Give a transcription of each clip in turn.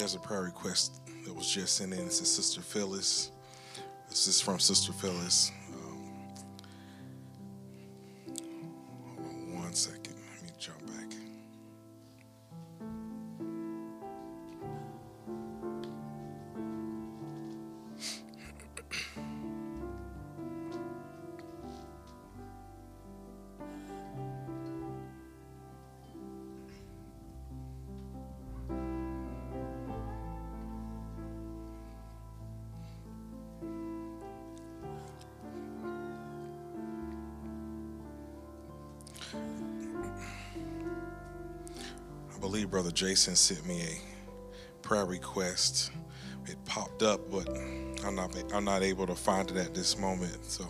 There's a prayer request that was just sent in. It says, Sister Phyllis. This is from Sister Phyllis. Hold on one second. Let me jump back. Brother Jason sent me a prayer request. It popped up, but I'm not able to find it at this moment. So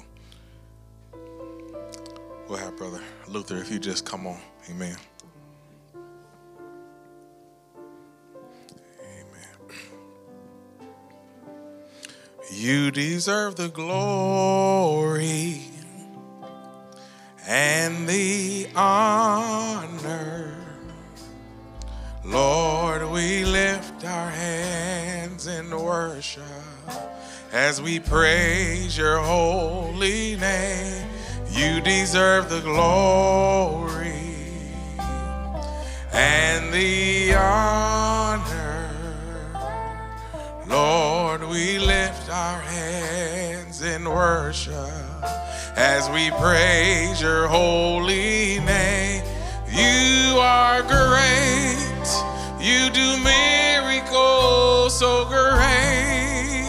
we'll have Brother Luther if you just come on. Amen. Amen. You deserve the glory and the honor. Lord, we lift our hands in worship as we praise your holy name. You deserve the glory and the honor. Lord, we lift our hands in worship as we praise your holy name. You are great. You do miracles so great.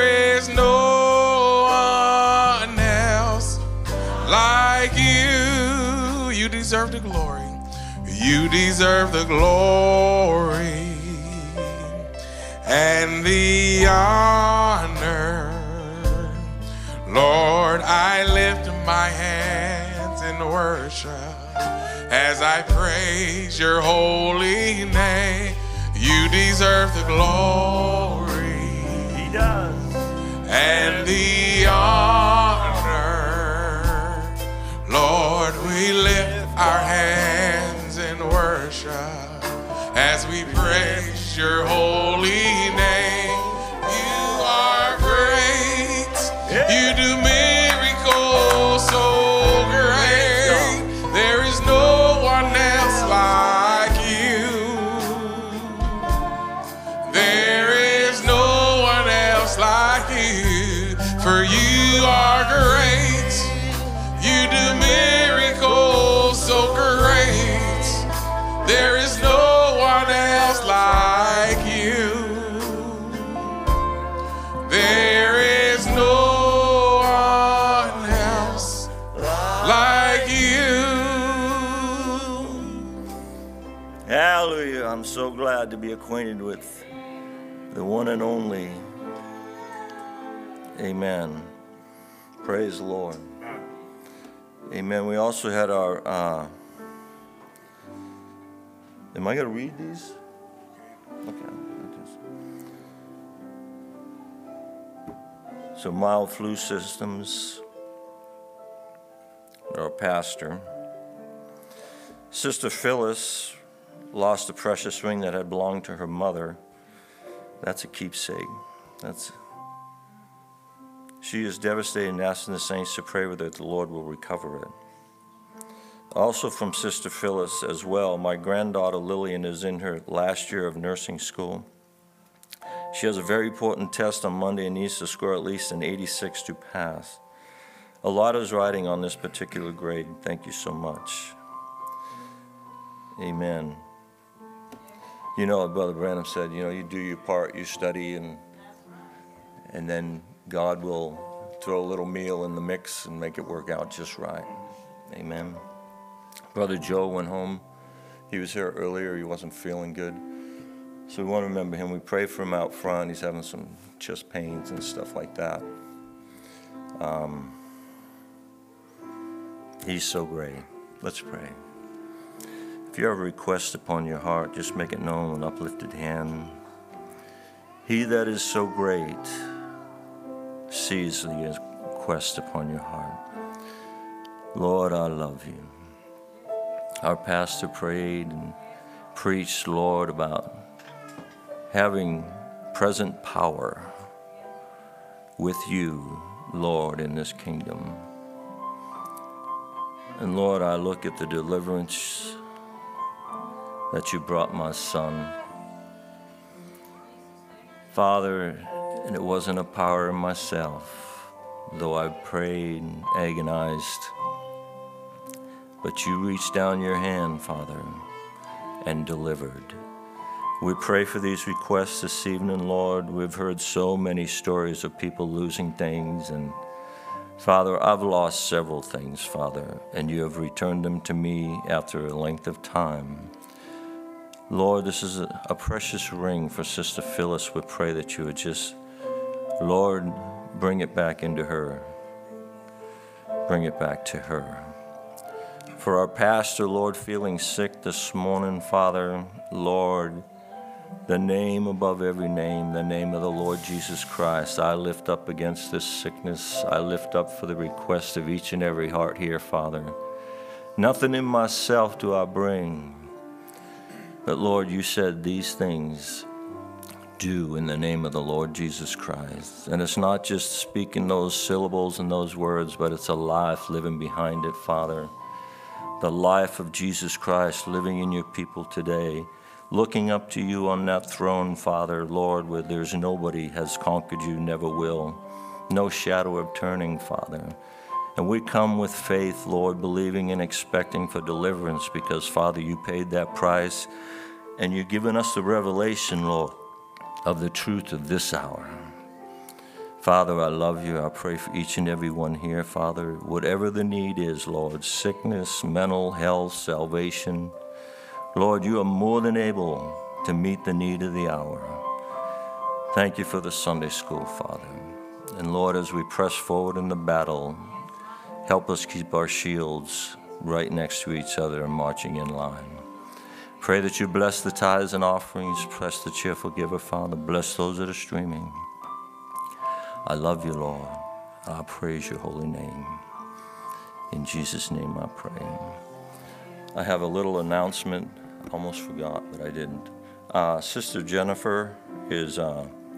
is no one else like you. You deserve the glory. You deserve the glory and the honor. Lord, I lift my hands in worship as I praise your holy name. You deserve the glory. He does. And the honor. Lord, we lift our hands in worship as we praise your holy name. You are great. You do miracles so great. There is no one else like you. There is no one else like you. For you are great, you do miracles so great. There is no one else like you. There is no one else like you. Hallelujah. I'm so glad to be acquainted with the one and only. Amen. Praise the Lord. Amen. We also had our... am I going to read these? Okay. So mild flu systems. Our pastor. Sister Phyllis lost a precious ring that had belonged to her mother. That's a keepsake. She is devastated and asking the saints to pray with her that the Lord will recover it. Also from Sister Phyllis as well, my granddaughter Lillian is in her last year of nursing school. She has a very important test on Monday and needs to score at least an 86 to pass. A lot is riding on this particular grade. Thank you so much. Amen. You know, Brother Branham said, you know, you do your part, you study, and then God will throw a little meal in the mix and make it work out just right. Amen. Brother Joe went home. He was here earlier. He wasn't feeling good. So we want to remember him. We pray for him out front. He's having some chest pains and stuff like that. He's so great. Let's pray. If you have a request upon your heart, just make it known with an uplifted hand. He that is so great sees the request upon your heart. Lord, I love you. Our pastor prayed and preached, Lord, about having present power with you, Lord, in this kingdom. And Lord, I look at the deliverance that you brought my son. Father, and it wasn't a power in myself, though I prayed and agonized. But you reached down your hand, Father, and delivered. We pray for these requests this evening, Lord. We've heard so many stories of people losing things, and Father, I've lost several things, Father, and you have returned them to me after a length of time. Lord, this is a precious ring for Sister Phyllis. We pray that you would just, Lord, bring it back into her. Bring it back to her. For our pastor, Lord, feeling sick this morning, Father, Lord, the name above every name, the name of the Lord Jesus Christ, I lift up against this sickness. I lift up for the request of each and every heart here, Father. Nothing in myself do I bring, but Lord, you said these things do in the name of the Lord Jesus Christ. And it's not just speaking those syllables and those words, but it's a life living behind it, Father. The life of Jesus Christ living in your people today. Looking up to you on that throne, Father, Lord, where there's nobody has conquered you, never will. No shadow of turning, Father. And we come with faith, Lord, believing and expecting for deliverance because, Father, you paid that price and you've given us the revelation, Lord, of the truth of this hour. Father, I love you. I pray for each and every one here, Father. Whatever the need is, Lord, sickness, mental health, salvation, Lord, you are more than able to meet the need of the hour. Thank you for the Sunday school, Father. And Lord, as we press forward in the battle, help us keep our shields right next to each other and marching in line. Pray that you bless the tithes and offerings, bless the cheerful giver, Father. Bless those that are streaming. I love you, Lord. I praise your holy name. In Jesus' name I pray. I have a little announcement. Almost forgot, but I didn't. Sister Jennifer is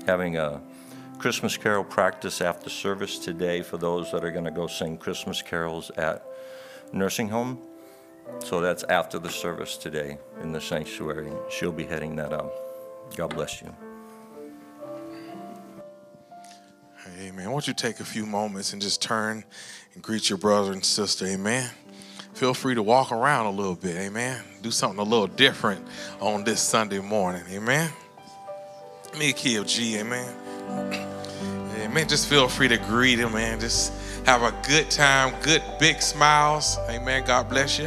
having a Christmas carol practice after service today for those that are going to go sing Christmas carols at nursing home. So that's after the service today in the sanctuary. She'll be heading that up. God bless you. Amen. Won't you take a few moments and just turn and greet your brother and sister. Amen. Feel free to walk around a little bit, amen. Do something a little different on this Sunday morning, amen. Me a key of G, amen. Amen, just feel free to greet him, man. Just have a good time, good big smiles, amen. God bless you,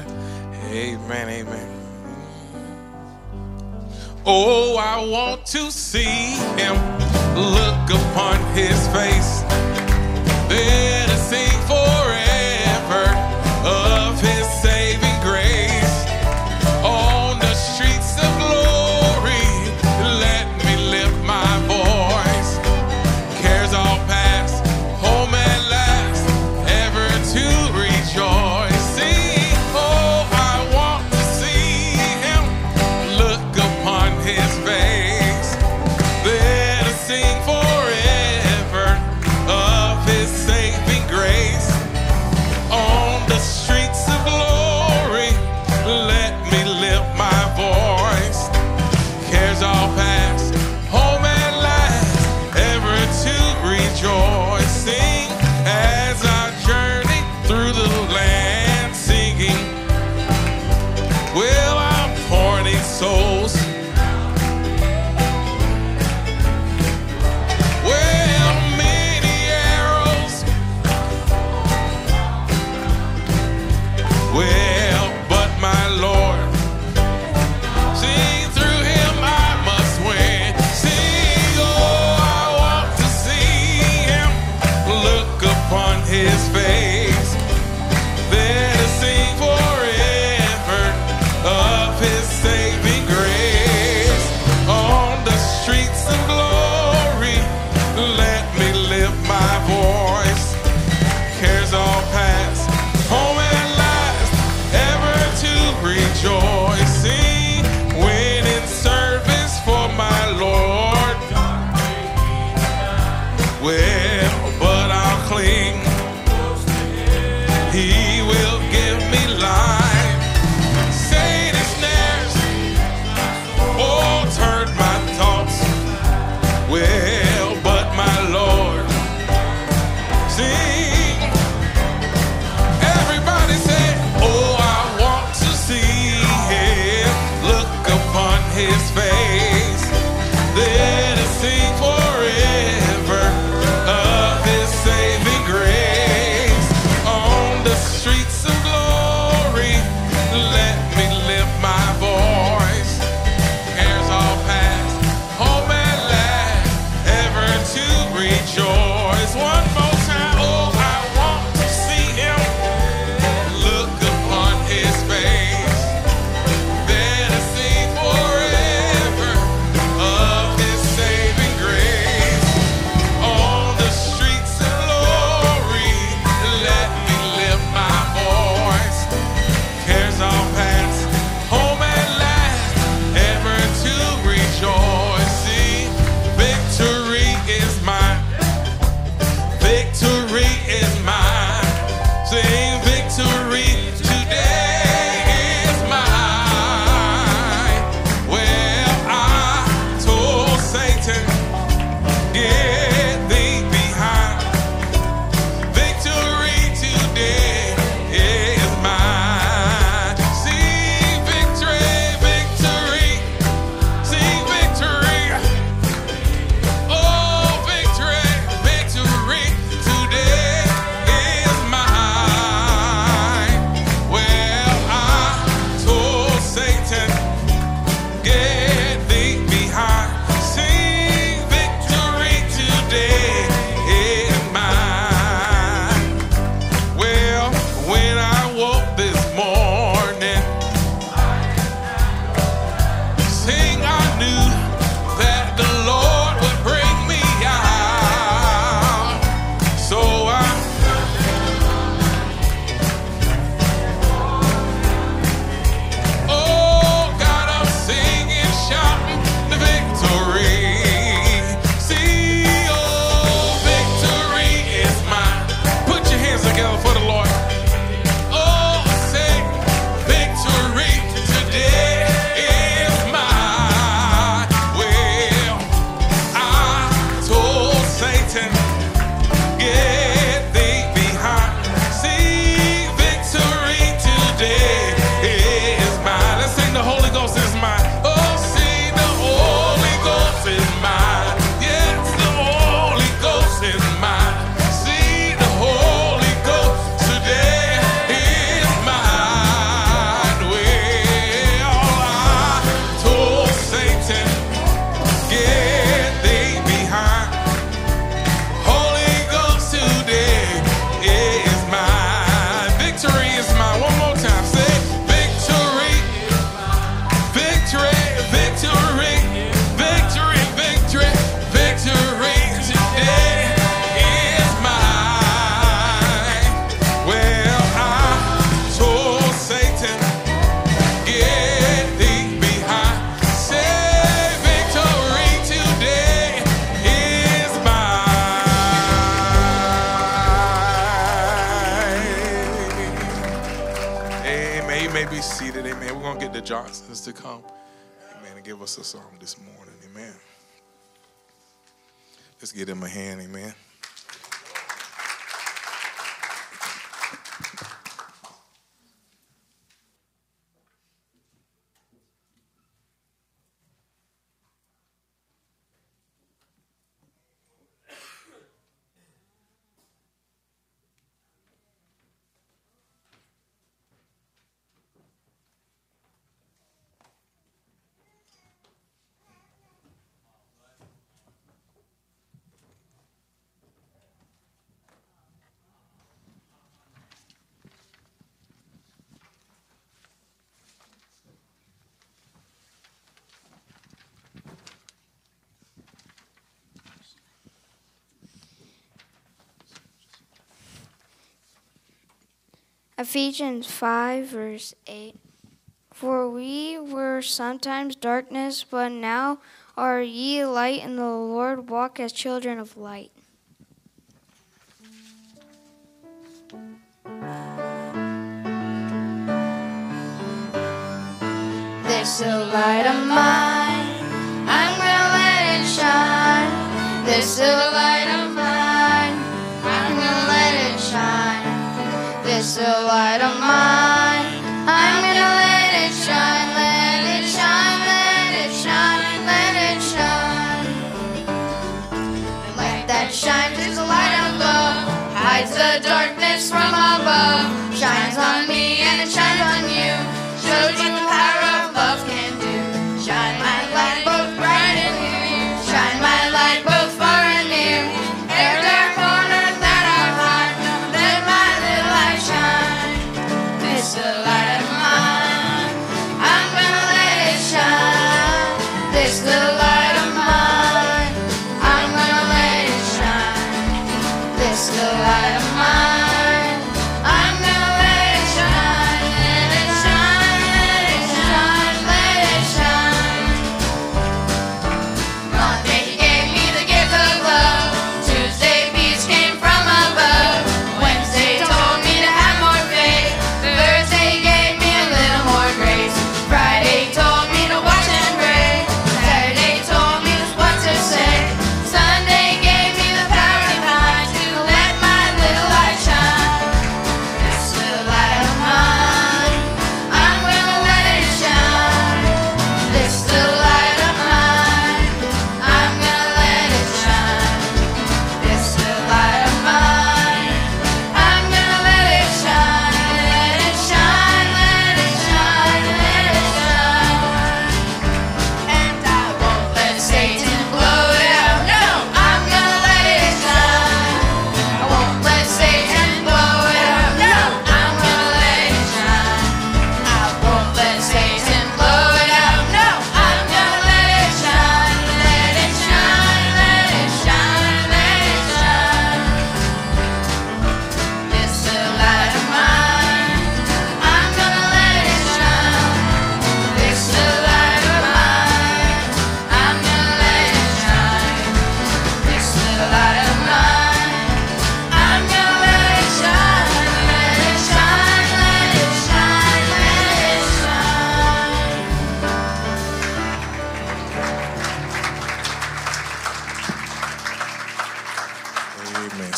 amen, amen. Oh, I want to see him, look upon his face, then I sing forever of his saving grace. On the streets of glory, let me lift my voice. Cares all past, home at last, ever to rejoice. See, oh, I want to see him, look upon his face. Let us sing forever well, but I'll cling. He will give me life. A song this morning, amen. Let's give him a hand, amen. Ephesians 5, verse 8. For we were sometimes darkness, but now are ye light in the Lord. Walk as children of light. so light of mine, I'm gonna let it shine. This so light of mine, I'm gonna let it shine. This so light of mine, I'm gonna let it shine. Let it shine, let it shine, let it shine. The light that shines is the light of love, hides the darkness from above, shines on me and it shines on you, shows you what the power of love can do. Shine my light both bright and near, shine my light both far and near. Every corner that I hide, let my little light shine. This little light of mine, I'm gonna let it shine. This little light of mine, I'm gonna let it shine. This little light of mine.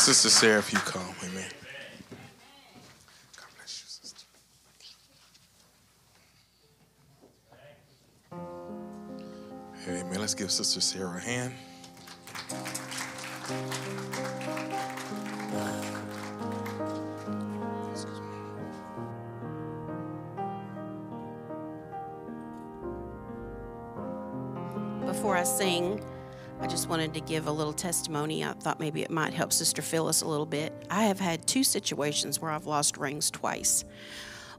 Sister Sarah, if you come, amen. God bless you, sister. Amen. Let's give Sister Sarah a hand. Before I sing, I just wanted to give a little testimony. I thought maybe it might help Sister Phyllis a little bit. I have had two situations where I've lost rings twice.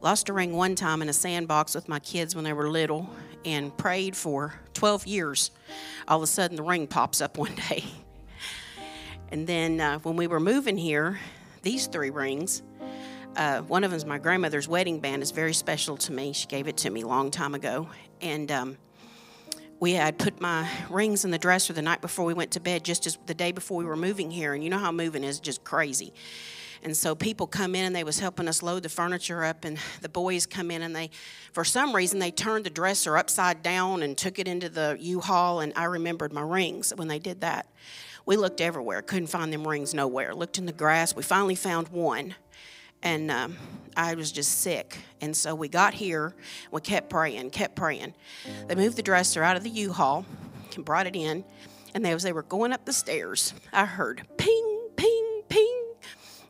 Lost a ring one time in a sandbox with my kids when they were little and prayed for 12 years. All of a sudden, the ring pops up one day. And then when we were moving here, these three rings, one of them is my grandmother's wedding band. It's very special to me. She gave it to me a long time ago. And we had put my rings in the dresser the night before we went to bed, just as the day before we were moving here. And you know how moving is, just crazy. And so people come in, and they was helping us load the furniture up. And the boys come in, and they, for some reason, they turned the dresser upside down and took it into the U-Haul. And I remembered my rings when they did that. We looked everywhere. Couldn't find them rings nowhere. Looked in the grass. We finally found one. And I was just sick. And so we got here. We kept praying. They moved the dresser out of the U-Haul and brought it in. And as they were going up the stairs, I heard ping, ping, ping.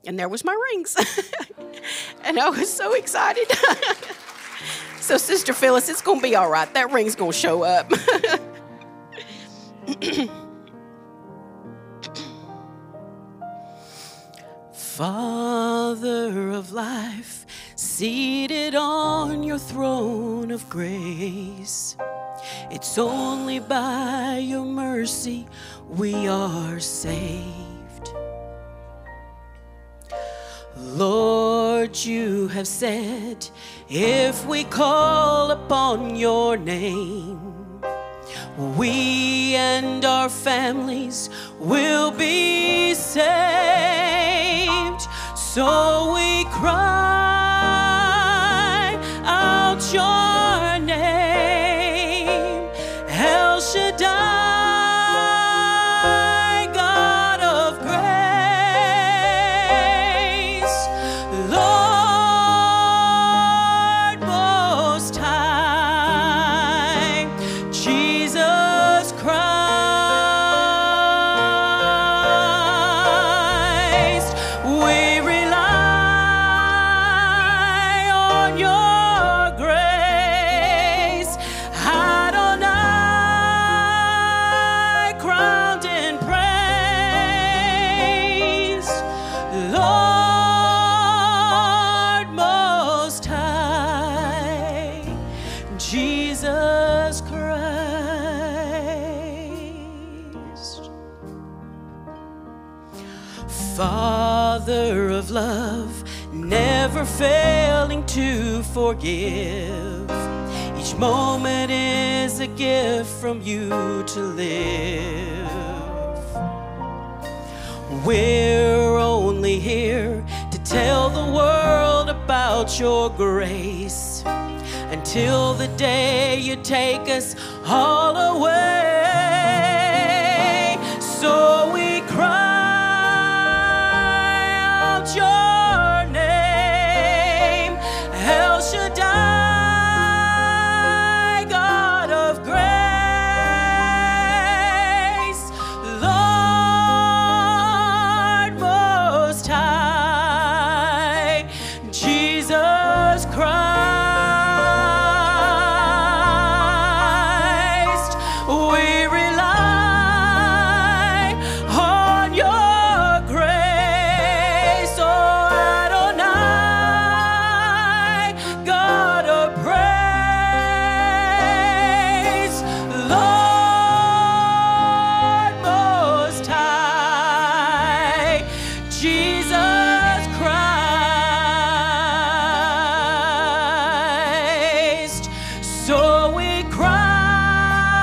And there was my rings. And I was so excited. So, Sister Phyllis, it's going to be all right. That ring's going to show up. Father of life, seated on your throne of grace, it's only by your mercy we are saved. Lord, you have said, if we call upon your name, we and our families will be saved. So we cry out your name. Father of love, never failing to forgive. Each moment is a gift from you to live. We're only here to tell the world about your grace until the day you take us all away. So we cry your name, El Shaddai, God of grace, Lord Most High, Jesus Christ.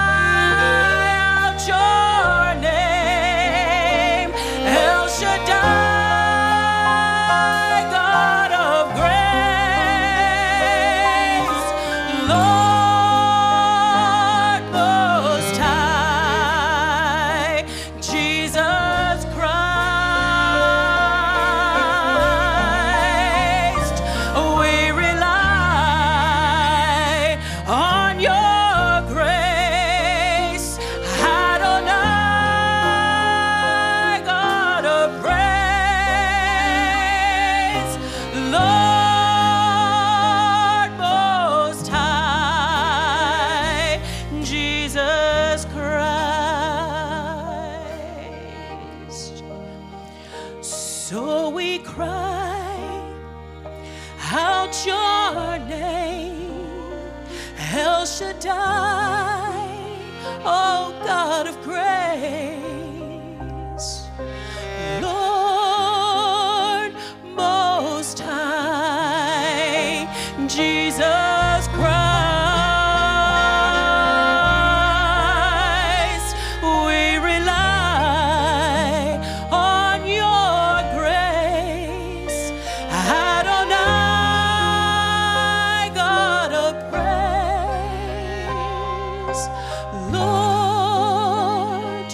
We rely on your grace, oh Adonai, God of praise, Lord Most High, Jesus Christ. So we cry out your name, El Shaddai, God of grace, Lord Most High, Jesus Christ. We rely on your grace, Adonai, God of praise, Lord Most High, Jesus Christ. So we cry out your name, El Shaddai, oh God of grace, Lord Most High, Jesus Christ. We rely on your grace, Adonai, God of praise, Lord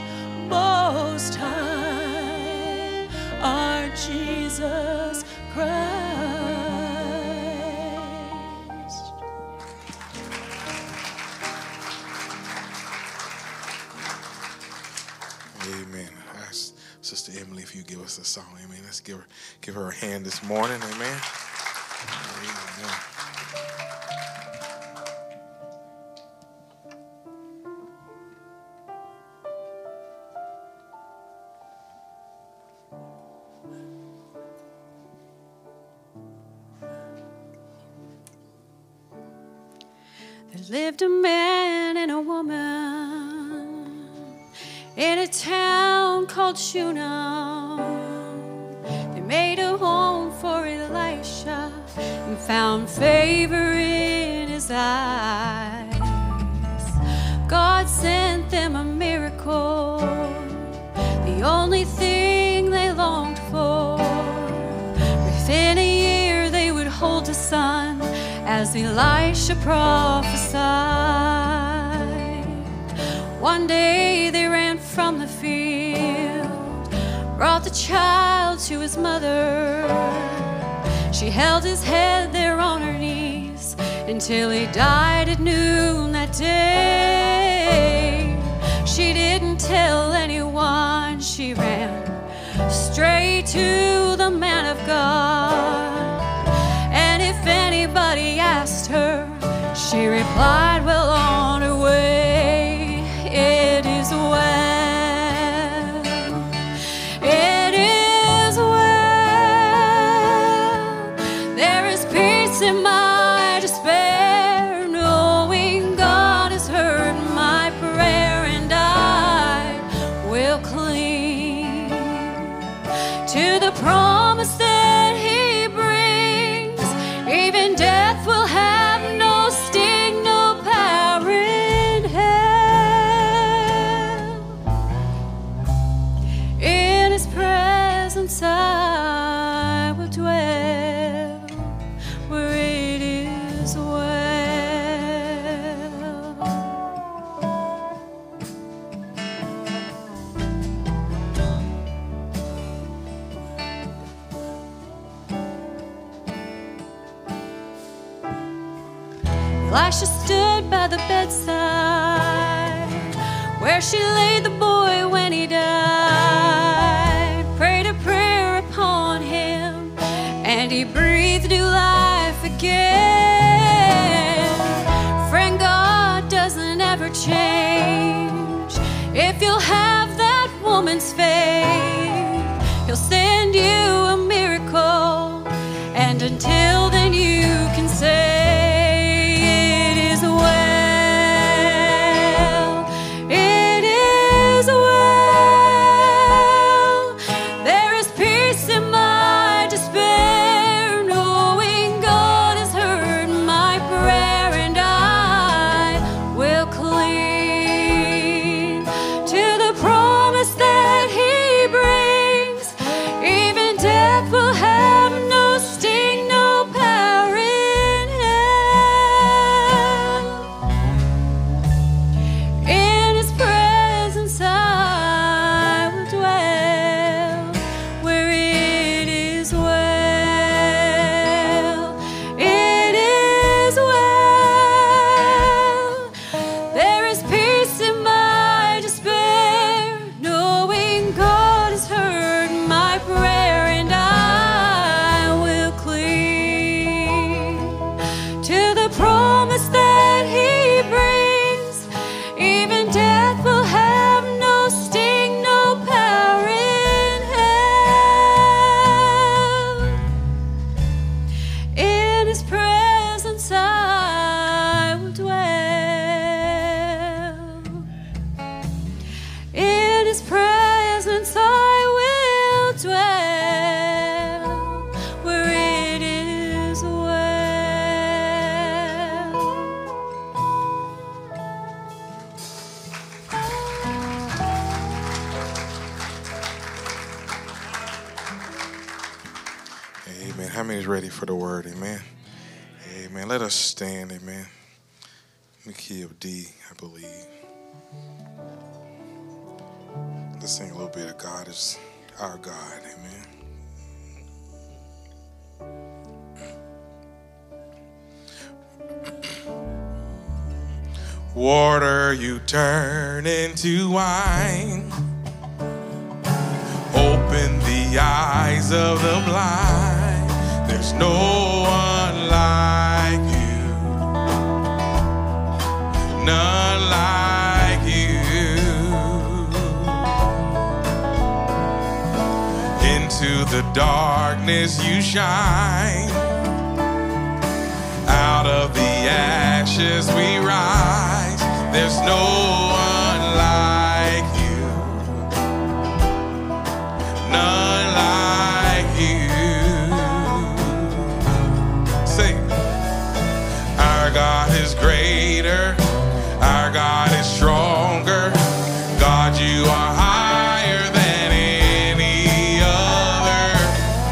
Most High, our Jesus Christ. Amen. I ask Sister Emily if you give us a song. Amen. Let's give her a hand this morning. Amen. Amen. There lived a man and a woman in a town called Shunem. They made a home for Elisha and found favor in his eyes. God sent them a miracle, the only thing they longed for. Within a year they would hold a son as Elisha prophesied. One day they ran from the field, brought the child to his mother. She held his head there on her knees until he died at noon that day. She didn't tell anyone, she ran straight to the man of God. And if anybody asked her, she replied, well, on her way, it is well. It is well. There is peace in my despair, knowing God has heard my prayer, and I will cling to the promise that he brings. Even death will have no sting, no power in hell. In his presence I will dwell, where it is well. Elisha stood by the bedside, where she laid the boy when he died, prayed a prayer upon him, and he breathed new life again. Friend, God doesn't ever change. If you'll have that woman's faith, he'll send you a miracle, and until then you can say, for the word, amen. Amen. Let us stand, amen. In the key of D, I believe. Let's sing a little bit of God is our God, amen. Water you turn into wine, open the eyes of the blind. There's no one like you, none like you. Into the darkness you shine, out of the ashes we rise. There's no one like you, none like you. God is greater, our God is stronger, God you are higher than any other,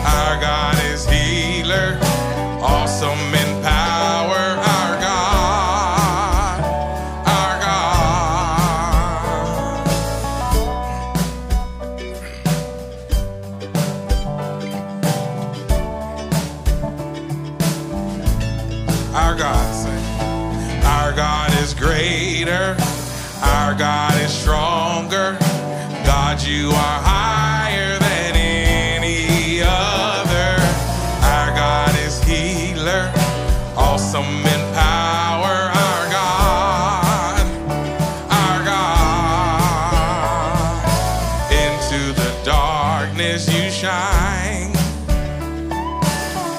our God is healer, awesome in power, our God, our God. Our God is greater, our God is stronger, God you are higher than any other, our God is healer, awesome in power, our God, our God. Into the darkness you shine,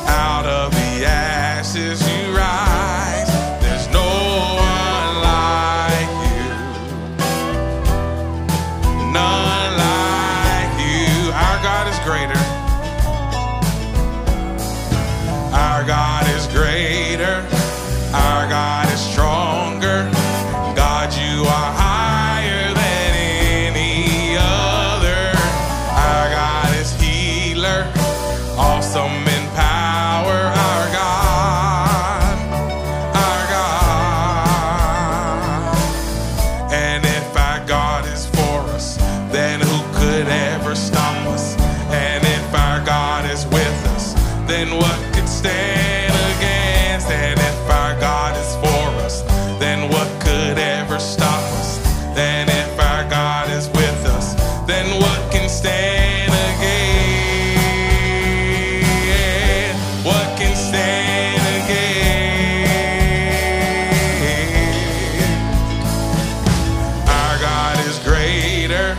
out of the ashes you rise. None like you. Our God is greater. Our God is greater. Our God is stronger. God, you are higher than any other. Our God is healer, awesome in power. Our God, our God. And if our God is for us, then who could ever stop us? And if our God is with us, then what could stand against? And if our God is for us, then what could ever stop us? Then if our God is with us, then what can stand again? What can stand again? Our God is greater.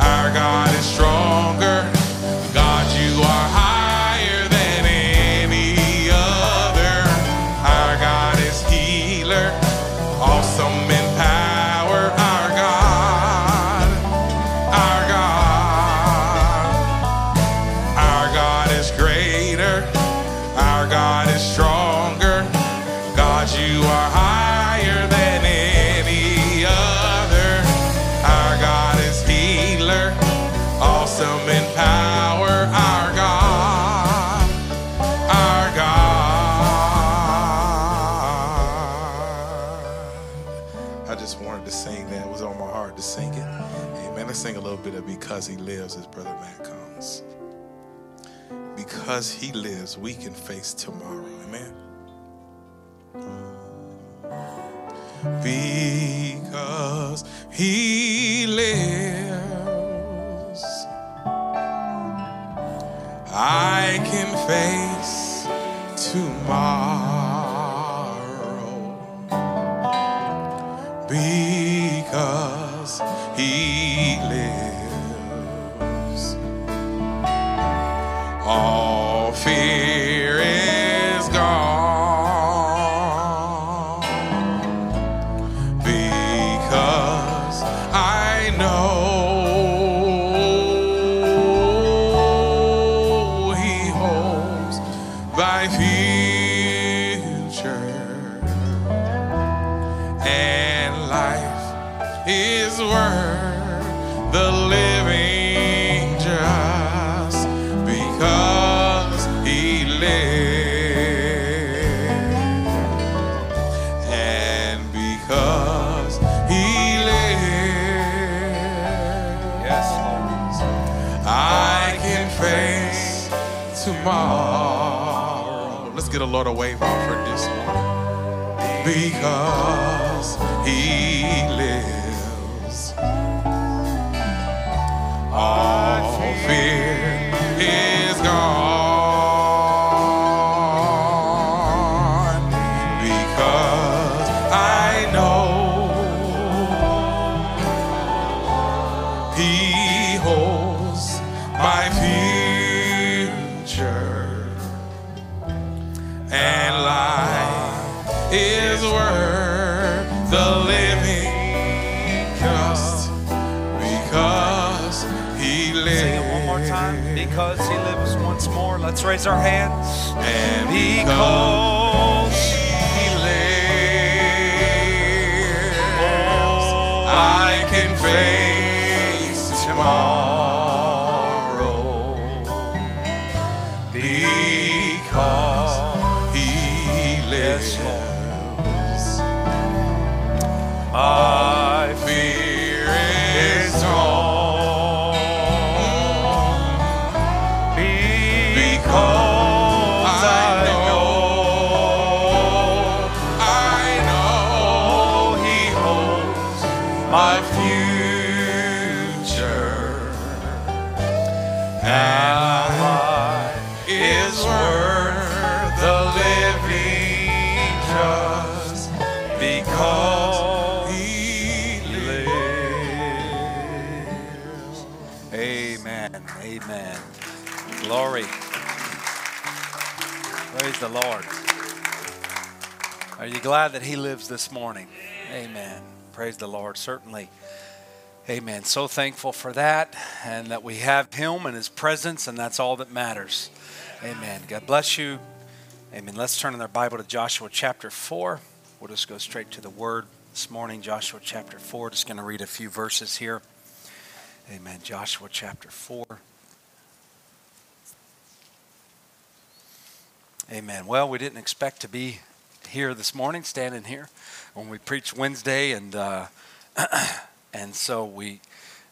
Our God is stronger. God, you are higher than any other. Our God is healer, awesome in power. Our God, our God. Our God is greater. Our God is stronger. God, you are higher than any other. Our God is healer, awesome in power. Our God, our God. I just wanted to sing that. It was on my heart to sing it. Amen. Let's sing a little bit of Because He Lives as Brother Matt comes. Because He lives, we can face tomorrow. Amen. Because He lives, I can face tomorrow. Because He lives, all fear is gone. Because I know He holds my future, and life is worth the living just because He lives. And because He lives, I can face tomorrow. Let's get a Lord a wave offering this morning. Because He lives, all fear is gone. Because I know He holds my future, and life is worth the living just because He lives. Sing it one more time. Because He lives once more. Let's raise our hands. And because He lives, I can face tomorrow. Because He lives, I fear is gone. Because I know He holds my future, and life is worth the living just because He lives. Amen. Amen. Glory. Praise the Lord. Are you glad that He lives this morning? Amen. Praise the Lord. Certainly, Amen. So thankful for that, and that we have him and his presence, and that's all that matters. Amen. God bless you. Amen. Let's turn in our Bible to Joshua chapter 4. We'll just go straight to the word this morning, Joshua chapter 4. Just going to read a few verses here. Amen. Joshua chapter 4. Amen. Well, we didn't expect to be here this morning, standing here when we preached Wednesday, and and so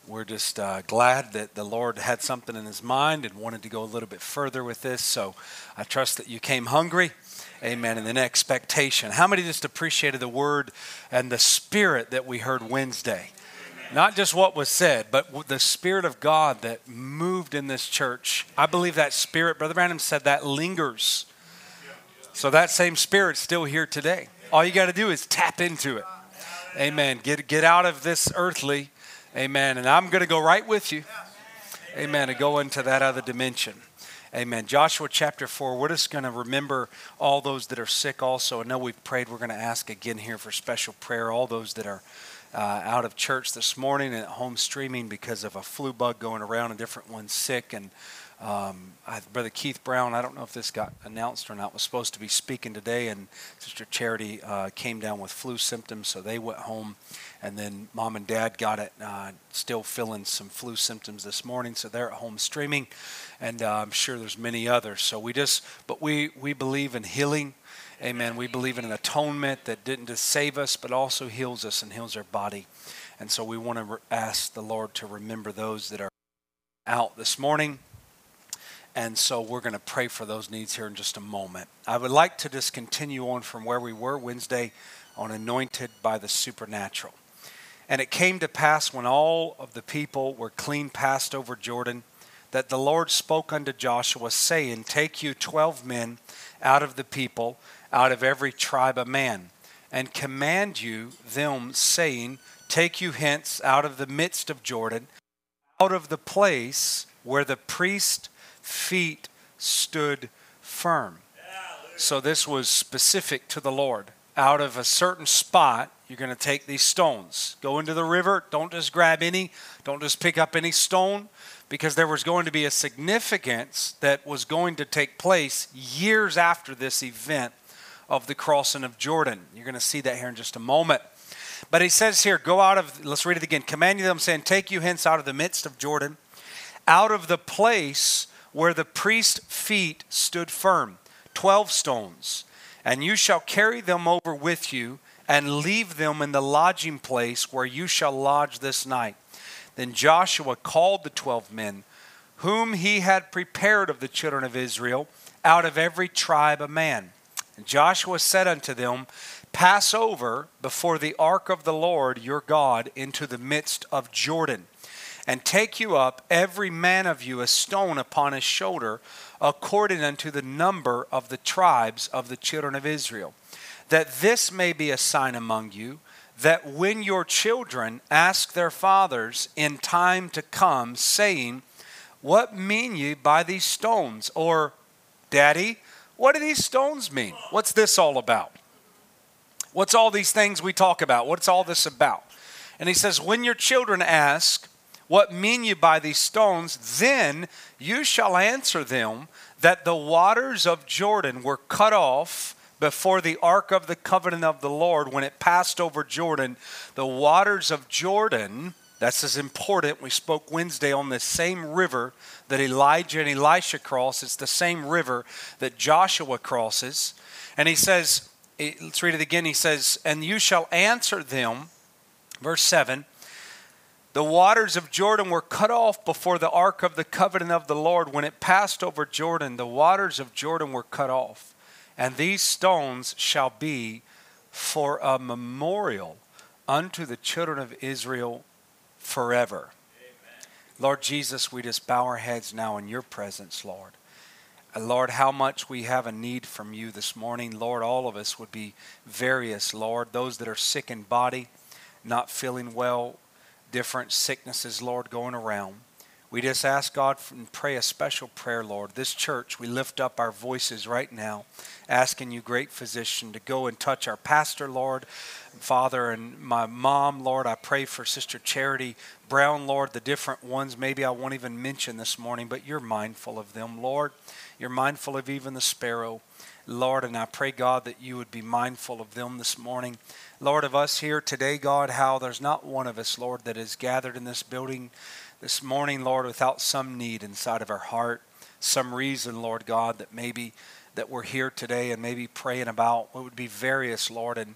we're just glad that the Lord had something in his mind and wanted to go a little bit further with this. So I trust that you came hungry, amen, and in expectation. How many just appreciated the word and the spirit that we heard Wednesday? Not just what was said, but the Spirit of God that moved in this church. I believe that Spirit, Brother Branham said, that lingers. So that same Spirit's still here today. All you got to do is tap into it. Amen. Get out of this earthly. Amen. And I'm going to go right with you. Amen. And go into that other dimension. Amen. Joshua chapter 4, we're just going to remember all those that are sick also. I know we've prayed. We're going to ask again here for special prayer. All those that are out of church this morning and at home streaming because of a flu bug going around, a different one sick. And Brother Keith Brown, I don't know if this got announced or not, was supposed to be speaking today, and Sister Charity came down with flu symptoms, so they went home. And then Mom and Dad got it, still feeling some flu symptoms this morning, so they're at home streaming. And I'm sure there's many others. So we believe in healing. Amen. We believe in an atonement that didn't just save us, but also heals us and heals our body. And so we want to ask the Lord to remember those that are out this morning. And so we're going to pray for those needs here in just a moment. I would like to just continue on from where we were Wednesday on anointed by the supernatural. And it came to pass when all of the people were clean passed over Jordan, that the Lord spoke unto Joshua, saying, Take you 12 men out of the people, out of every tribe a man, and command you them, saying, Take you hence out of the midst of Jordan, out of the place where the priest's feet stood firm. So this was specific to the Lord. Out of a certain spot, you're going to take these stones. Go into the river. Don't just grab any. Don't just pick up any stone. Because there was going to be a significance that was going to take place years after this event of the crossing of Jordan. You're going to see that here in just a moment. But he says here, let's read it again. Command you them, saying, Take you hence out of the midst of Jordan, out of the place where the priest's feet stood firm, 12 stones. And you shall carry them over with you, and leave them in the lodging place where you shall lodge this night. Then Joshua called the 12 men, whom he had prepared of the children of Israel, out of every tribe a man. And Joshua said unto them, Pass over before the ark of the Lord your God into the midst of Jordan, and take you up every man of you a stone upon his shoulder, according unto the number of the tribes of the children of Israel, that this may be a sign among you, that when your children ask their fathers in time to come, saying, What mean ye by these stones? Or, Daddy, what do these stones mean? What's this all about? What's all these things we talk about? What's all this about? And he says, When your children ask, What mean ye by these stones? Then you shall answer them that the waters of Jordan were cut off before the ark of the covenant of the Lord, when it passed over Jordan. The waters of Jordan, that's as important. We spoke Wednesday on the same river that Elijah and Elisha cross. It's the same river that Joshua crosses. And he says, let's read it again. He says, and you shall answer them, verse 7, the waters of Jordan were cut off before the ark of the covenant of the Lord. When it passed over Jordan, the waters of Jordan were cut off. And these stones shall be for a memorial unto the children of Israel forever. Amen. Lord Jesus, we just bow our heads now in your presence, Lord. And Lord, how much we have a need from you this morning. Lord, all of us would be various, Lord. Those that are sick in body, not feeling well, different sicknesses, Lord, going around. We just ask God and pray a special prayer, Lord. This church, we lift up our voices right now, asking you, great physician, to go and touch our pastor, Lord, Father, and my mom, Lord. I pray for Sister Charity Brown, Lord, the different ones maybe I won't even mention this morning, but you're mindful of them, Lord. You're mindful of even the sparrow, Lord, and I pray, God, that you would be mindful of them this morning. Lord, of us here today, God, how there's not one of us, Lord, that is gathered in this building this morning, Lord, without some need inside of our heart, some reason, Lord God, that maybe that we're here today and maybe praying about. It would be various, Lord. And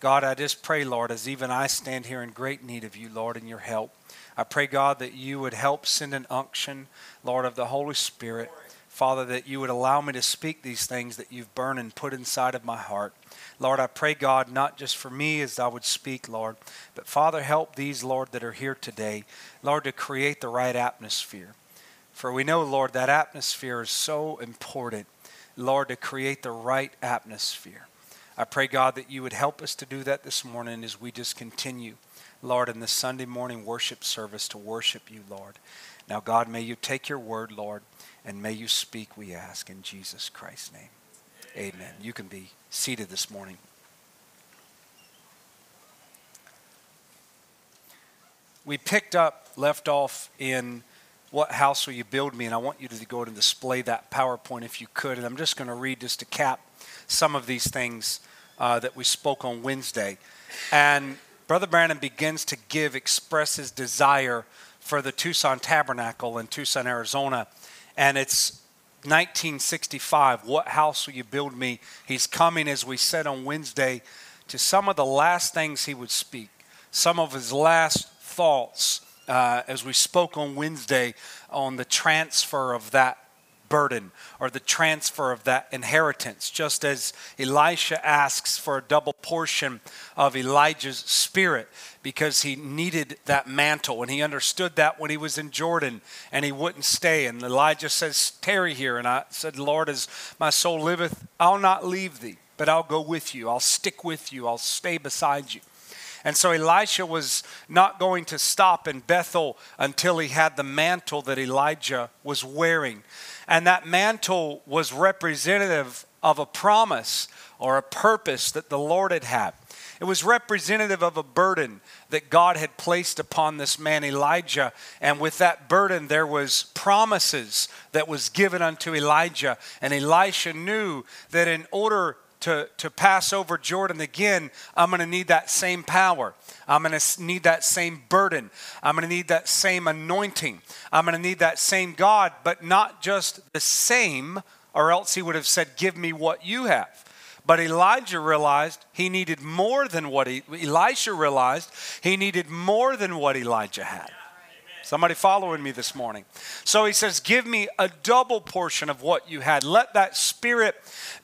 God, I just pray, Lord, as even I stand here in great need of you, Lord, and your help. I pray, God, that you would help send an unction, Lord, of the Holy Spirit. Father, that you would allow me to speak these things that you've burned and put inside of my heart. Lord, I pray, God, not just for me as I would speak, Lord, but Father, help these, Lord, that are here today, Lord, to create the right atmosphere. For we know, Lord, that atmosphere is so important, Lord, to create the right atmosphere. I pray, God, that you would help us to do that this morning as we just continue, Lord, in the Sunday morning worship service to worship you, Lord. Now, God, may you take your word, Lord, and may you speak, we ask, in Jesus Christ's name. Amen. Amen. You can be seated this morning. We left off in What House Will You Build Me? And I want you to go and display that PowerPoint if you could. And I'm just going to read just to cap some of these things that we spoke on Wednesday. And Brother Brandon begins to express his desire for the Tucson Tabernacle in Tucson, Arizona. And it's 1965, What House Will You Build Me? He's coming, as we said on Wednesday, to some of the last things he would speak, some of his last thoughts, as we spoke on Wednesday, on the transfer of that burden or the transfer of that inheritance, just as Elisha asks for a double portion of Elijah's spirit because he needed that mantle, and he understood that when he was in Jordan and he wouldn't stay. And Elijah says, "Tarry here." And I said, "Lord, as my soul liveth, I'll not leave thee, but I'll go with you. I'll stick with you. I'll stay beside you." And so Elisha was not going to stop in Bethel until he had the mantle that Elijah was wearing. And that mantle was representative of a promise or a purpose that the Lord had. It was representative of a burden that God had placed upon this man Elijah. And with that burden, there was promises that was given unto Elijah. And Elisha knew that in order to pass over Jordan again, I'm going to need that same power. I'm going to need that same burden. I'm going to need that same anointing. I'm going to need that same God, but not just the same, or else he would have said, "Give me what you have." But Elijah realized he needed more than what Elisha realized he needed more than what Elijah had. Somebody following me this morning? So he says, "Give me a double portion of what you had." Let that spirit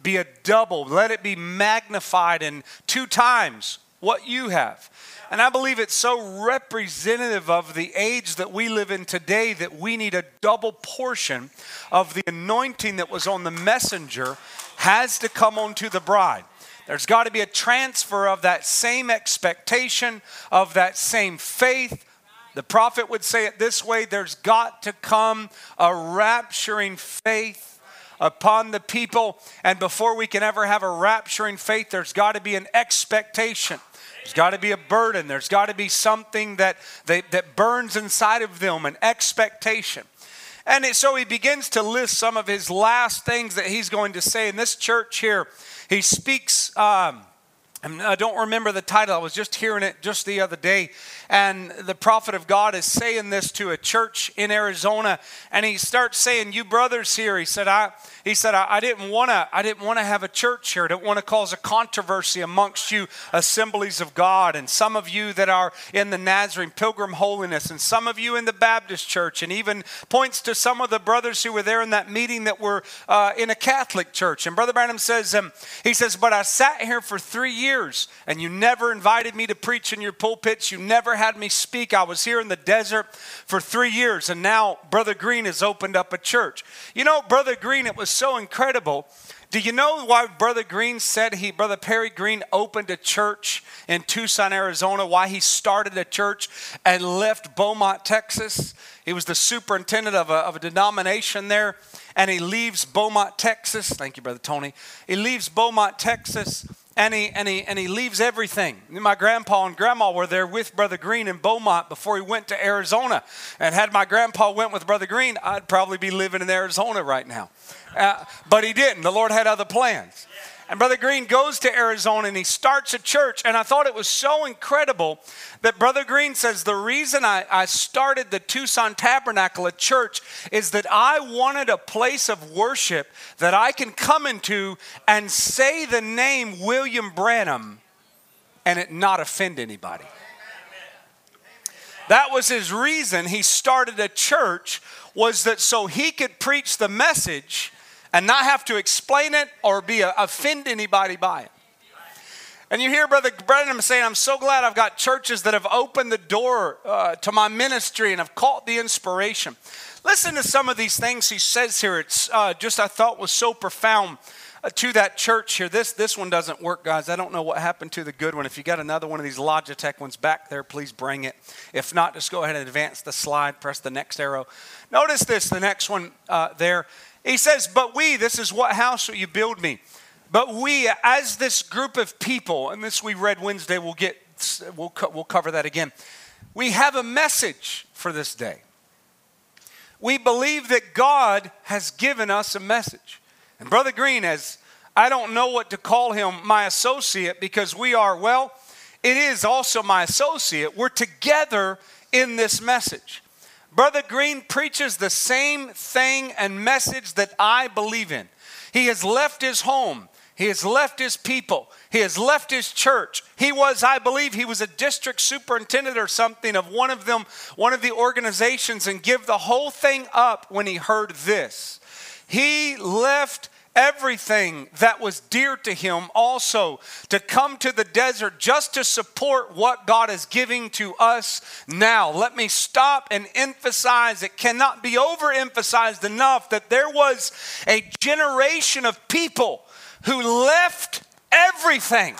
be a double. Let it be magnified in 2 times what you have. And I believe it's so representative of the age that we live in today that we need a double portion of the anointing that was on the messenger has to come onto the bride. There's got to be a transfer of that same expectation, of that same faith. The prophet would say it this way: there's got to come a rapturing faith upon the people. And before we can ever have a rapturing faith, there's got to be an expectation. There's got to be a burden. There's got to be something that burns inside of them, an expectation. And so he begins to list some of his last things that he's going to say. In this church here, he speaks... I don't remember the title. I was just hearing it just the other day. And the prophet of God is saying this to a church in Arizona. And he starts saying, "You brothers here," he said, I didn't want to have a church here. I didn't want to cause a controversy amongst you assemblies of God, and some of you that are in the Nazarene Pilgrim Holiness, and some of you in the Baptist Church, and even points to some of the brothers who were there in that meeting that were in a Catholic church. And Brother Branham says, but I sat here for 3 years. years, and you never invited me to preach in your pulpits. You never had me speak. I was here in the desert for 3 years, and now Brother Green has opened up a church. You know, Brother Green, it was so incredible. Do you know why Brother Green said Brother Perry Green opened a church in Tucson, Arizona, why he started a church and left Beaumont, Texas? He was the superintendent of a denomination there, and he leaves Beaumont, Texas. Thank you, Brother Tony. He leaves Beaumont, Texas, and he leaves everything. My grandpa and grandma were there with Brother Green in Beaumont before he went to Arizona. And had my grandpa went with Brother Green, I'd probably be living in Arizona right now. But he didn't. The Lord had other plans. And Brother Green goes to Arizona and he starts a church. And I thought it was so incredible that Brother Green says, the reason I started the Tucson Tabernacle, a church, is that I wanted a place of worship that I can come into and say the name William Branham and it not offend anybody. That was his reason he started a church, was that so he could preach the message and not have to explain it or offend anybody by it. And you hear Brother Brandon saying, I'm so glad I've got churches that have opened the door to my ministry and have caught the inspiration. Listen to some of these things he says here. It's just, I thought, was so profound to that church here. This one doesn't work, guys. I don't know what happened to the good one. If you got another one of these Logitech ones back there, please bring it. If not, just go ahead and advance the slide, press the next arrow. Notice this, the next one there. He says, but we, this is what house will you build me? But we, as this group of people, and this we read Wednesday, we'll cover that again. We have a message for this day. We believe that God has given us a message. And Brother Green, as I don't know what to call him, my associate, because we are, well, it is also my associate. We're together in this message. Brother Green preaches the same thing and message that I believe in. He has left his home. He has left his people. He has left his church. He was, I believe, he was a district superintendent or something of one of the organizations, and give the whole thing up when he heard this. He left everything that was dear to him also to come to the desert just to support what God is giving to us now. Let me stop and emphasize, it cannot be overemphasized enough, that there was a generation of people who left everything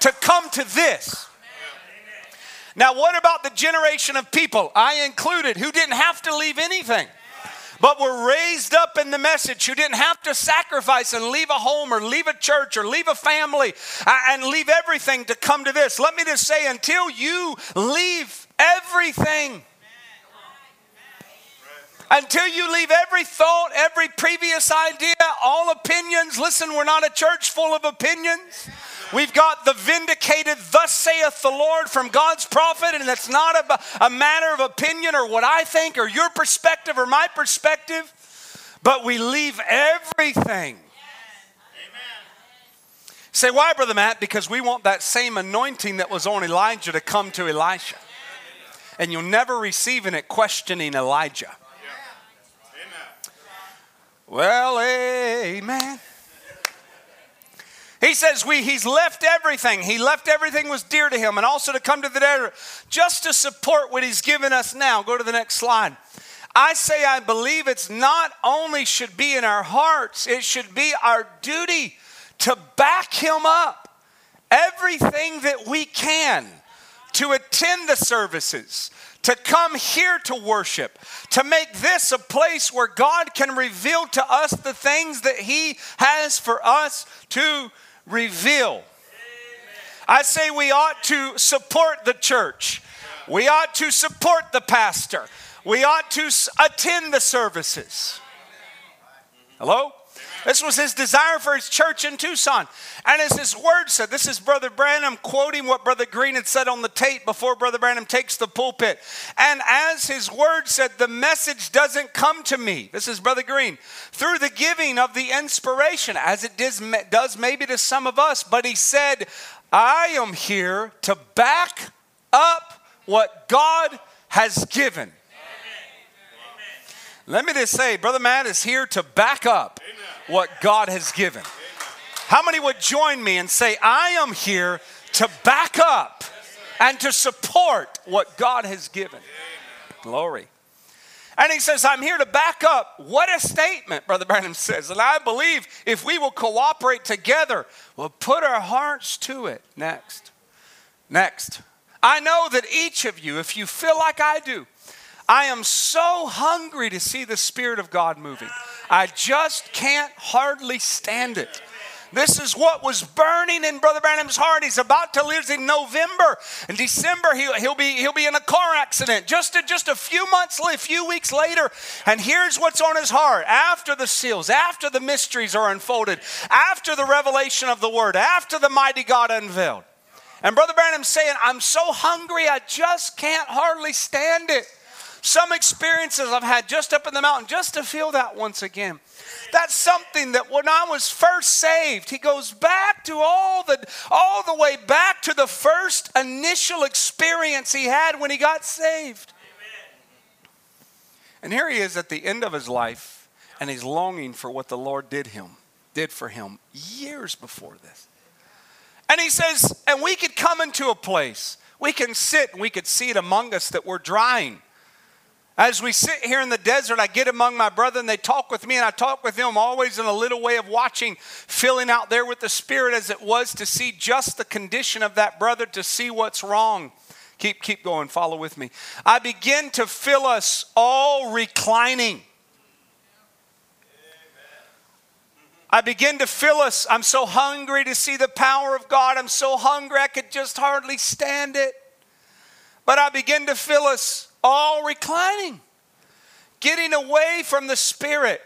to come to this. Now, what about the generation of people, I included, who didn't have to leave anything, but were raised up in the message, who didn't have to sacrifice and leave a home or leave a church or leave a family and leave everything to come to this? Let me just say, until you leave everything, until you leave every thought, every previous idea, all opinions. Listen, we're not a church full of opinions. We've got the vindicated, thus saith the Lord, from God's prophet, and it's not a matter of opinion or what I think or your perspective or my perspective, but we leave everything. Yes. Say, why, Brother Matt? Because we want that same anointing that was on Elijah to come to Elisha. And you'll never receive in it questioning Elijah. Yeah. Well, amen. He says he's left everything. He left everything was dear to him, and also to come to the desert just to support what he's given us now. Go to the next slide. I say I believe it's not only should be in our hearts, it should be our duty to back him up. Everything that we can to attend the services, to come here to worship, to make this a place where God can reveal to us the things that he has for us to reveal. Amen. I say we ought to support the church. We ought to support the pastor. We ought to attend the services. Hello? This was his desire for his church in Tucson. And as his word said, this is Brother Branham quoting what Brother Green had said on the tape before Brother Branham takes the pulpit. And as his word said, the message doesn't come to me, this is Brother Green, through the giving of the inspiration, as it does maybe to some of us. But he said, I am here to back up what God has given. Amen. Let me just say, Brother Matt is here to back up what God has given. How many would join me and say, I am here to back up and to support what God has given? Glory. And he says, I'm here to back up. What a statement, Brother Branham says. And I believe if we will cooperate together, we'll put our hearts to it. Next. Next. I know that each of you, if you feel like I do, I am so hungry to see the Spirit of God moving. I just can't hardly stand it. This is what was burning in Brother Branham's heart. He's about to lose in November. In December, he'll be in a car accident just a few weeks later. And here's what's on his heart. After the seals, after the mysteries are unfolded, after the revelation of the word, after the mighty God unveiled. And Brother Branham's saying, I'm so hungry, I just can't hardly stand it. Some experiences I've had just up in the mountain, just to feel that once again. That's something that when I was first saved, he goes back to all the way back to the first initial experience he had when he got saved. Amen. And here he is at the end of his life, and he's longing for what the Lord did for him years before this. And he says, and we could come into a place, we can sit and we could see it among us that we're drying. As we sit here in the desert, I get among my brethren, and they talk with me, and I talk with them always in a little way of watching, filling out there with the Spirit as it was to see just the condition of that brother, to see what's wrong. Keep going, follow with me. I begin to feel us all reclining. I begin to feel us, I'm so hungry to see the power of God. I'm so hungry I could just hardly stand it. But I begin to feel us all reclining, getting away from the Spirit.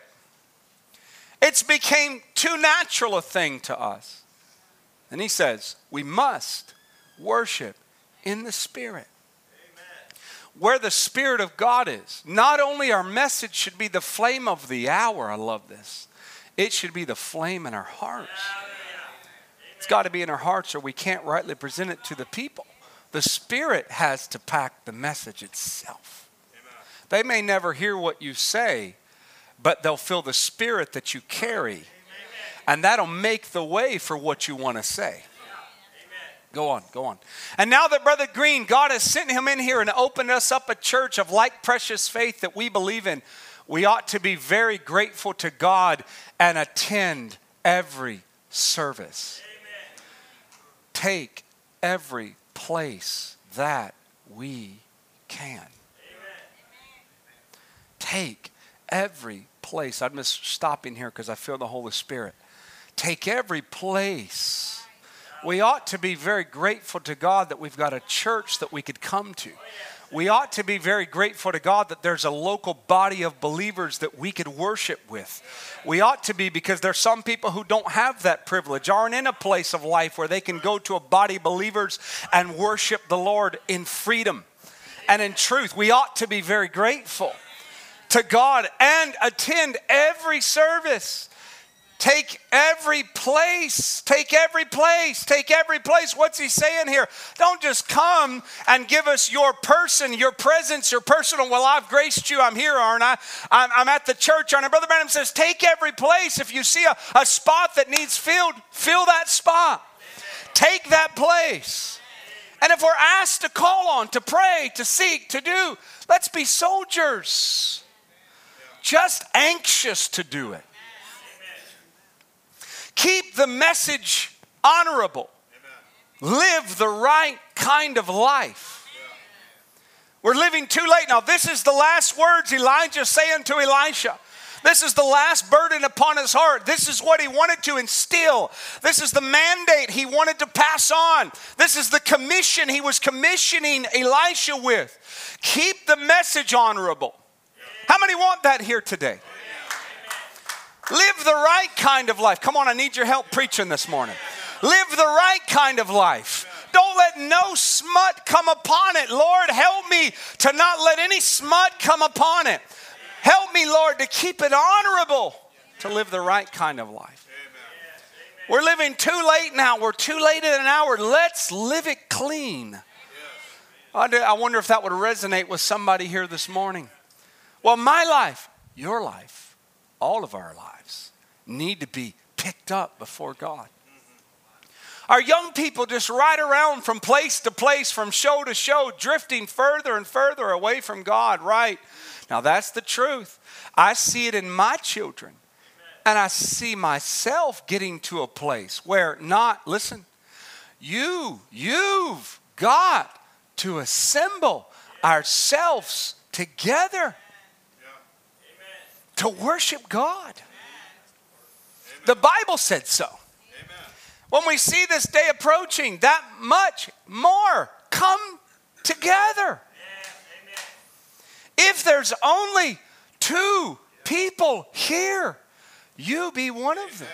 It's became too natural a thing to us. And he says, we must worship in the Spirit. Amen. Where the Spirit of God is, not only our message should be the flame of the hour. I love this. It should be the flame in our hearts. Amen. It's got to be in our hearts or we can't rightly present it to the people. The Spirit has to pack the message itself. Amen. They may never hear what you say, but they'll feel the Spirit that you carry. Amen. And that'll make the way for what you want to say. Amen. Go on. And now that Brother Green, God has sent him in here and opened us up a church of like precious faith that we believe in, we ought to be very grateful to God and attend every service. Amen. Take every place that we can. Amen. Take every place. I'm just stopping here because I feel the Holy Spirit. Take every place. We ought to be very grateful to God that we've got a church that we could come to. We ought to be very grateful to God that there's a local body of believers that we could worship with. We ought to be, because there's some people who don't have that privilege, aren't in a place of life where they can go to a body of believers and worship the Lord in freedom and in truth. We ought to be very grateful to God and attend every service. Take every place. What's he saying here? Don't just come and give us your person, your presence, your personal, well, I've graced you, I'm here, aren't I? I'm at the church, aren't I? Brother Branham says, take every place. If you see a spot that needs filled, fill that spot. Take that place. And if we're asked to call on, to pray, to seek, to do, let's be soldiers. Just anxious to do it. Keep the message honorable. Amen. Live the right kind of life. Yeah. We're living too late now. This is the last words Elijah saying to Elisha. This is the last burden upon his heart. This is what he wanted to instill. This is the mandate he wanted to pass on. This is the commission he was commissioning Elisha with. Keep the message honorable. Yeah. How many want that here today? Live the right kind of life. Come on, I need your help preaching this morning. Live the right kind of life. Don't let no smut come upon it. Lord, help me to not let any smut come upon it. Help me, Lord, to keep it honorable, to live the right kind of life. We're living too late now. We're too late in an hour. Let's live it clean. I wonder if that would resonate with somebody here this morning. Well, my life, your life, all of our lives need to be picked up before God. Our young people just ride around from place to place, from show to show, drifting further and further away from God, right? Now, that's the truth. I see it in my children. And I see myself getting to a place where not, listen, you've got to assemble ourselves together to worship God. The Bible said so. When we see this day approaching, that much more come together. If there's only 2 people here, you be one of them.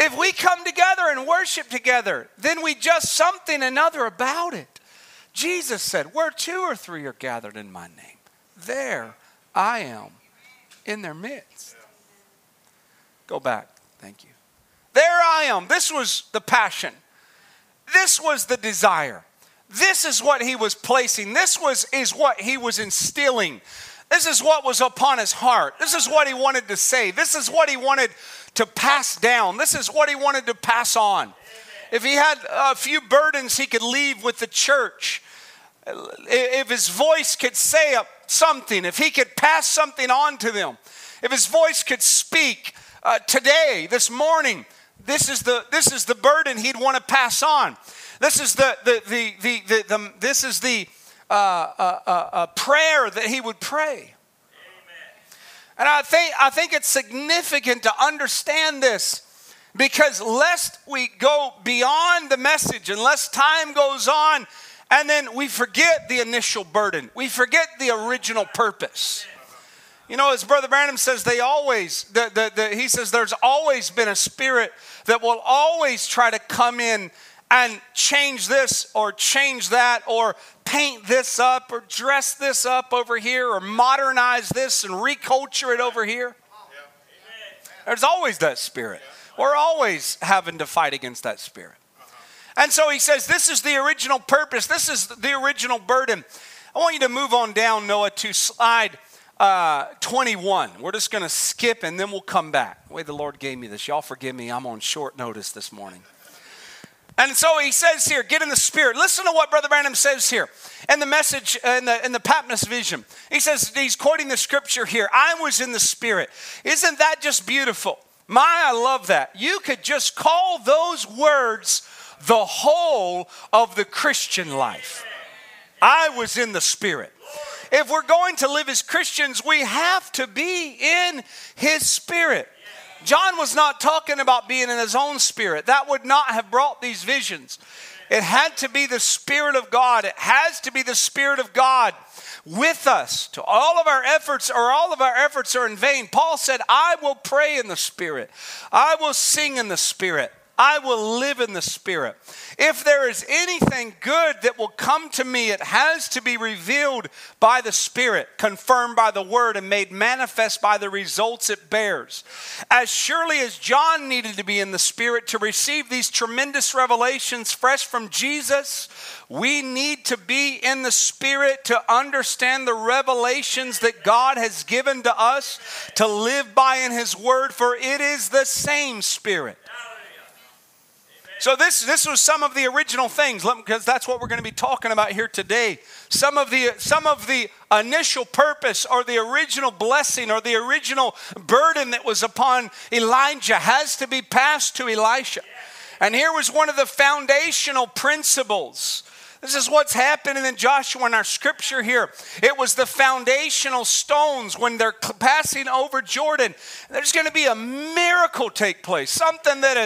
If we come together and worship together, then we just something another about it. Jesus said, where 2 or 3 are gathered in my name, there I am in their midst. Go back. Thank you. There I am. This was the passion. This was the desire. This is what he was placing. This is what he was instilling. This is what was upon his heart. This is what he wanted to say. This is what he wanted to pass down. This is what he wanted to pass on. If he had a few burdens he could leave with the church, if his voice could say something, if he could pass something on to them, if his voice could speak today, this morning, this is the burden he'd want to pass on. This is the prayer that he would pray. Amen. And I think it's significant to understand this, because lest we go beyond the message, unless time goes on, and then we forget the initial burden. We forget the original purpose. You know, as Brother Branham says, he says there's always been a spirit that will always try to come in and change this or change that, or paint this up or dress this up over here, or modernize this and reculture it over here. There's always that spirit. We're always having to fight against that spirit. And so he says, this is the original purpose. This is the original burden. I want you to move on down, Noah, to slide 21. We're just going to skip and then we'll come back. The way the Lord gave me this. Y'all forgive me. I'm on short notice this morning. And so he says here, get in the spirit. Listen to what Brother Branham says here in the message, in the Patmos vision. He says, he's quoting the scripture here. I was in the spirit. Isn't that just beautiful? I love that. You could just call those words the whole of the Christian life. I was in the spirit. If we're going to live as Christians, we have to be in his spirit. John was not talking about being in his own spirit. That would not have brought these visions. It had to be the Spirit of God. It has to be the Spirit of God with us. To all of our efforts are in vain. Paul said, I will pray in the Spirit. I will sing in the Spirit. I will live in the Spirit. If there is anything good that will come to me, it has to be revealed by the Spirit, confirmed by the Word, and made manifest by the results it bears. As surely as John needed to be in the Spirit to receive these tremendous revelations fresh from Jesus, we need to be in the Spirit to understand the revelations that God has given to us to live by in His Word, for it is the same Spirit. So this was some of the original things, because that's what we're going to be talking about here today. Some of the initial purpose, or the original blessing, or the original burden that was upon Elijah has to be passed to Elisha. And here was one of the foundational principles. This is what's happening in Joshua in our scripture here. It was the foundational stones when they're passing over Jordan. There's going to be a miracle take place. Something that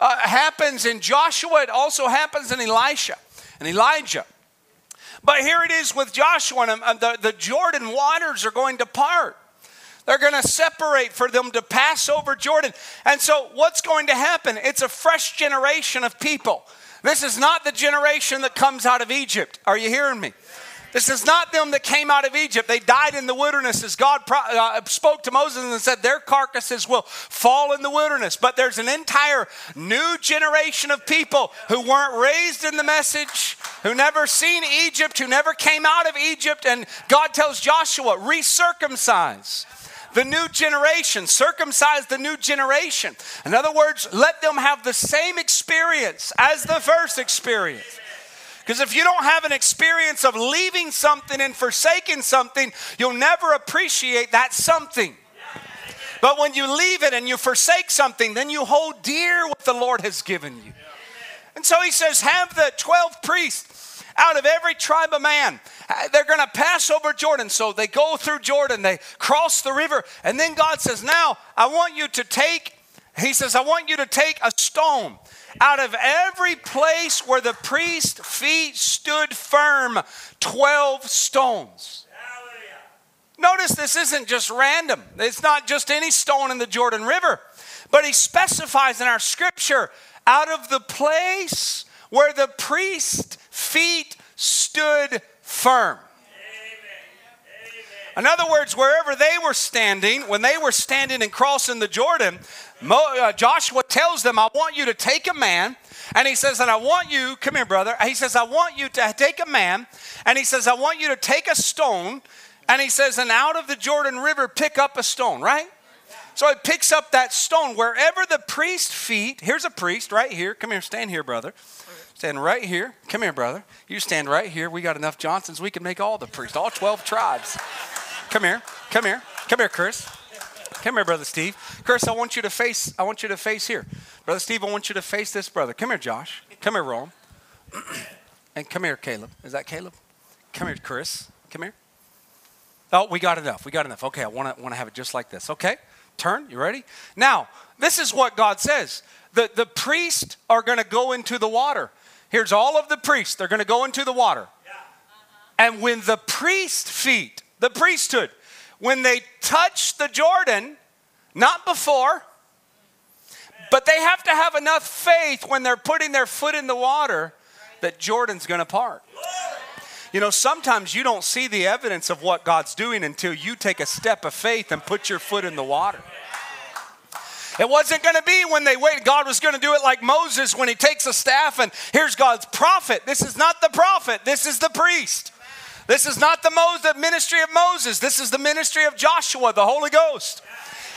happens in Joshua, it also happens in Elisha and Elijah. But here it is with Joshua, and the Jordan waters are going to part. They're going to separate for them to pass over Jordan. And so what's going to happen? It's a fresh generation of people. This is not the generation that comes out of Egypt. Are you hearing me? This is not them that came out of Egypt. They died in the wilderness, as God spoke to Moses and said their carcasses will fall in the wilderness. But there's an entire new generation of people who weren't raised in the message, who never seen Egypt, who never came out of Egypt. And God tells Joshua, recircumcise. the new generation, circumcise the new generation. In other words, let them have the same experience as the first experience. Because if you don't have an experience of leaving something and forsaking something, you'll never appreciate that something. But when you leave it and you forsake something, then you hold dear what the Lord has given you. And so he says, have the 12 priests out of every tribe of man. They're going to pass over Jordan. So they go through Jordan. They cross the river. And then God says, now I want you to take, he says, I want you to take a stone out of every place where the priest's feet stood firm, 12 stones. Notice this isn't just random. It's not just any stone in the Jordan River. But he specifies in our scripture, out of the place where the priest's feet stood firm. Amen. In other words, wherever they were standing, when they were standing and crossing the Jordan, Joshua tells them, I want you to take a man. And he says, and I want you, come here, brother. He says, I want you to take a man. And he says, I want you to take a stone. And he says, and out of the Jordan River, pick up a stone, right? So he picks up that stone. Wherever the priest's feet, here's a priest right here. Come here, stand here, brother. Stand right here. Come here, brother. You stand right here. We got enough Johnsons. We can make all the priests, all 12 tribes. Come here. Come here. Come here, Chris. Come here, Brother Steve. Chris, I want you to face here. Brother Steve, I want you to face this brother. Come here, Josh. Come here, Rome. And come here, Caleb. Is that Caleb? Come here, Chris. Come here. Oh, we got enough. Okay, I want to have it just like this. Okay, turn, you ready? Now, this is what God says. The priests are going to go into the water. Here's all of the priests. They're going to go into the water. Yeah. And when the priest's feet, the priesthood, when they touch the Jordan, not before, but they have to have enough faith when they're putting their foot in the water that Jordan's going to part. You know, sometimes you don't see the evidence of what God's doing until you take a step of faith and put your foot in the water. It wasn't going to be when they waited. God was going to do it like Moses when he takes a staff and here's God's prophet. This is not the prophet. This is the priest. This is not the ministry of Moses. This is the ministry of Joshua, the Holy Ghost.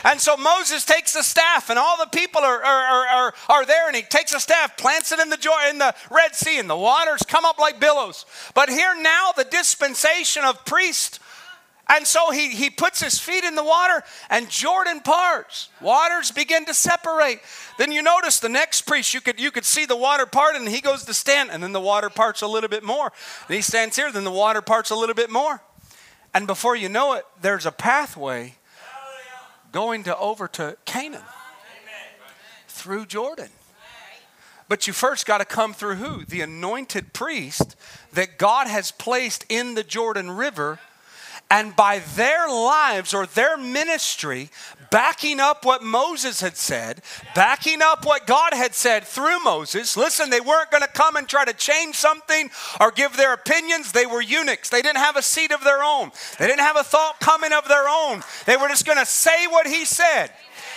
And so Moses takes the staff and all the people are there and he takes a staff, plants it in the Red Sea and the waters come up like billows. But here now the dispensation of priest. And so he puts his feet in the water and Jordan parts. Waters begin to separate. Then you notice the next priest, you could see the water part and he goes to stand and then the water parts a little bit more. And he stands here, then the water parts a little bit more. And before you know it, there's a pathway going to over to Canaan. Amen. Through Jordan. But you first got to come through who? The anointed priest that God has placed in the Jordan River, and by their lives or their ministry, backing up what Moses had said, backing up what God had said through Moses. Listen, they weren't going to come and try to change something or give their opinions. They were eunuchs. They didn't have a seat of their own. They didn't have a thought coming of their own. They were just going to say what he said.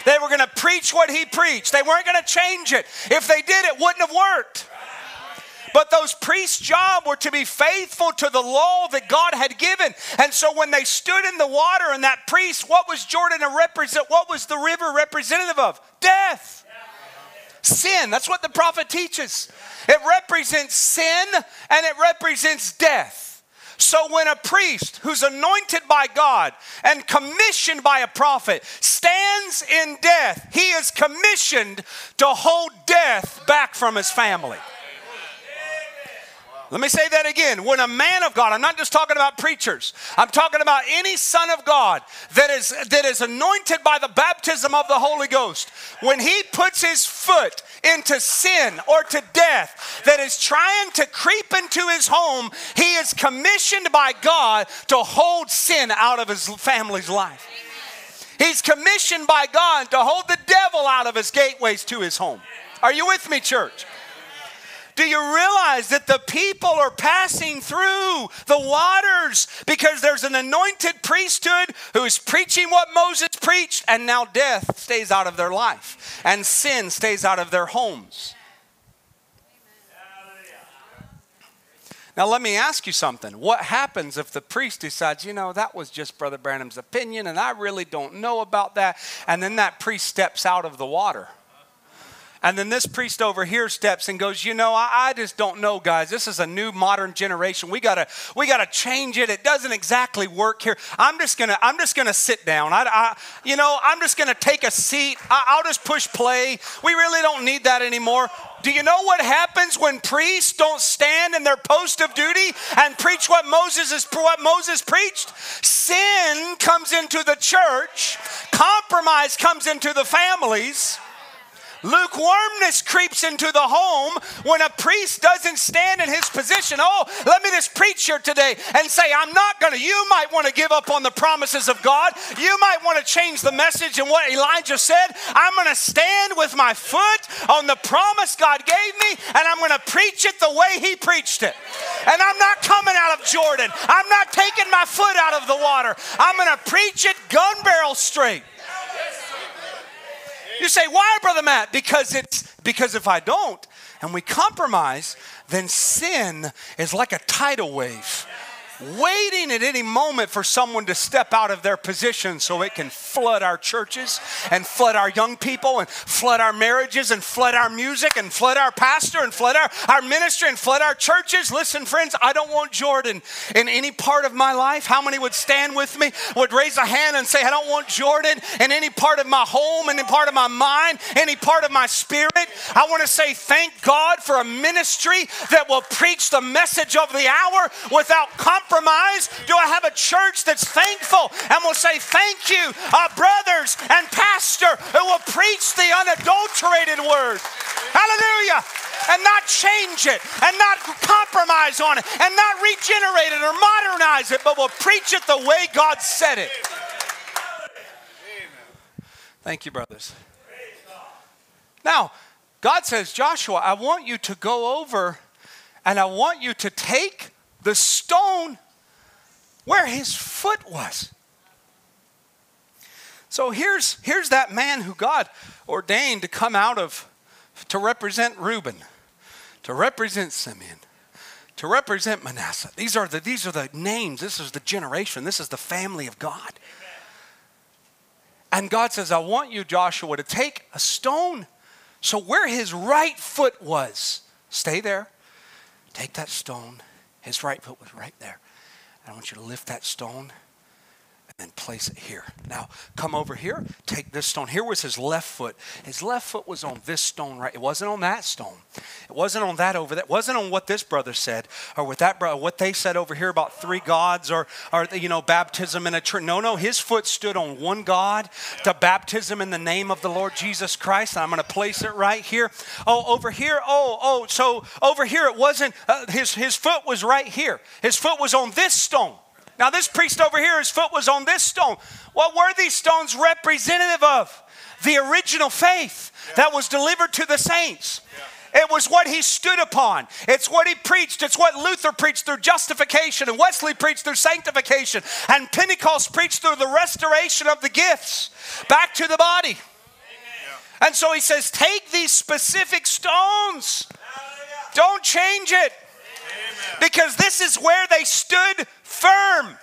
They were going to preach what he preached. They weren't going to change it. If they did, it wouldn't have worked. But those priests' job were to be faithful to the law that God had given. And so when they stood in the water and that priest, what was Jordan a represent? What was the river representative of? Death. Sin. That's what the prophet teaches. It represents sin and it represents death. So when a priest who's anointed by God and commissioned by a prophet stands in death, he is commissioned to hold death back from his family. Let me say that again. When a man of God, I'm not just talking about preachers. I'm talking about any son of God that is anointed by the baptism of the Holy Ghost. When he puts his foot into sin or to death that is trying to creep into his home, he is commissioned by God to hold sin out of his family's life. He's commissioned by God to hold the devil out of his gateways to his home. Are you with me, church? Do you realize that the people are passing through the waters because there's an anointed priesthood who is preaching what Moses preached, and now death stays out of their life and sin stays out of their homes? Now, let me ask you something. What happens if the priest decides, you know, that was just Brother Branham's opinion, and I really don't know about that, and then that priest steps out of the water? And then this priest over here steps and goes, you know, I just don't know, guys. This is a new modern generation. We gotta change it. It doesn't exactly work here. I'm just gonna sit down. I'm just gonna take a seat. I'll just push play. We really don't need that anymore. Do you know what happens when priests don't stand in their post of duty and preach what Moses preached? Sin comes into the church. Compromise comes into the families. Lukewarmness creeps into the home when a priest doesn't stand in his position. Oh, let me just preach here today and say, you might want to give up on the promises of God. You might want to change the message and what Elijah said. I'm going to stand with my foot on the promise God gave me, and I'm going to preach it the way he preached it. And I'm not coming out of Jordan. I'm not taking my foot out of the water. I'm going to preach it gun barrel straight. You say, why, Brother Matt? Because if I don't and we compromise, then sin is like a tidal wave, waiting at any moment for someone to step out of their position so it can flood our churches and flood our young people and flood our marriages and flood our music and flood our pastor and flood our ministry and flood our churches. Listen, friends, I don't want Jordan in any part of my life. How many would stand with me, would raise a hand and say, I don't want Jordan in any part of my home, any part of my mind, any part of my spirit? I want to say thank God for a ministry that will preach the message of the hour without compromise. Do I have a church that's thankful and will say thank you, our brothers and pastor who will preach the unadulterated word? Hallelujah. And not change it, and not compromise on it, and not regenerate it or modernize it, but will preach it the way God said it. Thank you, brothers. Now, God says, Joshua, I want you to go over and I want you to take the stone where his foot was. So here's that man who God ordained to come out of, to represent Reuben, to represent Simeon, to represent Manasseh. These are the names. This is the generation. This is the family of God. And God says, I want you, Joshua, to take a stone. So where his right foot was, stay there. Take that stone. His right foot was right there. And I want you to lift that stone and then place it here. Now, come over here. Take this stone. Here was his left foot. His left foot was on this stone, right? It wasn't on that stone. It wasn't on that over there. It wasn't on what this brother said or with that brother, what they said over here about three gods or baptism in a church. No, his foot stood on one God, the baptism in the name of the Lord Jesus Christ. And I'm going to place it right here. So over here it wasn't, his foot was right here. His foot was on this stone. Now, this priest over here, his foot was on this stone. What were these stones representative of? The original faith that was delivered to the saints. Yeah. It was what he stood upon. It's what he preached. It's what Luther preached through justification, and Wesley preached through sanctification, and Pentecost preached through the restoration of the gifts back to the body. Amen. And so he says, take these specific stones. Hallelujah. Don't change it. Amen. Because this is where they stood firm. Amen.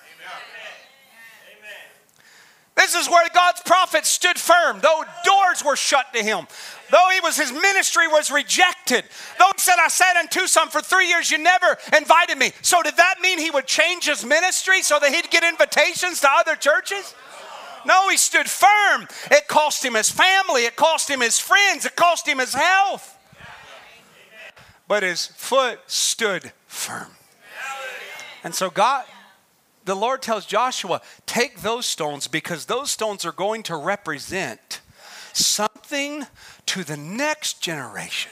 This is where God's prophet stood firm, though doors were shut to him, though his ministry was rejected, though he said, I sat in Tucson for 3 years, you never invited me. So did that mean he would change his ministry so that he'd get invitations to other churches? No, he stood firm. It cost him his family. It cost him his friends. It cost him his health. But his foot stood firm. And so the Lord tells Joshua, take those stones because those stones are going to represent something to the next generation.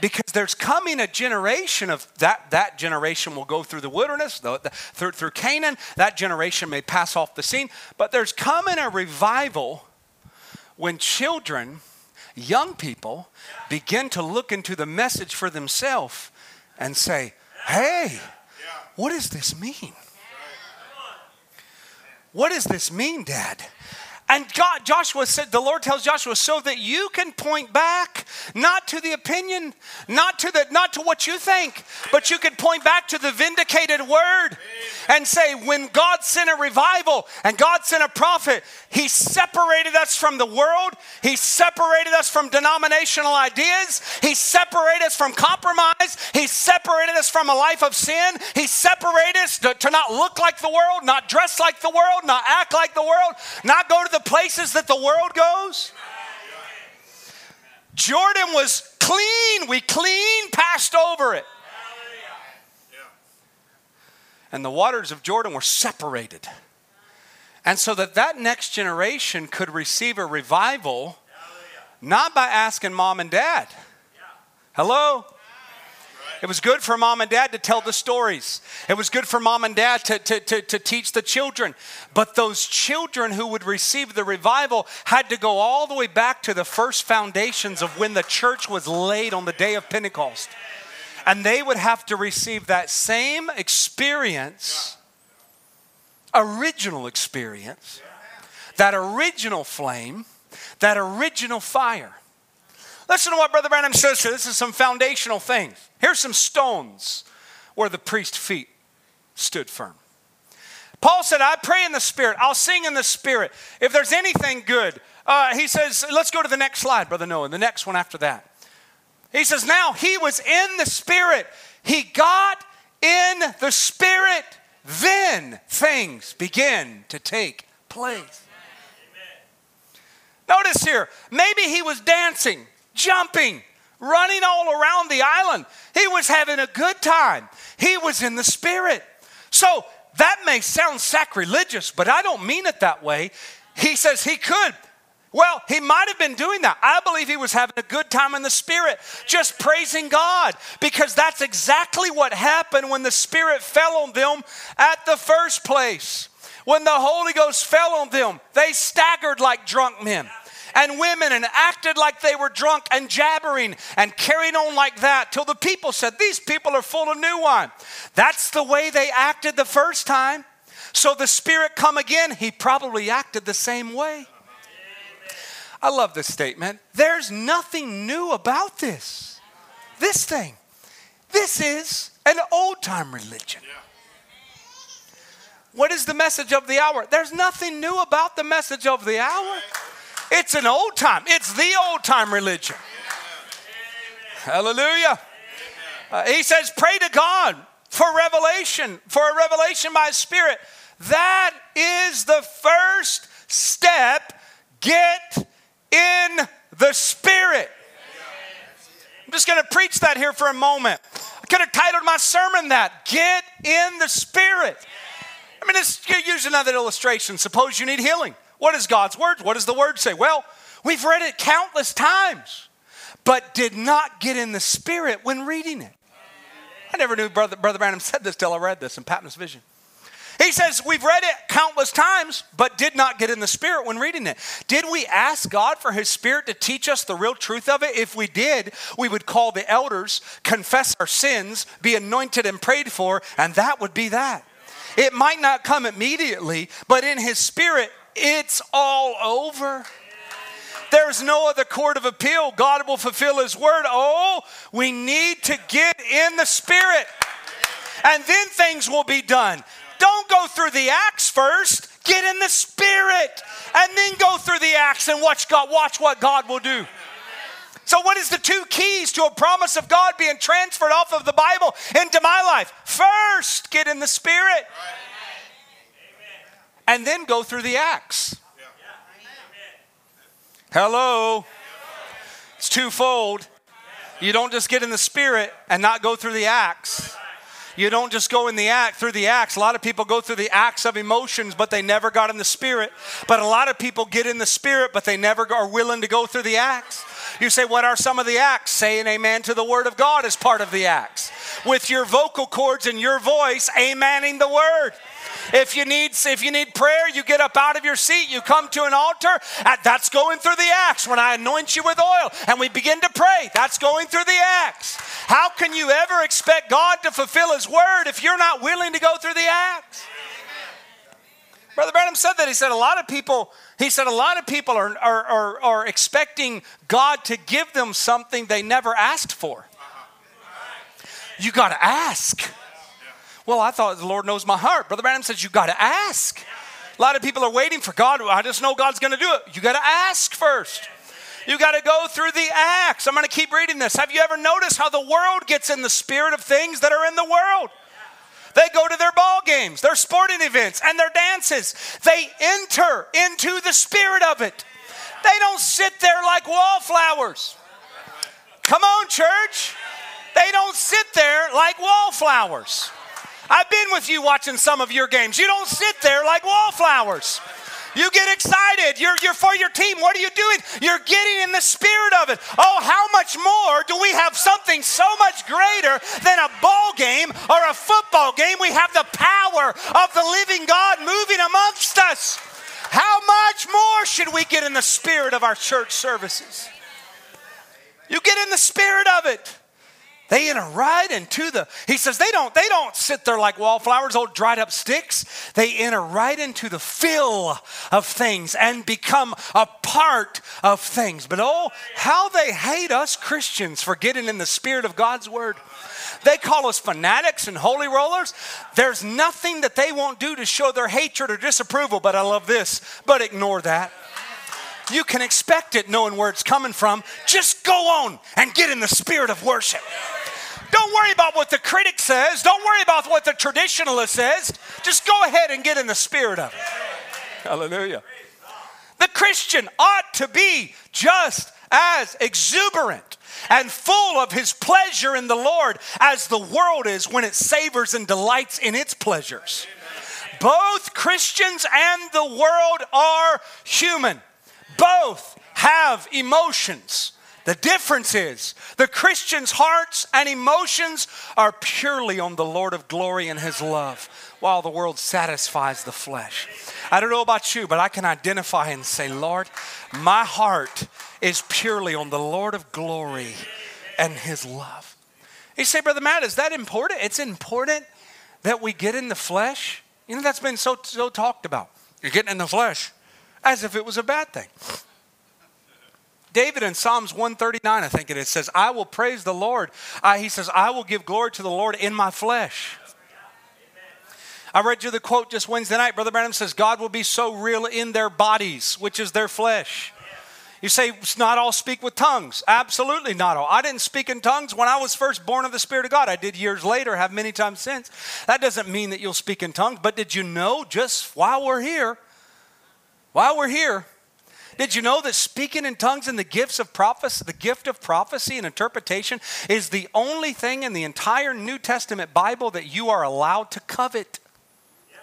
Because there's coming a generation of that generation will go through the wilderness, through Canaan. That generation may pass off the scene. But there's coming a revival when young people begin to look into the message for themselves and say, hey, what does this mean? What does this mean, Dad? And God, Joshua said, the Lord tells Joshua, so that you can point back, not to the opinion, not to what you think, but you can point back to the vindicated word and say, when God sent a revival and God sent a prophet, he separated us from the world. He separated us from denominational ideas. He separated us from compromise. He separated us from a life of sin. He separated us to not look like the world, not dress like the world, not act like the world, not go to the places that the world goes. Jordan was clean. We clean passed over it. And the waters of Jordan were separated. And so that next generation could receive a revival, not by asking mom and dad. Hello? It was good for mom and dad to tell the stories. It was good for mom and dad to teach the children. But those children who would receive the revival had to go all the way back to the first foundations of when the church was laid on the day of Pentecost. And they would have to receive that same experience, original experience, that original flame, that original fire. Listen to what Brother Branham says here. This is some foundational things. Here's some stones where the priest's feet stood firm. Paul said, I pray in the Spirit. I'll sing in the Spirit. If there's anything good, he says, let's go to the next slide, Brother Noah, the next one after that. He says, now he was in the Spirit. He got in the Spirit. Then things begin to take place. Notice here, maybe he was dancing, jumping, running all around the island. He was having a good time. He was in the Spirit. So that may sound sacrilegious, but I don't mean it that way. He says he could. Well, he might have been doing that. I believe he was having a good time in the Spirit, just praising God, because that's exactly what happened when the Spirit fell on them at the first place. When the Holy Ghost fell on them, they staggered like drunk men and women and acted like they were drunk and jabbering and carrying on like that till the people said, these people are full of new wine. That's the way they acted the first time. So the Spirit come again, he probably acted the same way. I love this statement. There's nothing new about this. This thing. This is an old-time religion. Yeah. What is the message of the hour? There's nothing new about the message of the hour. It's an old time. It's the old time religion. Amen. Hallelujah. Amen. He says, pray to God for revelation, for a revelation by His Spirit. That is the first step. Get in the Spirit. Amen. I'm just going to preach that here for a moment. I could have titled my sermon that. Get in the Spirit. I mean, let's use another illustration. Suppose you need healing. What is God's word? What does the word say? Well, we've read it countless times, but did not get in the Spirit when reading it. I never knew Brother Branham said this till I read this in Patmos Vision. He says, we've read it countless times, but did not get in the Spirit when reading it. Did we ask God for His Spirit to teach us the real truth of it? If we did, we would call the elders, confess our sins, be anointed and prayed for, and that would be that. It might not come immediately, but in His Spirit, it's all over. There's no other court of appeal. God will fulfill His word. Oh, we need to get in the Spirit. And then things will be done. Don't go through the Acts first. Get in the Spirit. And then go through the Acts and watch what God will do. So what is the two keys to a promise of God being transferred off of the Bible into my life? First, get in the Spirit. Right. And then go through the Acts. Yeah. Yeah. Hello. It's twofold. You don't just get in the Spirit and not go through the Acts. You don't just go in the act through the acts. A lot of people go through the acts of emotions, but they never got in the Spirit. But a lot of people get in the Spirit, but they never are willing to go through the acts. You say, what are some of the acts? Saying amen to the word of God is part of the acts. With your vocal cords and your voice, amening the word. If you need prayer, you get up out of your seat, you come to an altar. That's going through the acts. When I anoint you with oil and we begin to pray, that's going through the acts. How can you ever expect God to fulfill His word if you're not willing to go through the acts? Brother Branham said that. He said a lot of people are expecting God to give them something they never asked for. You got to ask. Well, I thought the Lord knows my heart. Brother Branham says you got to ask. A lot of people are waiting for God. I just know God's going to do it. You got to ask first. You got to go through the acts. I'm going to keep reading this. Have you ever noticed how the world gets in the spirit of things that are in the world? They go to their ball games, their sporting events, and their dances. They enter into the spirit of it. They don't sit there like wallflowers. Come on, church. They don't sit there like wallflowers. I've been with you watching some of your games. You don't sit there like wallflowers. You get excited. You're for your team. What are you doing? You're getting in the spirit of it. Oh, how much more do we have something so much greater than a ball game or a football game? We have the power of the living God moving amongst us. How much more should we get in the spirit of our church services? You get in the spirit of it. They enter right into the, he says, they don't sit there like wallflowers, old dried up sticks. They enter right into the fill of things and become a part of things. But oh, how they hate us Christians for getting in the spirit of God's word. They call us fanatics and holy rollers. There's nothing that they won't do to show their hatred or disapproval. But I love this, but ignore that. You can expect it knowing where it's coming from. Just go on and get in the spirit of worship. Don't worry about what the critic says. Don't worry about what the traditionalist says. Just go ahead and get in the spirit of it. Hallelujah. The Christian ought to be just as exuberant and full of his pleasure in the Lord as the world is when it savors and delights in its pleasures. Both Christians and the world are human. Both have emotions. The difference is the Christian's hearts and emotions are purely on the Lord of glory and his love, while the world satisfies the flesh. I don't know about you, but I can identify and say, Lord, my heart is purely on the Lord of glory and his love. You say, Brother Matt, is that important? It's important that we get in the flesh. You know, that's been so talked about. You're getting in the flesh. As if it was a bad thing. David in Psalms 139, I think it is, says, I will praise the Lord. He says, I will give glory to the Lord in my flesh. I read you the quote just Wednesday night. Brother Branham says, God will be so real in their bodies, which is their flesh. You say, not all speak with tongues. Absolutely not all. I didn't speak in tongues when I was first born of the Spirit of God. I did years later, have many times since. That doesn't mean that you'll speak in tongues, but did you know just while we're here, did you know that speaking in tongues and the gift of prophecy and interpretation is the only thing in the entire New Testament Bible that you are allowed to covet? Yeah.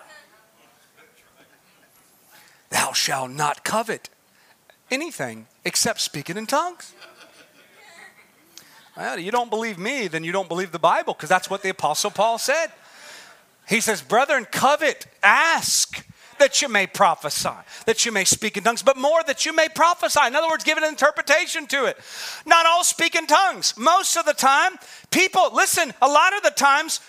Thou shalt not covet anything except speaking in tongues. Well, you don't believe me, then you don't believe the Bible, because that's what the Apostle Paul said. He says, brethren, covet, ask, that you may prophesy, that you may speak in tongues, but more that you may prophesy. In other words, give an interpretation to it. Not all speak in tongues. Most of the time, people, listen, a lot of the times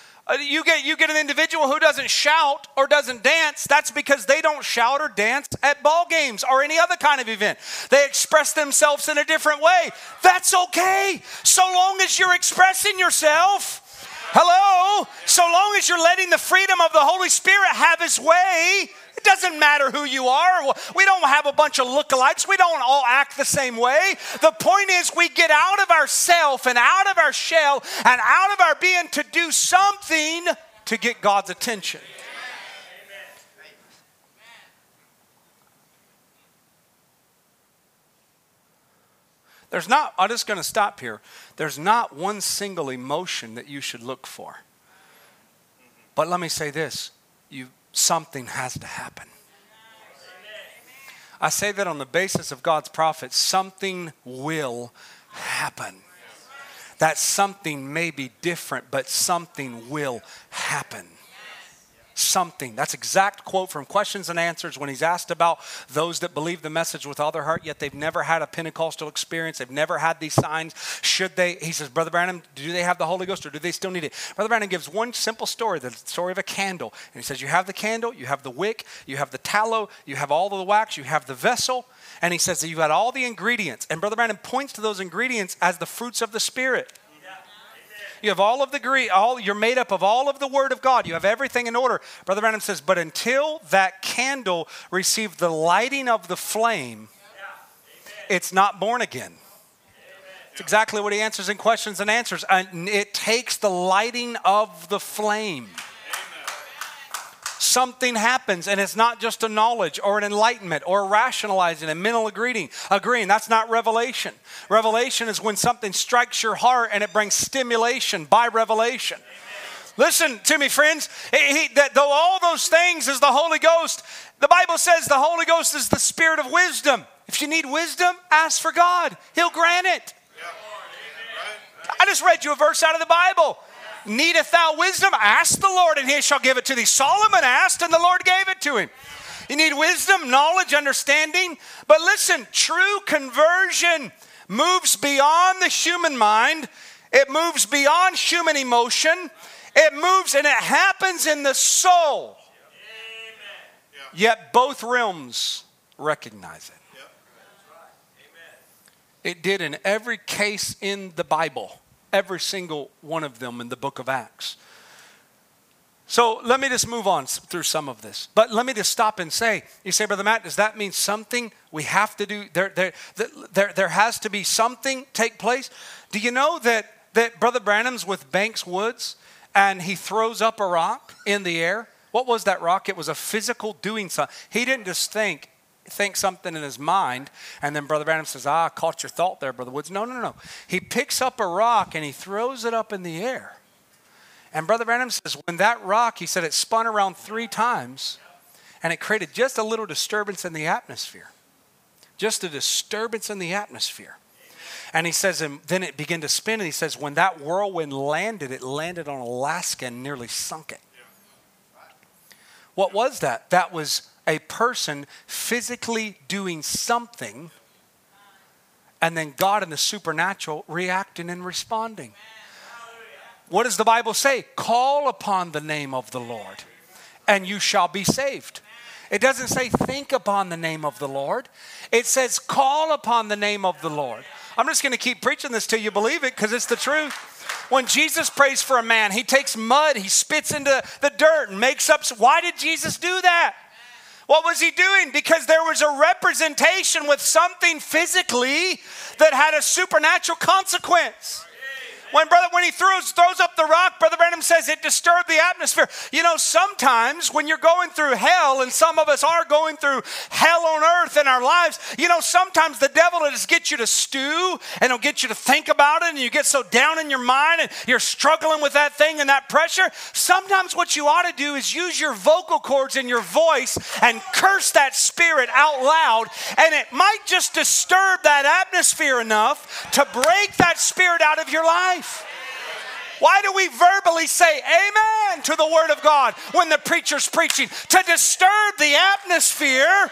you get an individual who doesn't shout or doesn't dance. That's because they don't shout or dance at ball games or any other kind of event. They express themselves in a different way. That's okay, so long as you're expressing yourself. Hello? So long as you're letting the freedom of the Holy Spirit have his way. It doesn't matter who you are. We don't have a bunch of lookalikes. We don't all act the same way. The point is we get out of ourself and out of our shell and out of our being to do something to get God's attention. I'm just going to stop here. There's not one single emotion that you should look for. But let me say this. Something has to happen. I say that on the basis of God's prophets, something will happen. That something may be different, but something will happen. something. That's exact quote from Questions and Answers when he's asked about those that believe the message with all their heart, yet they've never had a Pentecostal experience. They've never had these signs. Should they? He says, Brother Branham, do they have the Holy Ghost or do they still need it? Brother Branham gives one simple story, the story of a candle. And he says, you have the candle, you have the wick, you have the tallow, you have all the wax, you have the vessel. And he says that you've got all the ingredients. And Brother Brandon points to those ingredients as the fruits of the Spirit. You have all of the, you're made up of all of the Word of God. You have everything in order. Brother Branham says, but until that candle received the lighting of the flame, it's not born again. It's exactly what he answers in Questions and Answers. And it takes the lighting of the flame. Something happens, and it's not just a knowledge or an enlightenment or rationalizing and mental agreeing. That's not revelation. Revelation is when something strikes your heart and it brings stimulation by revelation. Amen. Listen to me, friends. That though all those things is the Holy Ghost, the Bible says the Holy Ghost is the spirit of wisdom. If you need wisdom, ask for God. He'll grant it. Yeah. I just read you a verse out of the Bible. Needeth thou wisdom? Ask the Lord, and he shall give it to thee. Solomon asked, and the Lord gave it to him. You need wisdom, knowledge, understanding. But listen, true conversion moves beyond the human mind. It moves beyond human emotion. It moves, and it happens in the soul. Amen. Yet both realms recognize it. Yep. It did in every case in the Bible. Every single one of them in the book of Acts. So let me just move on through some of this. But let me just stop and say, you say, Brother Matt, does that mean something we have to do? There has to be something take place. Do you know that Brother Branham's with Banks Woods and he throws up a rock in the air? What was that rock? It was a physical doing something. He didn't just think something in his mind, and then Brother Branham says, I caught your thought there, Brother Woods. No. He picks up a rock, and he throws it up in the air. And Brother Branham says, when that rock, he said, it spun around 3 times, and it created just a little disturbance in the atmosphere. Just a disturbance in the atmosphere. And he says, and then it began to spin, and he says, when that whirlwind landed, it landed on Alaska and nearly sunk it. What was that? That was a person physically doing something, and then God in the supernatural reacting and responding. What does the Bible say? Call upon the name of the Lord, and you shall be saved. It doesn't say think upon the name of the Lord. It says call upon the name of the Lord. I'm just going to keep preaching this till you believe it, because it's the truth. When Jesus prays for a man, he takes mud, he spits into the dirt and makes up. Why did Jesus do that? What was he doing? Because there was a representation with something physically that had a supernatural consequence. When he throws up the rock, Brother Branham says it disturbed the atmosphere. You know, sometimes when you're going through hell, and some of us are going through hell on earth in our lives, you know, sometimes the devil will just get you to stew, and he'll get you to think about it, and you get so down in your mind, and you're struggling with that thing and that pressure. Sometimes what you ought to do is use your vocal cords and your voice and curse that spirit out loud, and it might just disturb that atmosphere enough to break that spirit out of your life. Why do we verbally say amen to the word of God when the preacher's preaching? To disturb the atmosphere,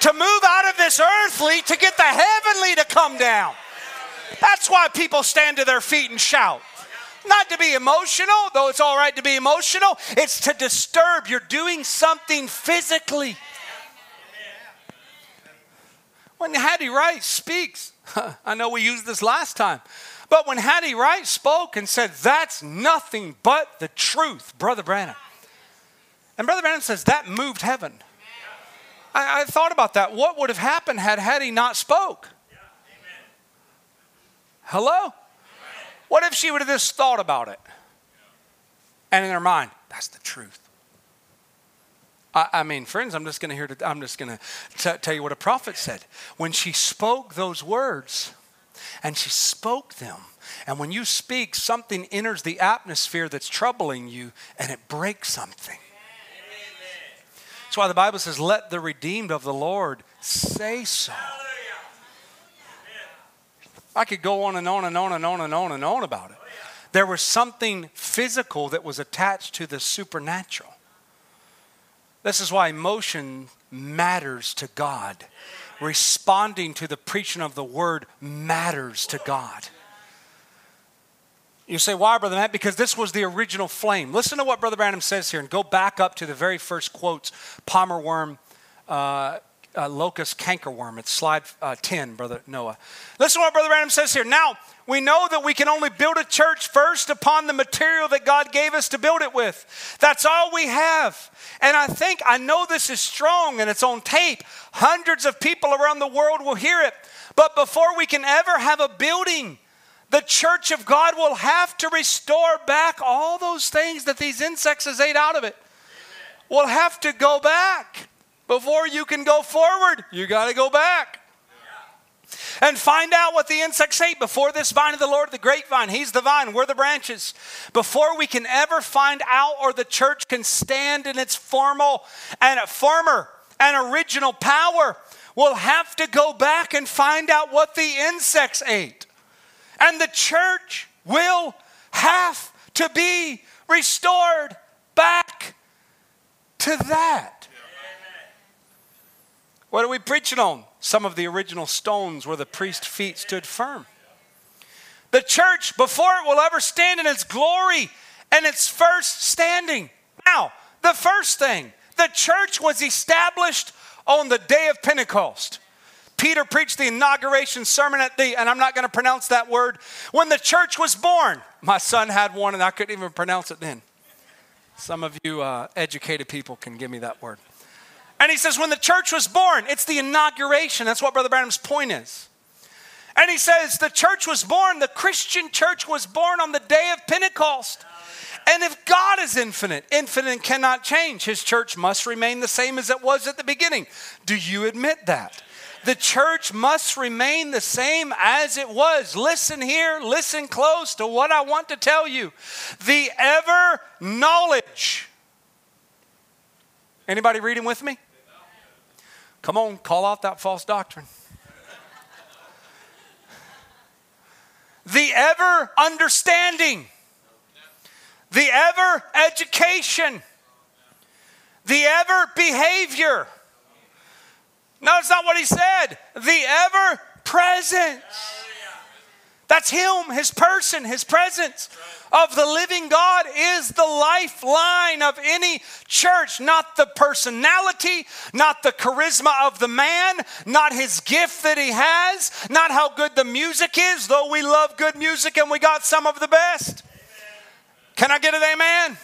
to move out of this earthly, to get the heavenly to come down. That's why people stand to their feet and shout. Not to be emotional, though it's all right to be emotional. It's to disturb. You're doing something physically. When Hattie Wright speaks, I know we used this last time, but when Hattie Wright spoke and said, that's nothing but the truth, Brother Branham. And Brother Branham says, that moved heaven. I thought about that. What would have happened had Hattie not spoke? Hello? What if she would have just thought about it? And in her mind, that's the truth. I mean, friends, I'm just going to tell you what a prophet said. When she spoke those words, and she spoke them. And when you speak, something enters the atmosphere that's troubling you, and it breaks something. Amen. That's why the Bible says, let the redeemed of the Lord say so. Hallelujah. I could go on and on and on and on and on and on about it. There was something physical that was attached to the supernatural. This is why emotion matters to God. Responding to the preaching of the word matters to God. You say, why, Brother Matt? Because this was the original flame. Listen to what Brother Branham says here, and go back up to the very first quotes, palmer worm, locust cankerworm. It's slide 10, Brother Noah. Listen to what Brother Branham says here. Now, we know that we can only build a church first upon the material that God gave us to build it with. That's all we have. And I know this is strong and it's on tape. Hundreds of people around the world will hear it. But before we can ever have a building, the church of God will have to restore back all those things that these insects has ate out of it. We'll have to go back. Before you can go forward, you got to go back. And find out what the insects ate. Before this vine of the Lord, the grapevine, he's the vine, we're the branches. Before we can ever find out or the church can stand in its former and original power, we'll have to go back and find out what the insects ate. And the church will have to be restored back to that. What are we preaching on? Some of the original stones where the priest's feet stood firm. The church, before it will ever stand in its glory and its first standing. Now, the first thing, the church was established on the day of Pentecost. Peter preached the inauguration sermon and I'm not going to pronounce that word, when the church was born. My son had one and I couldn't even pronounce it then. Some of you educated people can give me that word. And he says, when the church was born, it's the inauguration. That's what Brother Branham's point is. And he says, the church was born, the Christian church was born on the day of Pentecost. And if God is infinite, infinite cannot change. His church must remain the same as it was at the beginning. Do you admit that? The church must remain the same as it was. Listen here, listen close to what I want to tell you. The ever knowledge. Anybody reading with me? Come on, call out that false doctrine. The ever understanding, the ever education, the ever behavior. No, it's not what he said. The ever presence. That's him, his person, his presence of the living God is the lifeline of any church. Not the personality, not the charisma of the man, not his gift that he has, not how good the music is, though we love good music and we got some of the best. Amen. Can I get an amen? Amen.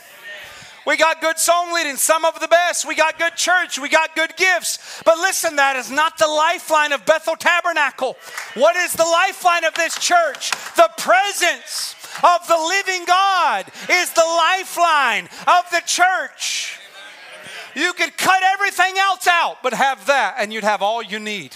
We got good song leading, some of the best. We got good church. We got good gifts. But listen, that is not the lifeline of Bethel Tabernacle. What is the lifeline of this church? The presence of the living God is the lifeline of the church. You could cut everything else out, but have that, and you'd have all you need.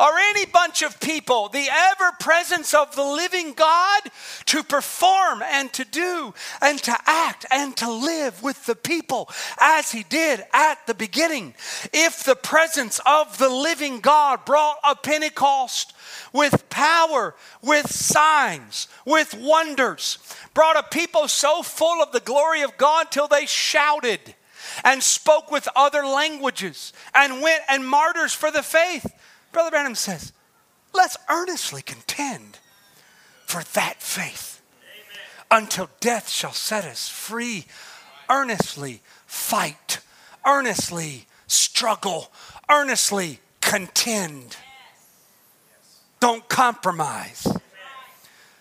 Or any bunch of people, the ever presence of the living God to perform and to do and to act and to live with the people as he did at the beginning. If the presence of the living God brought a Pentecost with power, with signs, with wonders, brought a people so full of the glory of God till they shouted and spoke with other languages and went and martyrs for the faith. Brother Branham says, let's earnestly contend for that faith. Amen. Until death shall set us free. Earnestly fight. Earnestly struggle. Earnestly contend. Yes. Don't compromise. Amen.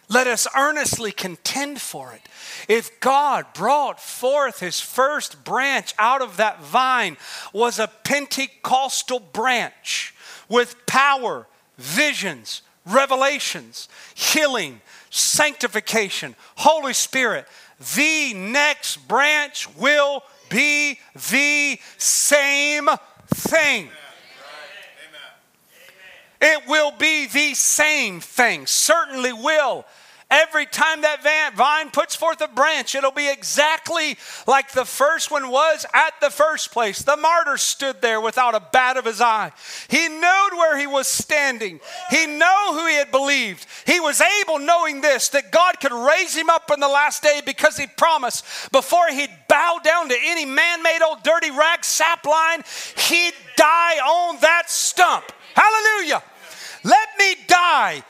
Let us earnestly contend for it. If God brought forth his first branch out of that vine was a Pentecostal branch, with power, visions, revelations, healing, sanctification, Holy Spirit, the next branch will be the same thing. Amen. It will be the same thing. Certainly will. Every time that vine puts forth a branch, it'll be exactly like the first one was at the first place. The martyr stood there without a bat of his eye. He knew where he was standing. He knew who he had believed. He was able, knowing this, that God could raise him up in the last day because he promised before he'd bow down to any man-made old dirty rag sapline, he'd die on that stump. Hallelujah. Let me die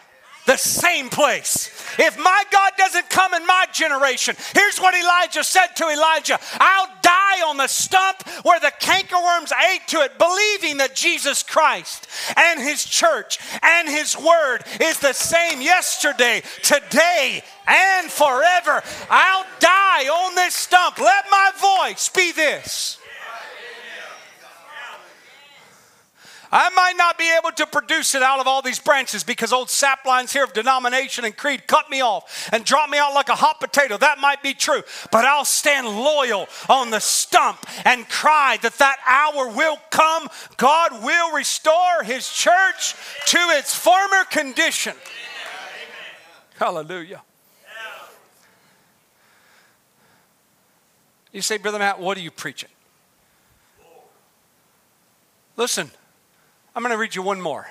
the same place. If my God doesn't come in my generation, here's what Elijah said to Elijah: I'll die on the stump where the cankerworms ate to it, believing that Jesus Christ and his church and his word is the same yesterday, today, and forever. I'll die on this stump. Let my voice be this. I might not be able to produce it out of all these branches because old saplines here of denomination and creed cut me off and dropped me out like a hot potato. That might be true, but I'll stand loyal on the stump and cry that that hour will come. God will restore his church to its former condition. Hallelujah. You say, Brother Matt, what are you preaching? Listen. I'm going to read you one more.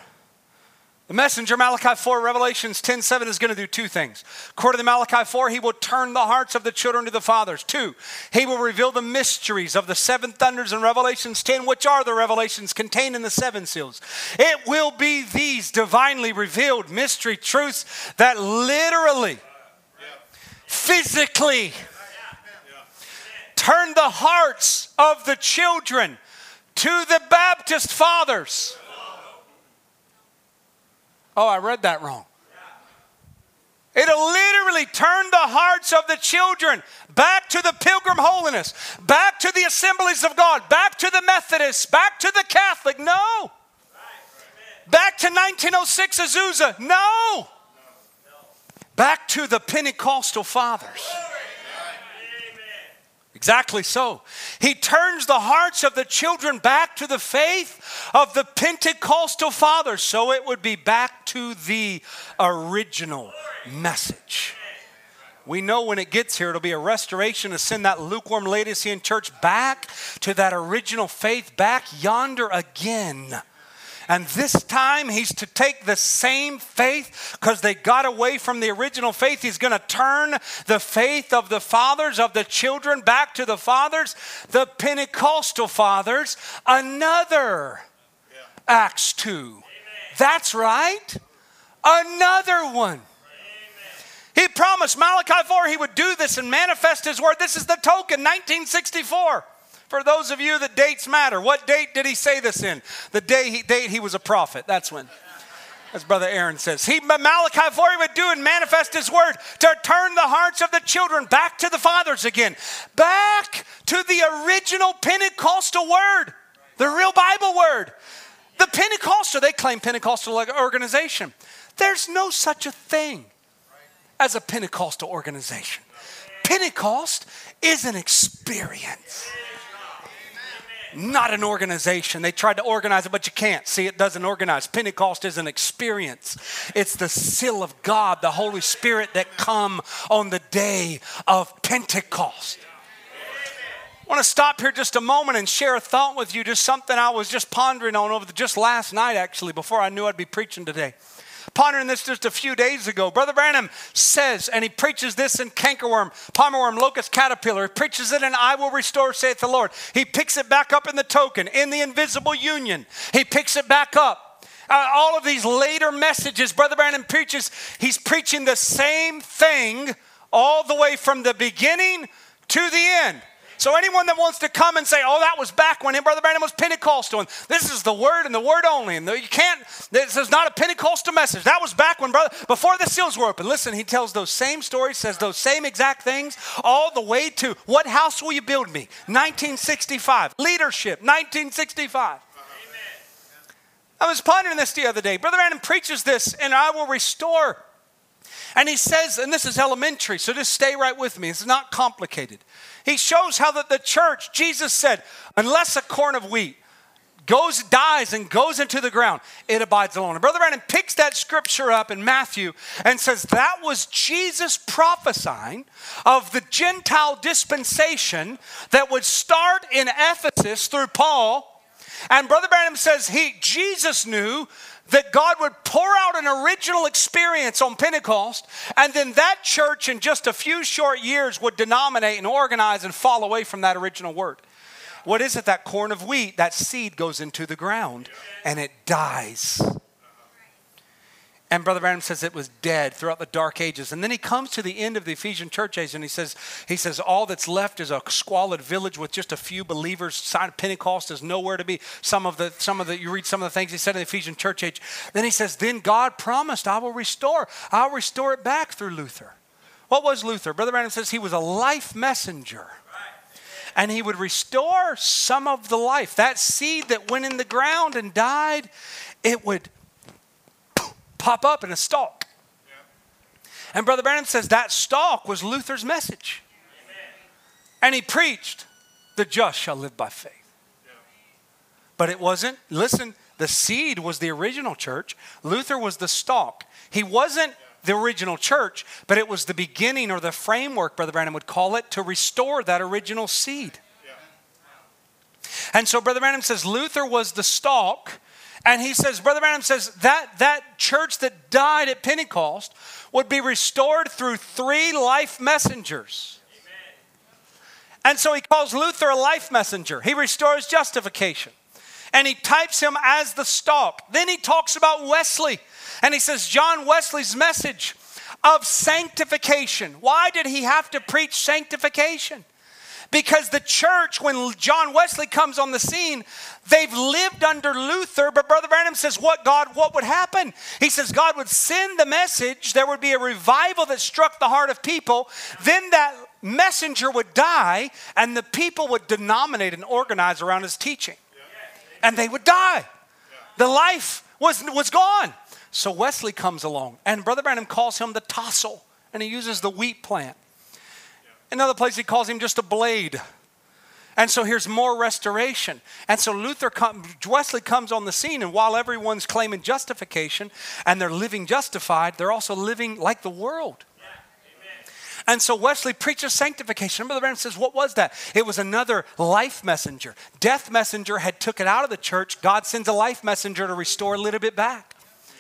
The messenger, Malachi 4, Revelations 10:7 is going to do two things. According to Malachi 4, he will turn the hearts of the children to the fathers. 2, he will reveal the mysteries of the seven thunders in Revelations 10, which are the revelations contained in the seven seals. It will be these divinely revealed mystery truths that literally, physically turn the hearts of the children to the Baptist fathers. Oh, I read that wrong. It'll literally turn the hearts of the children back to the Pilgrim Holiness, back to the Assemblies of God, back to the Methodists, back to the Catholic. No. Back to 1906 Azusa. No. Back to the Pentecostal fathers. Exactly so. He turns the hearts of the children back to the faith of the Pentecostal fathers, so it would be back to the original message. We know when it gets here, it'll be a restoration to send that lukewarm latency in church back to that original faith, back yonder again. And this time he's to take the same faith because they got away from the original faith. He's going to turn the faith of the fathers, of the children, back to the fathers, the Pentecostal fathers. Another Acts 2. Amen. That's right. Another one. Amen. He promised Malachi 4 he would do this and manifest his word. This is the token, 1964. For those of you that dates matter, what date did he say this in? The date he was a prophet. That's when. As Brother Aaron says, Malachi 4 he would do and manifest his word to turn the hearts of the children back to the fathers again. Back to the original Pentecostal word. The real Bible word. The Pentecostal, they claim Pentecostal organization. There's no such a thing as a Pentecostal organization. Pentecost is an experience. Not an organization. They tried to organize it, but you can't. See, it doesn't organize. Pentecost is an experience. It's the seal of God, the Holy Spirit that come on the day of Pentecost. I want to stop here just a moment and share a thought with you, just something I was just pondering on over just last night, actually, before I knew I'd be preaching today. Pondering this just a few days ago. Brother Branham says, and he preaches this in cankerworm, palmerworm, locust, caterpillar. He preaches it in I Will Restore, saith the Lord. He picks it back up in the token, in the invisible union. He picks it back up. All of these later messages, Brother Branham preaches, he's preaching the same thing all the way from the beginning to the end. So anyone that wants to come and say, oh, that was back when Brother Brandon was Pentecostal, and this is the word and the word only, and you can't, this is not a Pentecostal message. That was back when, brother, before the seals were open. Listen, he tells those same stories, says those same exact things, all the way to What House Will You Build Me? 1965. Leadership, 1965. Amen. I was pondering this the other day. Brother Brandon preaches this, and I Will Restore. And he says, and this is elementary, so just stay right with me. It's not complicated. He shows how that the church, Jesus said, unless a corn of wheat goes, dies, and goes into the ground, it abides alone. And Brother Brandon picks that scripture up in Matthew and says that was Jesus prophesying of the Gentile dispensation that would start in Ephesus through Paul. And Brother Branham says Jesus knew that God would pour out an original experience on Pentecost, and then that church in just a few short years would denominate and organize and fall away from that original word. What is it? That corn of wheat, that seed goes into the ground and it dies. And Brother Branham says it was dead throughout the dark ages. And then he comes to the end of the Ephesian church age and he says, all that's left is a squalid village with just a few believers. Sign of Pentecost is nowhere to be. You read some of the things he said in the Ephesian church age. Then he says, then God promised, I'll restore it back through Luther. What was Luther? Brother Branham says he was a life messenger. And he would restore some of the life. That seed that went in the ground and died, it would pop up in a stalk. Yeah. And Brother Branham says that stalk was Luther's message. Amen. And he preached, the just shall live by faith. Yeah. But it wasn't, listen, the seed was the original church. Luther was the stalk. He wasn't the original church, but it was the beginning or the framework, Brother Branham would call it, to restore that original seed. Yeah. And so Brother Branham says Luther was the stalk. And he says, Brother Branham says that church that died at Pentecost would be restored through three life messengers. Amen. And so he calls Luther a life messenger. He restores justification. And he types him as the stalk. Then he talks about Wesley. And he says, John Wesley's message of sanctification. Why did he have to preach sanctification? Because the church, when John Wesley comes on the scene, they've lived under Luther. But Brother Branham says, what would happen? He says, God would send the message. There would be a revival that struck the heart of people. Then that messenger would die, and the people would denominate and organize around his teaching. And they would die. The life was gone. So Wesley comes along, and Brother Branham calls him the tassel, and he uses the wheat plant. Another place he calls him just a blade. And so here's more restoration. And so Wesley comes on the scene, and while everyone's claiming justification and they're living justified, they're also living like the world. Yeah. And so Wesley preaches sanctification. Remember, the Branham says, what was that? It was another life messenger. Death messenger had took it out of the church. God sends a life messenger to restore a little bit back. Yeah.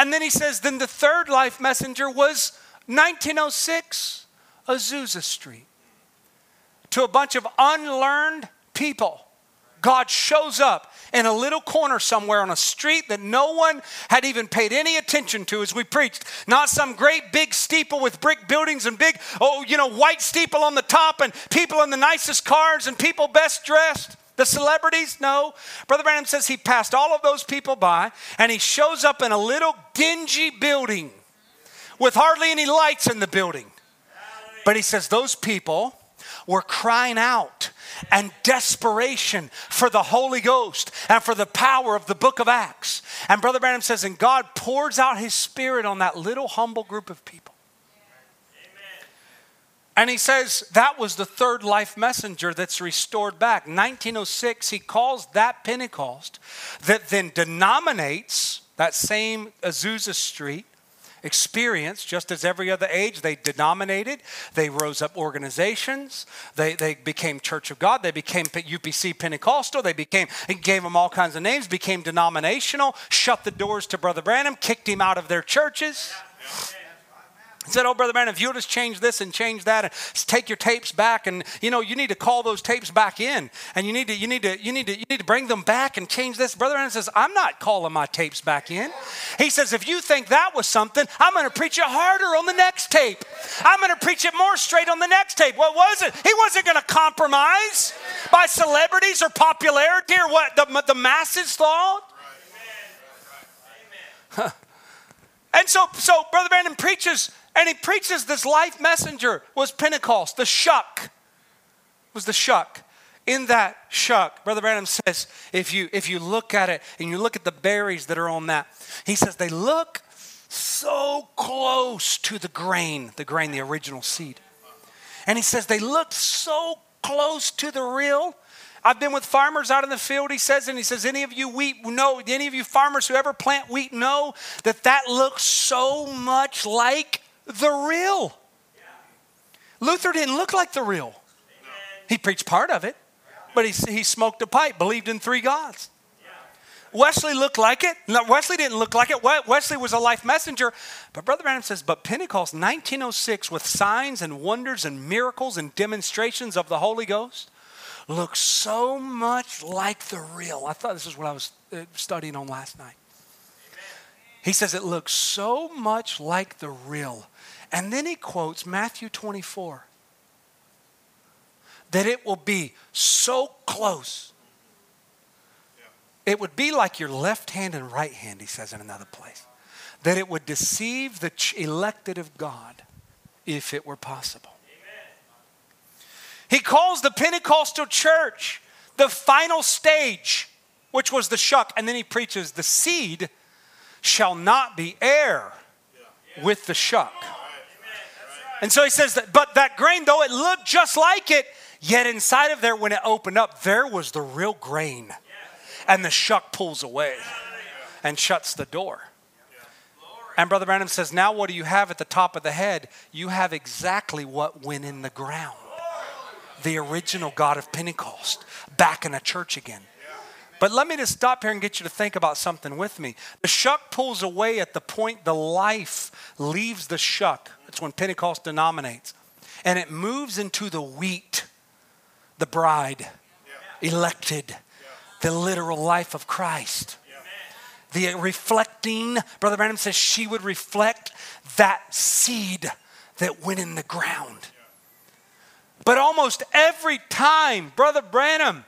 And then he says, then the third life messenger was 1906. Azusa Street. To a bunch of unlearned people, God shows up in a little corner somewhere on a street that no one had even paid any attention to as we preached. Not some great big steeple with brick buildings and big, white steeple on the top and people in the nicest cars and people best dressed. The celebrities? No. Brother Branham says he passed all of those people by, and he shows up in a little dingy building with hardly any lights in the building. But he says those people were crying out and desperation for the Holy Ghost and for the power of the book of Acts. And Brother Branham says, and God pours out his spirit on that little humble group of people. Amen. And he says that was the third life messenger that's restored back. 1906, he calls that Pentecost that then denominates that same Azusa Street experience, just as every other age. They denominated, they rose up organizations, they became Church of God, they became UPC Pentecostal, it gave them all kinds of names, became denominational, shut the doors to Brother Branham, kicked him out of their churches. Said, oh, Brother Branham, if you'll just change this and change that and take your tapes back, and you need to call those tapes back in, and you need to bring them back and change this. Brother Branham says, I'm not calling my tapes back in. He says, if you think that was something, I'm going to preach it harder on the next tape. I'm going to preach it more straight on the next tape. What was it? He wasn't going to compromise by celebrities or popularity or what the masses thought. Huh. And so Brother Branham preaches. And he preaches this life messenger was Pentecost. The shuck was the shuck. In that shuck, Brother Branham says, if you look at it and you look at the berries that are on that, he says they look so close to the grain, the original seed. And he says they look so close to the real I've been with farmers out in the field, he says, and he says, any of you wheat know, any of you farmers who ever plant wheat know that that looks so much like the real. Yeah. Luther didn't look like the real. Amen. He preached part of it, but he smoked a pipe, believed in three gods. Yeah. Wesley looked like it. No, Wesley didn't look like it. Wesley was a life messenger. But Brother Branham says, but Pentecost 1906 with signs and wonders and miracles and demonstrations of the Holy Ghost looks so much like the real. I thought this is what I was studying on last night. He says it looks so much like the real. And then he quotes Matthew 24. That it will be so close. Yeah. It would be like your left hand and right hand, he says in another place. That it would deceive the elected of God if it were possible. He calls the Pentecostal church the final stage, which was the shuck. And then he preaches, the seed shall not be heir with the shuck. Right. And so he says, that, but that grain, though it looked just like it, yet inside of there, when it opened up, there was the real grain. And the shuck pulls away and shuts the door. And Brother Branham says, now what do you have at the top of the head? You have exactly what went in the ground. The original God of Pentecost back in a church again. But let me just stop here and get you to think about something with me. The shuck pulls away at the point the life leaves the shuck. That's when Pentecost denominates. And it moves into the wheat, the bride, elected, the literal life of Christ. The reflecting, Brother Branham says she would reflect that seed that went in the ground. But almost every time, Brother Branham,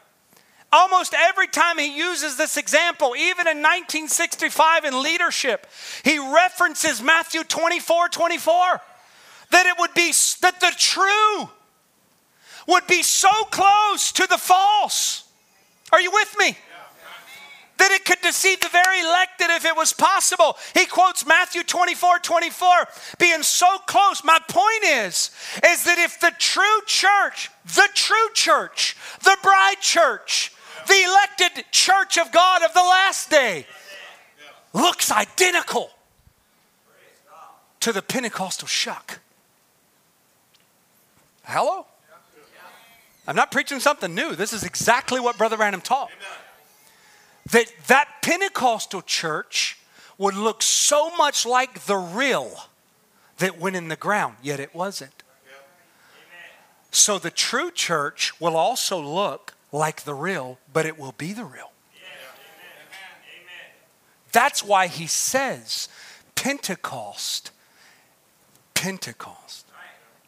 almost every time he uses this example, even in 1965 in leadership, he references Matthew 24:24, that it would be, that the true would be so close to the false. Are you with me? That it could deceive the very elected if it was possible. He quotes Matthew 24:24, being so close. My point is that if the true church, the bride church, the elected church of God of the last day looks identical to the Pentecostal shuck. Hello? I'm not preaching something new. This is exactly what Brother Branham taught. That Pentecostal church would look so much like the real that went in the ground, yet it wasn't. So the true church will also look like the real, but it will be the real. That's why he says Pentecost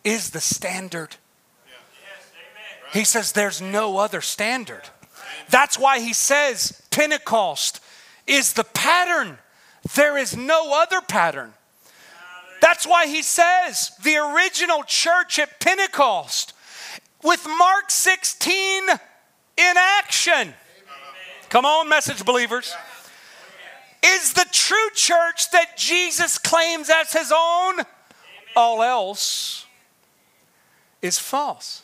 is the standard. He says there's no other standard. That's why he says Pentecost is the pattern. There is no other pattern. That's why he says the original church at Pentecost with Mark 16 in action. Come on, message believers. Is the true church that Jesus claims as his own. All else is false.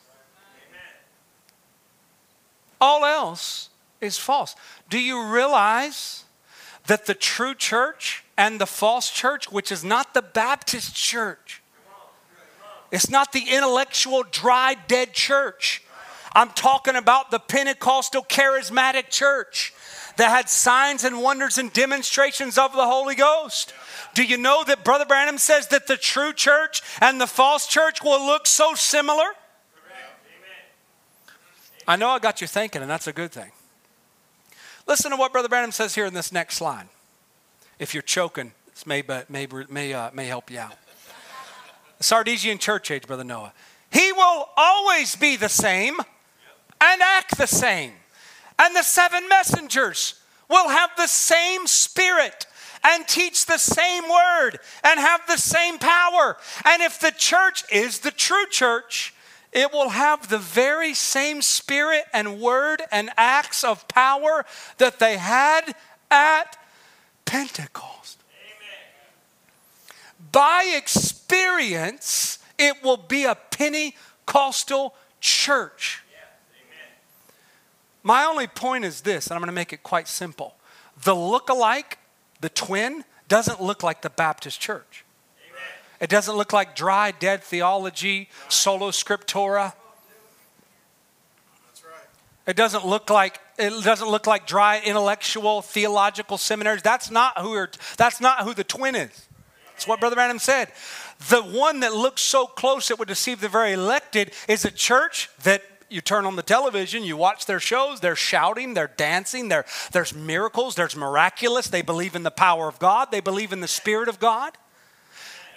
All else is false. Do you realize that the true church and the false church, which is not the Baptist church, it's not the intellectual, dry, dead church. I'm talking about the Pentecostal charismatic church that had signs and wonders and demonstrations of the Holy Ghost. Do you know that Brother Branham says that the true church and the false church will look so similar? I know I got you thinking, and that's a good thing. Listen to what Brother Branham says here in this next slide. If you're choking, this may help you out. The Sardesian church age, Brother Noah. He will always be the same and act the same. And the seven messengers will have the same spirit and teach the same word and have the same power. And if the church is the true church, it will have the very same spirit and word and acts of power that they had at Pentecost. Amen. By experience, it will be a Pentecostal church. Yes. My only point is this, and I'm going to make it quite simple. The look-alike, the twin, doesn't look like the Baptist church. Amen. It doesn't look like dry, dead theology, solo scriptura. That's right. It doesn't look like dry intellectual theological seminaries. That's not who the twin is. That's what Brother Branham said. The one that looks so close it would deceive the very elected is a church that you turn on the television, you watch their shows, they're shouting, they're dancing, there's miracles, there's miraculous, they believe in the power of God, they believe in the Spirit of God.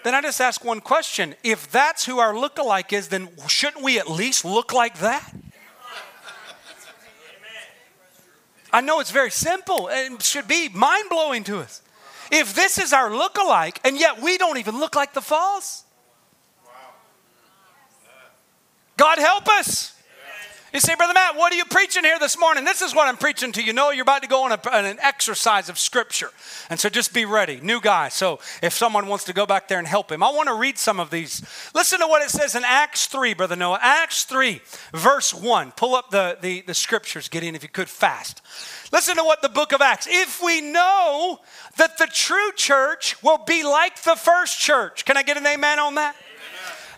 Then I just ask one question. If that's who our lookalike is, then shouldn't we at least look like that? I know it's very simple and should be mind-blowing to us. If this is our lookalike, and yet we don't even look like the false. God help us. You say, Brother Matt, what are you preaching here this morning? This is what I'm preaching to you. No, you're about to go on an exercise of Scripture. And so just be ready. New guy. So if someone wants to go back there and help him, I want to read some of these. Listen to what it says in Acts 3, Brother Noah. Acts 3, verse 1. Pull up the Scriptures. Get in if you could fast. Listen to what the book of Acts. If we know that the true church will be like the first church. Can I get an amen on that?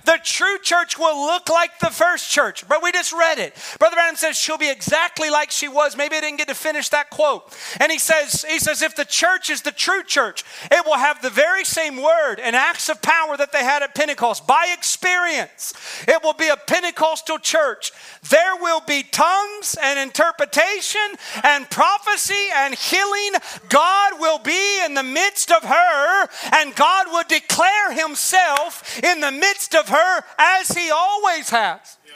The true church will look like the first church. But we just read it. Brother Branham says she'll be exactly like she was. Maybe I didn't get to finish that quote. And he says, if the church is the true church, it will have the very same word and acts of power that they had at Pentecost. By experience, it will be a Pentecostal church. There will be tongues and interpretation and prophecy and healing. God will be in the midst of her, and God will declare himself in the midst of her as he always has. Yeah.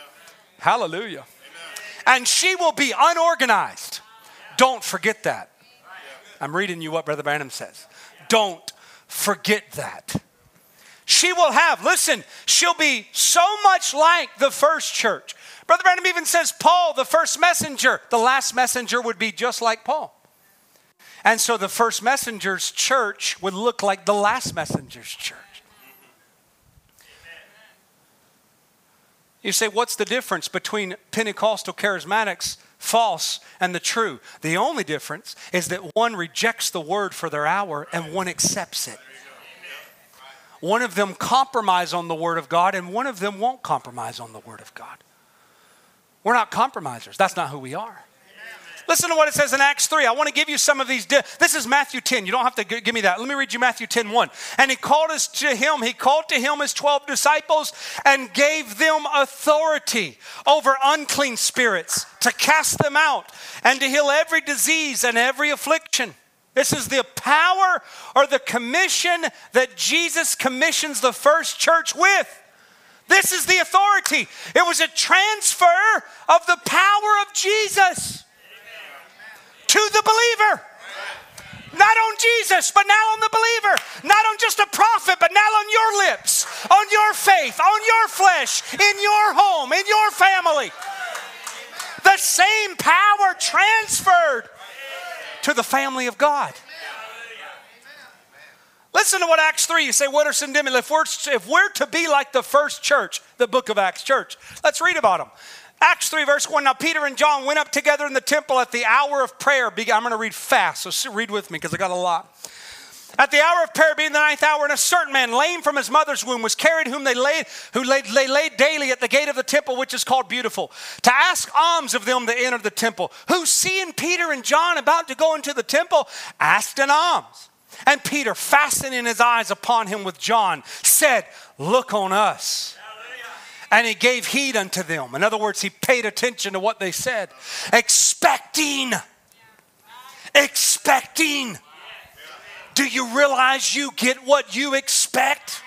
Hallelujah. Amen. And she will be unorganized. Yeah. Don't forget that. Yeah. I'm reading you what Brother Branham says. Yeah. Don't forget that. She will have, listen, she'll be so much like the first church. Brother Branham even says Paul, the first messenger, the last messenger would be just like Paul. And so the first messenger's church would look like the last messenger's church. You say, what's the difference between Pentecostal charismatics, false, and the true? The only difference is that one rejects the word for their hour and one accepts it. One of them compromise on the word of God and one of them won't compromise on the word of God. We're not compromisers. That's not who we are. Listen to what it says in Acts 3. I want to give you some of these. This is Matthew 10. You don't have to give me that. Let me read you Matthew 10, 1. And he called to him his 12 disciples and gave them authority over unclean spirits to cast them out and to heal every disease and every affliction. This is the power or the commission that Jesus commissions the first church with. This is the authority. It was a transfer of the power of Jesus to the believer. Not on Jesus, but now on the believer. Not on just a prophet, but now on your lips, on your faith, on your flesh, in your home, in your family. The same power transferred to the family of God. Listen to what Acts 3, you say, what are some differences? If we're to be like the first church, the book of Acts church, let's read about them. Acts 3, verse 1, now Peter and John went up together in the temple at the hour of prayer. I'm going to read fast, so read with me because I got a lot. At the hour of prayer, being the ninth hour, and a certain man, lame from his mother's womb, was carried, whom they laid daily at the gate of the temple, which is called Beautiful, to ask alms of them that entered the temple. Who, seeing Peter and John about to go into the temple, asked an alms. And Peter, fastening his eyes upon him with John, said, look on us. And he gave heed unto them. In other words, he paid attention to what they said. Expecting. Do you realize you get what you expect?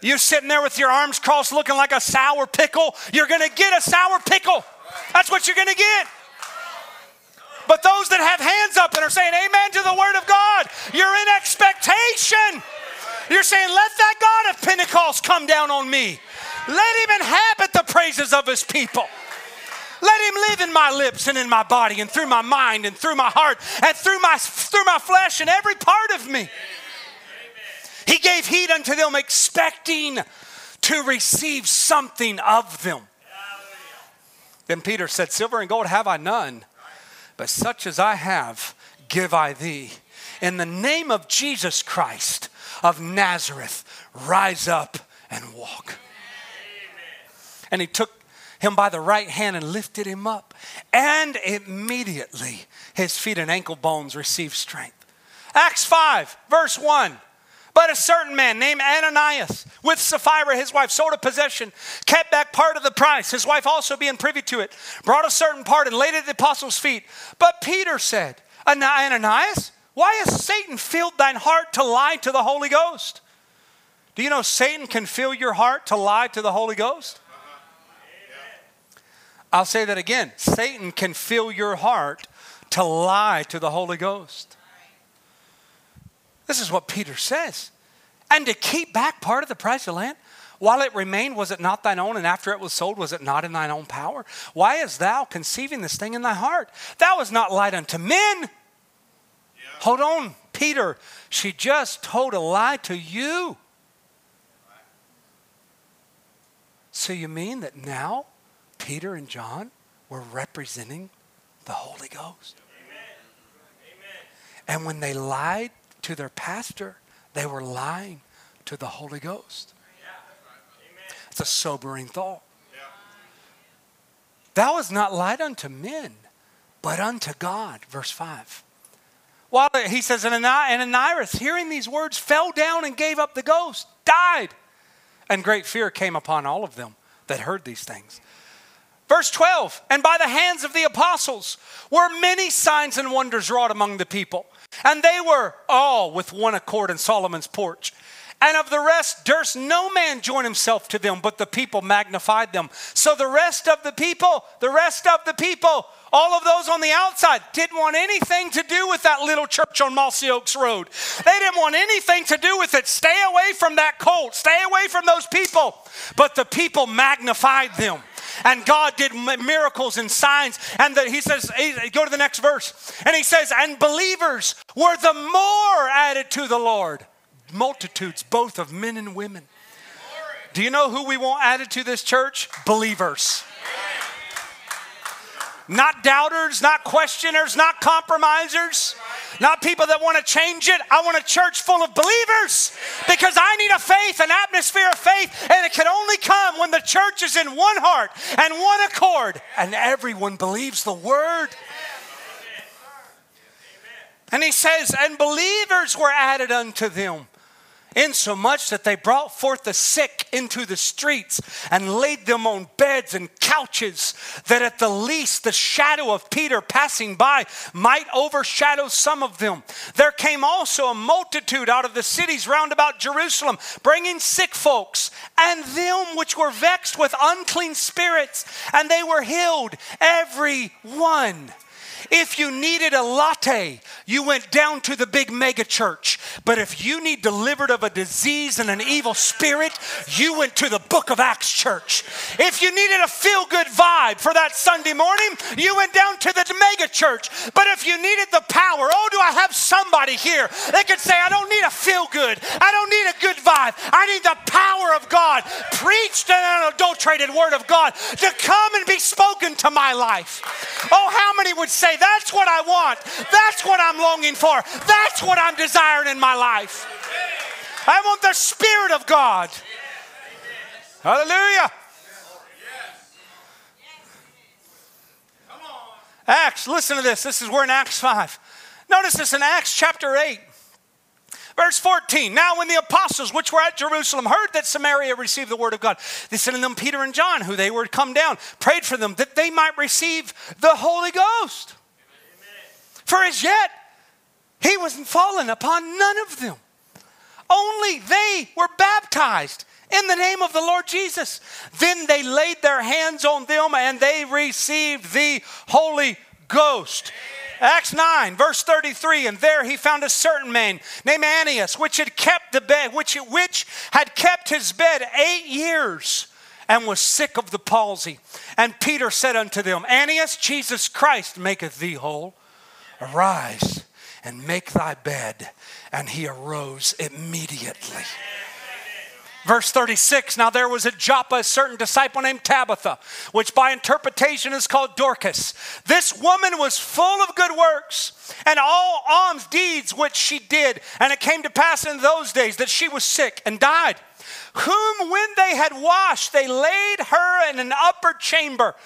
You're sitting there with your arms crossed looking like a sour pickle. You're going to get a sour pickle. That's what you're going to get. But those that have hands up and are saying amen to the word of God, you're in expectation. You're saying, let that God of Pentecost come down on me. Let him inhabit the praises of his people. Let him live in my lips and in my body and through my mind and through my heart and through my flesh and every part of me. Amen. He gave heed unto them, expecting to receive something of them. Then Peter said, silver and gold have I none, but such as I have give I thee. In the name of Jesus Christ of Nazareth, rise up and walk. Amen. And he took him by the right hand and lifted him up. And immediately his feet and ankle bones received strength. Acts 5, verse 1. But a certain man named Ananias, with Sapphira his wife, sold a possession, kept back part of the price, his wife also being privy to it, brought a certain part and laid it at the apostles' feet. But Peter said, Ananias, why has Satan filled thine heart to lie to the Holy Ghost? Do you know Satan can fill your heart to lie to the Holy Ghost? I'll say that again. Satan can fill your heart to lie to the Holy Ghost. This is what Peter says. And to keep back part of the price of land, while it remained, was it not thine own? And after it was sold, was it not in thine own power? Why is thou conceiving this thing in thy heart? Thou was not light unto men. Yeah. Hold on, Peter. She just told a lie to you. Right. So you mean that now Peter and John were representing the Holy Ghost? Amen. Amen. And when they lied to their pastor, they were lying to the Holy Ghost. Yeah. It's a sobering thought. Yeah. Thou hast not lied unto men, but unto God. Verse 5. While he says, and Ananias, hearing these words, fell down and gave up the ghost, died. And great fear came upon all of them that heard these things. Verse 12, and by the hands of the apostles were many signs and wonders wrought among the people. And they were all with one accord in Solomon's porch. And of the rest durst no man join himself to them, but the people magnified them. So the rest of the people, all of those on the outside, didn't want anything to do with that little church on Mossy Oaks Road. They didn't want anything to do with it. Stay away from that cult. Stay away from those people. But the people magnified them. And God did miracles and signs. And he says, go to the next verse. And he says, and believers were the more added to the Lord. Multitudes, both of men and women. Do you know who we want added to this church? Believers. Not doubters, not questioners, not compromisers, not people that want to change it. I want a church full of believers because I need a faith, an atmosphere of faith, and it can only come when the church is in one heart and one accord and everyone believes the word. And he says, and believers were added unto them, insomuch that they brought forth the sick into the streets and laid them on beds and couches, that at the least the shadow of Peter passing by might overshadow some of them. There came also a multitude out of the cities round about Jerusalem, bringing sick folks, and them which were vexed with unclean spirits, and they were healed, every one. If you needed a latte, you went down to the big mega church. But if you need delivered of a disease and an evil spirit, you went to the Book of Acts church. If you needed a feel-good vibe for that Sunday morning, you went down to the mega church. But if you needed the power, oh, do I have somebody here that could say, I don't need a feel-good. I don't need a good vibe. I need the power of God, preached in an adulterated word of God, to come and be spoken to my life. Oh, how many would say, that's what I want. That's what I'm longing for. That's what I'm desiring in my life. I want the Spirit of God. Hallelujah. Acts, listen to this. We're in Acts 5. Notice this in Acts chapter 8. Verse 14, now when the apostles which were at Jerusalem heard that Samaria received the word of God, they sent them Peter and John, who they were come down, prayed for them that they might receive the Holy Ghost. Amen. For as yet he was fallen upon none of them. Only they were baptized in the name of the Lord Jesus. Then they laid their hands on them and they received the Holy Ghost. Amen. Acts 9, verse 33, and there he found a certain man named Ananias, which had kept his bed 8 years, and was sick of the palsy. And Peter said unto them, Ananias, Jesus Christ maketh thee whole. Arise and make thy bed. And he arose immediately. Verse 36, now there was at Joppa a certain disciple named Tabitha, which by interpretation is called Dorcas. This woman was full of good works and all alms deeds which she did. And it came to pass in those days that she was sick and died, whom when they had washed, they laid her in an upper chamber.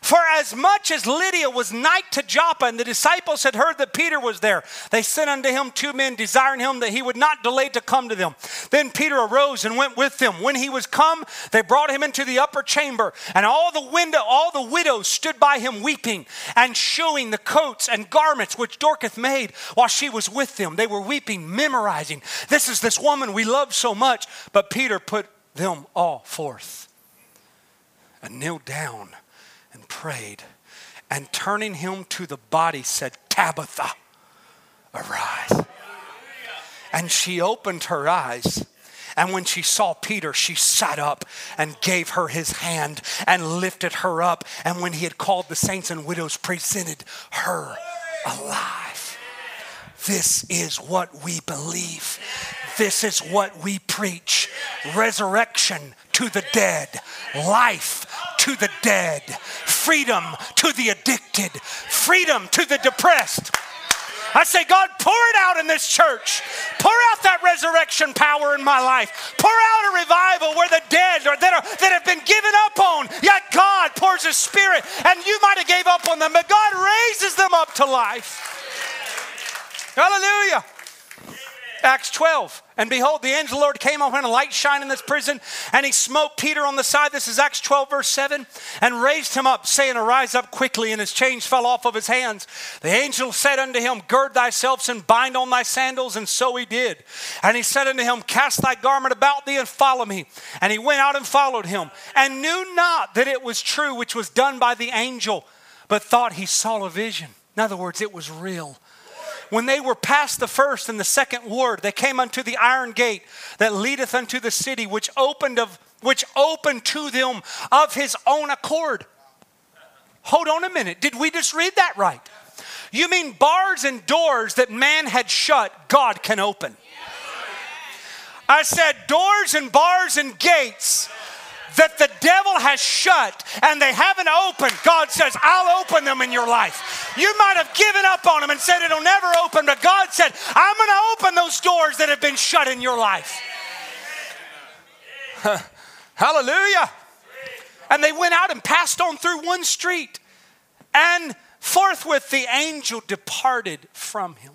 For as much as Lydia was nigh to Joppa, and the disciples had heard that Peter was there, they sent unto him two men, desiring him that he would not delay to come to them. Then Peter arose and went with them. When he was come, they brought him into the upper chamber, and all the widows stood by him weeping, and shewing the coats and garments which Dorcas made while she was with them. They were weeping, memorizing. This is this woman we love so much. But Peter put them all forth, and knelt down, and prayed, and turning him to the body said, Tabitha, arise. And she opened her eyes, and when she saw Peter, she sat up and gave her his hand and lifted her up. And when he had called the saints and widows, presented her alive. This is what we believe. This is what we preach. Resurrection to the dead, life to the dead, freedom to the addicted, freedom to the depressed. I say, God, pour it out in this church. Pour out that resurrection power in my life. Pour out a revival where the dead that have been given up on, yet God pours his spirit, and you might have gave up on them, but God raises them up to life. Hallelujah. Acts 12, and behold, the angel of the Lord came on when a light shined in this prison, and he smote Peter on the side. This is Acts 12, verse 7, and raised him up, saying, arise up quickly, and his chains fell off of his hands. The angel said unto him, gird thyself and bind on thy sandals, and so he did. And he said unto him, cast thy garment about thee and follow me. And he went out and followed him, and knew not that it was true which was done by the angel, but thought he saw a vision. In other words, it was real. When they were past the first and the second ward, they came unto the iron gate that leadeth unto the city, which opened to them of his own accord. Hold on a minute. Did we just read that right? You mean bars and doors that man had shut, God can open. I said doors and bars and gates that the devil has shut and they haven't opened, God says, I'll open them in your life. You might have given up on them and said it'll never open, but God said, I'm going to open those doors that have been shut in your life. Hallelujah. And they went out and passed on through one street, and forthwith the angel departed from him.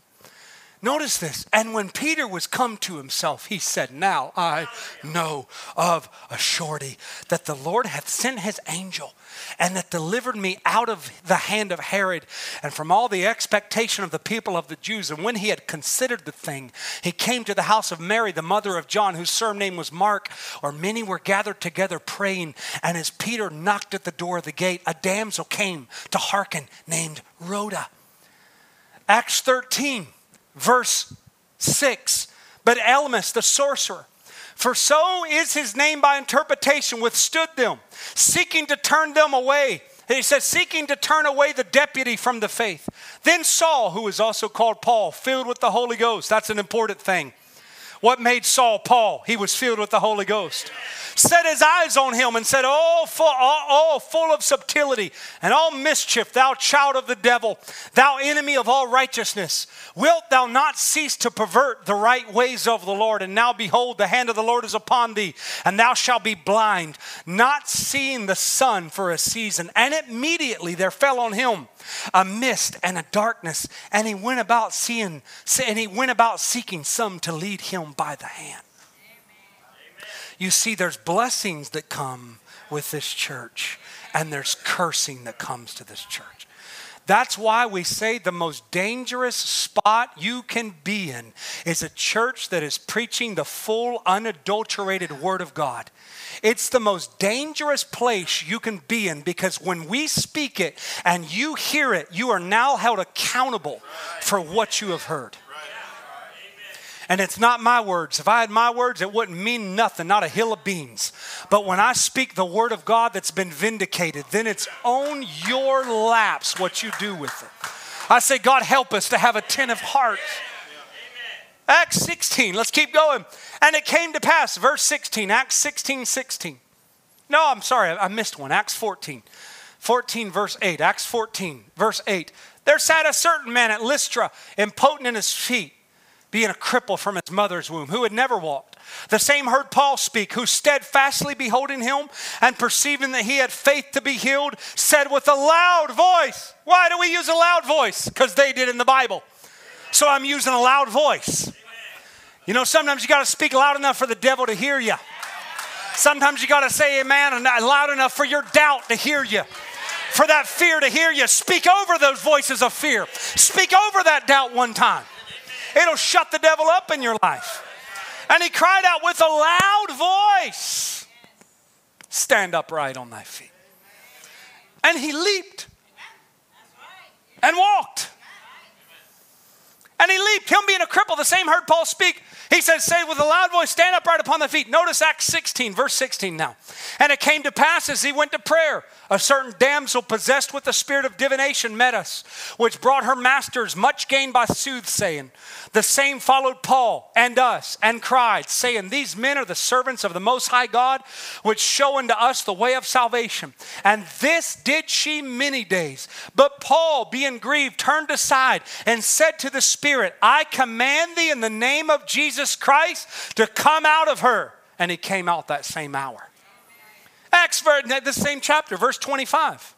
Notice this. And when Peter was come to himself, he said, now I know of a surety that the Lord hath sent his angel, and that delivered me out of the hand of Herod, and from all the expectation of the people of the Jews. And when he had considered the thing, he came to the house of Mary, the mother of John, whose surname was Mark, where many were gathered together praying. And as Peter knocked at the door of the gate, a damsel came to hearken, named Rhoda. Acts 13. Verse 6, but Elymas the sorcerer, for so is his name by interpretation, withstood them, seeking to turn them away. And he says, seeking to turn away the deputy from the faith. Then Saul, who is also called Paul, filled with the Holy Ghost. That's an important thing. What made Saul Paul? He was filled with the Holy Ghost. Set his eyes on him and said, oh, full of subtlety and all mischief, thou child of the devil, thou enemy of all righteousness, wilt thou not cease to pervert the right ways of the Lord? And now behold, the hand of the Lord is upon thee, and thou shalt be blind, not seeing the sun for a season. And immediately there fell on him a mist and a darkness, and he went about seeking some to lead him by the hand. Amen. You see, there's blessings that come with this church, and there's cursing that comes to this church. That's why we say the most dangerous spot you can be in is a church that is preaching the full, unadulterated Word of God. It's the most dangerous place you can be in, because when we speak it and you hear it, you are now held accountable for what you have heard. And it's not my words. If I had my words, it wouldn't mean nothing, not a hill of beans. But when I speak the word of God that's been vindicated, then it's on your laps what you do with it. I say, God, help us to have attentive hearts. Acts 16, let's keep going. And it came to pass, verse 16, Acts 16, 16. No, I'm sorry, I missed one. Acts 14, 14 verse 8, Acts 14 verse 8. There sat a certain man at Lystra, impotent in his feet, being a cripple from his mother's womb, who had never walked. The same heard Paul speak, who steadfastly beholding him and perceiving that he had faith to be healed, said with a loud voice. Why do we use a loud voice? Because they did in the Bible. So I'm using a loud voice. You know, sometimes you got to speak loud enough for the devil to hear you. Sometimes you got to say amen and loud enough for your doubt to hear you. For that fear to hear you. Speak over those voices of fear. Speak over that doubt one time. It'll shut the devil up in your life. And he cried out with a loud voice, stand upright on thy feet. And he leaped and walked. And he leaped, him being a cripple, the same heard Paul speak. He said, say with a loud voice, stand upright upon thy feet. Notice Acts 16, verse 16 now. And it came to pass as he went to prayer, a certain damsel possessed with the spirit of divination met us, which brought her masters much gain by soothsaying. The same followed Paul and us and cried, saying, these men are the servants of the Most High God, which show unto us the way of salvation. And this did she many days. But Paul, being grieved, turned aside and said to the spirit, I command thee in the name of Jesus Christ to come out of her. And he came out that same hour. Acts, the same chapter, verse 25.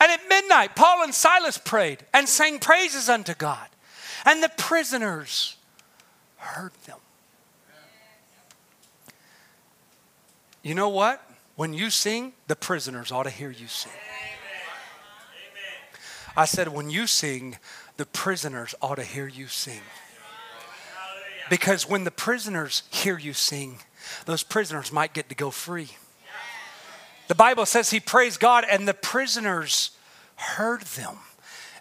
And at midnight, Paul and Silas prayed and sang praises unto God. And the prisoners heard them. You know what? When you sing, the prisoners ought to hear you sing. I said, when you sing, the prisoners ought to hear you sing. Because when the prisoners hear you sing, those prisoners might get to go free. The Bible says he praised God and the prisoners heard them.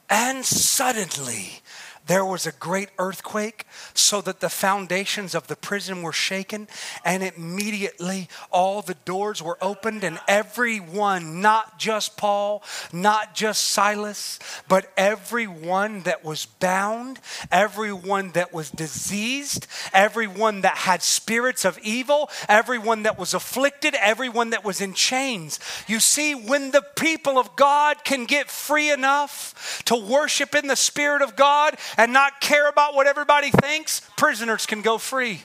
And suddenly there was a great earthquake so that the foundations of the prison were shaken, and immediately all the doors were opened and everyone, not just Paul, not just Silas, but everyone that was bound, everyone that was diseased, everyone that had spirits of evil, everyone that was afflicted, everyone that was in chains. You see, when the people of God can get free enough to worship in the Spirit of God, and not care about what everybody thinks, prisoners can go free.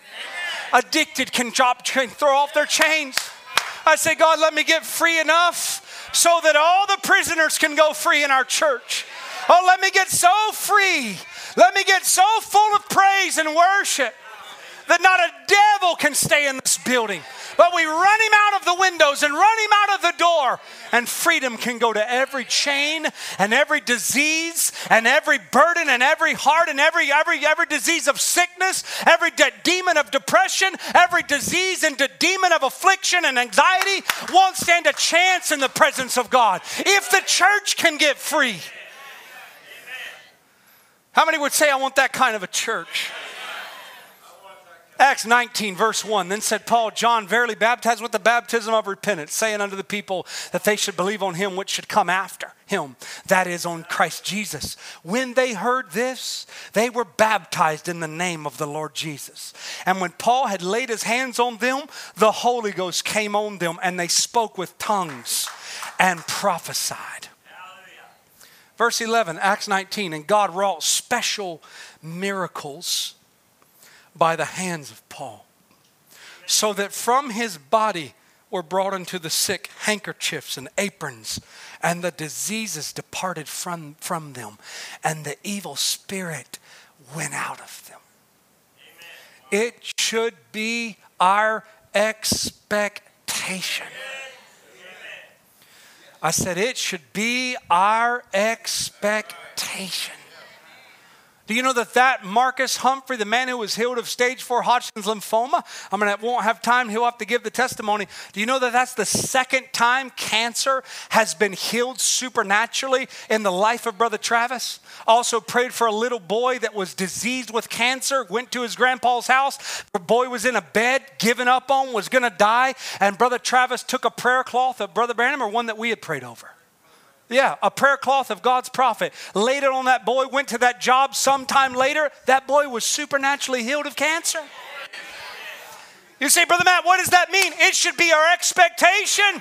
Amen. Addicted can throw off their chains. I say, God, let me get free enough so that all the prisoners can go free in our church. Oh, let me get so free. Let me get so full of praise and worship that not a devil can stay in this building. But we run him out of the windows and run him out of the door. And freedom can go to every chain and every disease and every burden and every heart and every disease of sickness, every demon of depression, every disease and demon of affliction and anxiety won't stand a chance in the presence of God. If the church can get free. How many would say, I want that kind of a church? Acts 19, verse 1, then said Paul, John verily baptized with the baptism of repentance, saying unto the people that they should believe on him which should come after him, that is on Christ Jesus. When they heard this, they were baptized in the name of the Lord Jesus. And when Paul had laid his hands on them, the Holy Ghost came on them, and they spoke with tongues and prophesied. Verse 11, Acts 19, and God wrought special miracles by the hands of Paul, so that from his body were brought unto the sick handkerchiefs and aprons, and the diseases departed from them, and the evil spirit went out of them. Amen. It should be our expectation. I said it should be our expectation. Do you know that Marcus Humphrey, the man who was healed of stage 4 Hodgkin's lymphoma, I won't have time, he'll have to give the testimony. Do you know that that's the second time cancer has been healed supernaturally in the life of Brother Travis? Also prayed for a little boy that was diseased with cancer, went to his grandpa's house. The boy was in a bed, given up on, was going to die. And Brother Travis took a prayer cloth of Brother Branham, or one that we had prayed over. Yeah, a prayer cloth of God's prophet. Laid it on that boy, went to that job sometime later. That boy was supernaturally healed of cancer. You say, Brother Matt, what does that mean? It should be our expectation.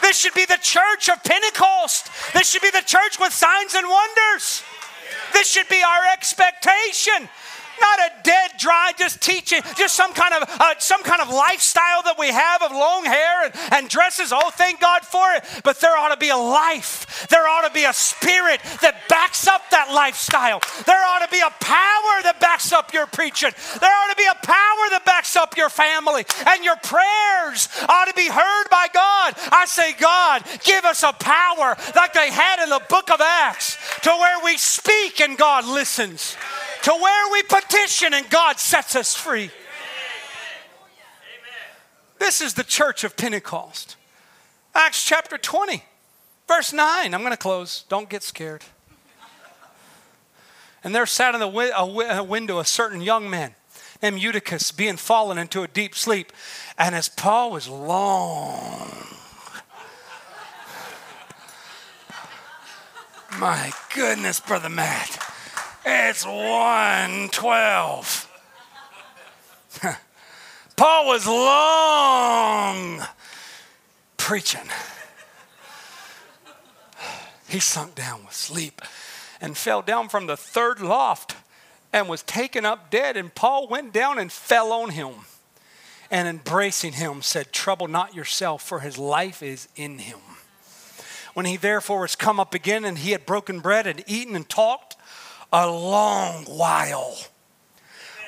This should be the church of Pentecost. This should be the church with signs and wonders. This should be our expectation. Not a dead, dry, just teaching, just some kind of lifestyle that we have of long hair and dresses. Oh, thank God for it. But there ought to be a life. There ought to be a spirit that backs up that lifestyle. There ought to be a power that backs up your preaching. There ought to be a power that backs up your family. And your prayers ought to be heard by God. I say, God, give us a power like they had in the book of Acts, to where we speak and God listens. To where we petition and God sets us free. Amen. This is the church of Pentecost. Acts chapter 20, verse 9. I'm going to close. Don't get scared. And there sat in a window a certain young man named Eutychus, being fallen into a deep sleep. And his paw was long. My goodness, Brother Matt. It's 1:12. Paul was long preaching. He sunk down with sleep and fell down from the third loft and was taken up dead. And Paul went down and fell on him, and embracing him said, "Trouble not yourself, for his life is in him." When he therefore was come up again, and he had broken bread and eaten and talked a long while.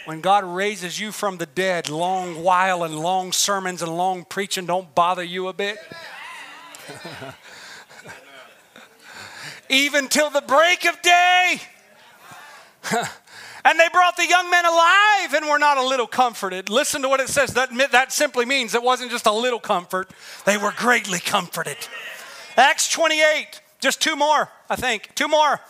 When God raises you from the dead, long while and long sermons and long preaching don't bother you a bit. Even till the break of day. And they brought the young men alive and were not a little comforted. Listen to what it says. That simply means it wasn't just a little comfort. They were greatly comforted. Acts 28. Just two more, I think. Two more.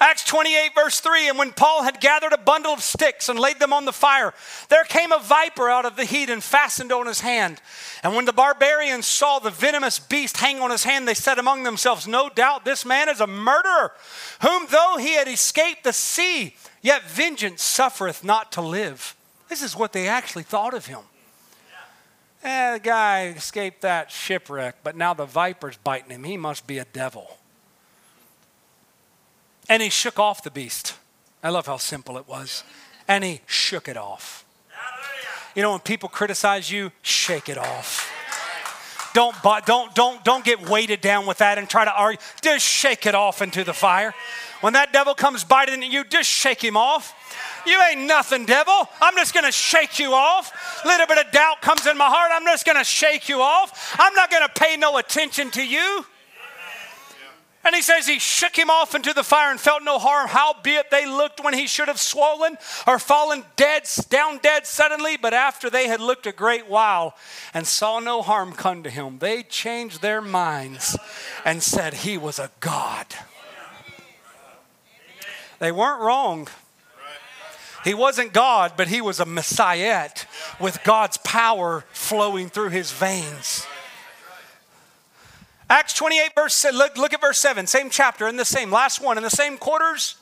Acts 28, verse 3, and when Paul had gathered a bundle of sticks and laid them on the fire, there came a viper out of the heat and fastened on his hand. And when the barbarians saw the venomous beast hang on his hand, they said among themselves, "No doubt this man is a murderer, whom though he had escaped the sea, yet vengeance suffereth not to live." This is what they actually thought of him. Yeah. The guy escaped that shipwreck, but now the viper's biting him. He must be a devil. And he shook off the beast. I love how simple it was. And he shook it off. You know, when people criticize you, shake it off. Don't get weighted down with that and try to argue. Just shake it off into the fire. When that devil comes biting at you, just shake him off. You ain't nothing, devil. I'm just going to shake you off. A little bit of doubt comes in my heart. I'm just going to shake you off. I'm not going to pay no attention to you. And he says, he shook him off into the fire and felt no harm, howbeit they looked when he should have swollen or fallen dead, down dead suddenly. But after they had looked a great while and saw no harm come to him, they changed their minds and said he was a god. They weren't wrong. He wasn't God, but he was a Messiah with God's power flowing through his veins. Acts 28, look at verse 7, same chapter, in the same, last one. In the same quarters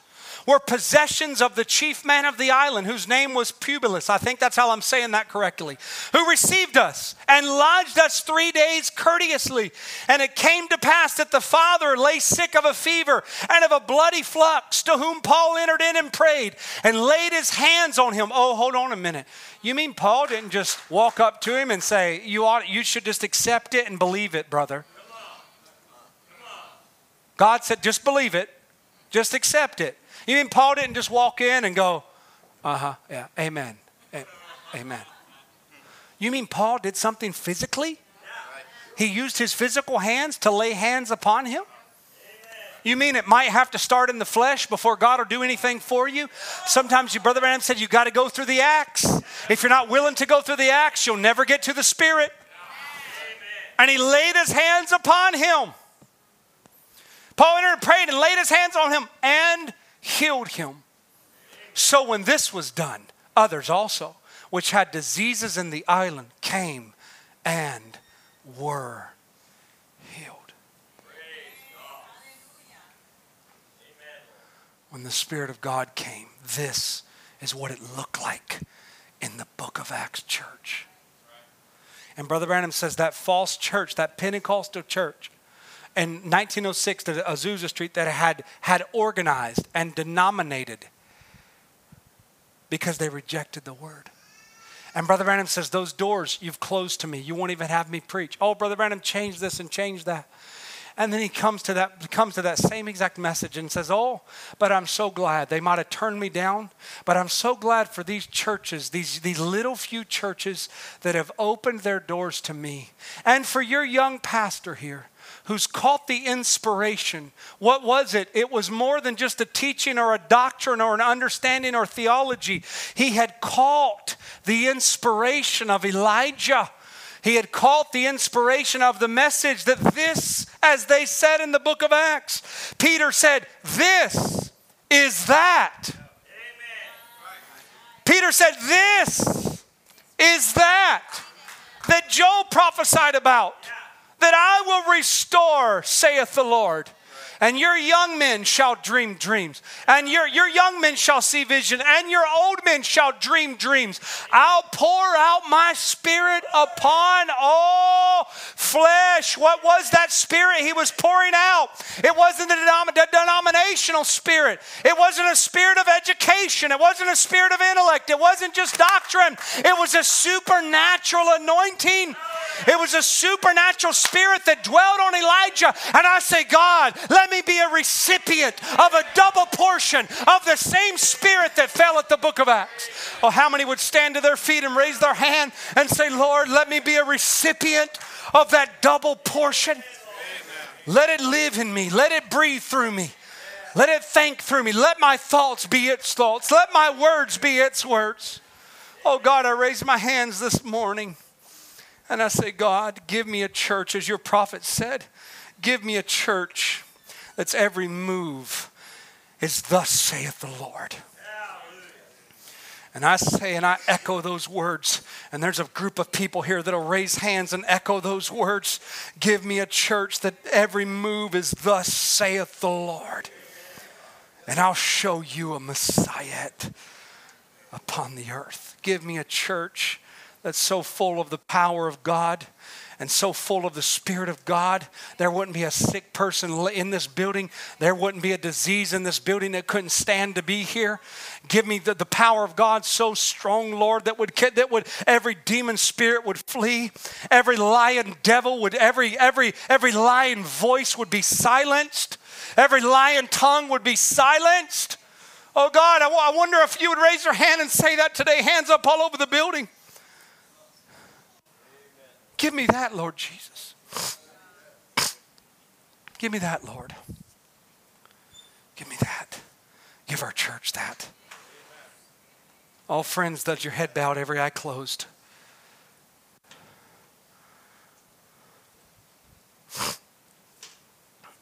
were possessions of the chief man of the island, whose name was Publius. I think that's how I'm saying that correctly. Who received us and lodged us 3 days courteously. And it came to pass that the father lay sick of a fever and of a bloody flux, to whom Paul entered in and prayed and laid his hands on him. Oh, hold on a minute. You mean Paul didn't just walk up to him and say, you should just accept it and believe it, brother. God said, just believe it. Just accept it. You mean Paul didn't just walk in and go, yeah, amen, amen. You mean Paul did something physically? He used his physical hands to lay hands upon him? You mean it might have to start in the flesh before God will do anything for you? Sometimes your Brother Branham said, you got to go through the acts. If you're not willing to go through the acts, you'll never get to the spirit. And he laid his hands upon him. Paul entered and prayed and laid his hands on him and healed him. So when this was done, others also, which had diseases in the island, came and were healed. when the Spirit of God came. This is what it looked like in the book of Acts church. And Brother Branham says that false church, that Pentecostal church, in 1906, the Azusa Street, that had organized and denominated because they rejected the word. And Brother Branham says, those doors you've closed to me. You won't even have me preach. Oh, Brother Branham, change this and change that. And then he comes to that same exact message and says, oh, but I'm so glad. They might have turned me down, but I'm so glad for these churches, these little few churches that have opened their doors to me. And for your young pastor here who's caught the inspiration. What was it? It was more than just a teaching or a doctrine or an understanding or theology. He had caught the inspiration of Elijah. He had caught the inspiration of the message that this, as they said in the book of Acts, Peter said, this is that. Amen. Peter said, this is that Joel prophesied about, that I will restore, saith the Lord. And your young men shall dream dreams. And your young men shall see vision. And your old men shall dream dreams. I'll pour out my Spirit upon all flesh. What was that Spirit he was pouring out? It wasn't the denominational spirit. It wasn't a spirit of education. It wasn't a spirit of intellect. It wasn't just doctrine. It was a supernatural anointing. It was a supernatural spirit that dwelt on Elijah. And I say, God, let me be a recipient of a double portion of the same Spirit that fell at the book of Acts. Oh, how many would stand to their feet and raise their hand and say, Lord, let me be a recipient of that double portion. Amen. Let it live in me. Let it breathe through me. Let it think through me. Let my thoughts be its thoughts. Let my words be its words. Oh, God, I raise my hands this morning. And I say, God, give me a church, as your prophet said, give me a church that's every move is thus saith the Lord. And I say, and I echo those words. And there's a group of people here that'll raise hands and echo those words. Give me a church that every move is thus saith the Lord. And I'll show you a Messiah upon the earth. Give me a church that's so full of the power of God and so full of the Spirit of God, there wouldn't be a sick person in this building. There wouldn't be a disease in this building that couldn't stand to be here. Give me the power of God so strong, Lord, that would every demon spirit would flee. Every lying devil would, every lying voice would be silenced. Every lying tongue would be silenced. Oh God, I wonder if you would raise your hand and say that today. Hands up all over the building. Give me that, Lord Jesus. Give me that, Lord. Give me that. Give our church that. All friends, let your head bowed, every eye closed.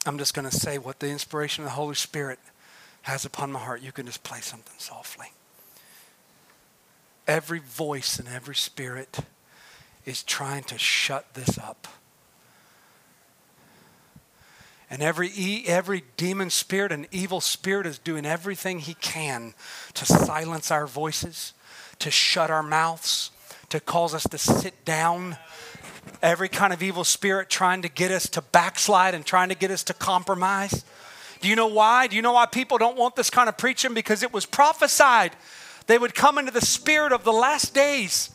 I'm just going to say what the inspiration of the Holy Spirit has upon my heart. You can just play something softly. Every voice and every spirit is trying to shut this up. And every demon spirit and evil spirit is doing everything he can to silence our voices, to shut our mouths, to cause us to sit down. Every kind of evil spirit trying to get us to backslide and trying to get us to compromise. Do you know why? Do you know why people don't want this kind of preaching? Because it was prophesied they would come into the spirit of the last days.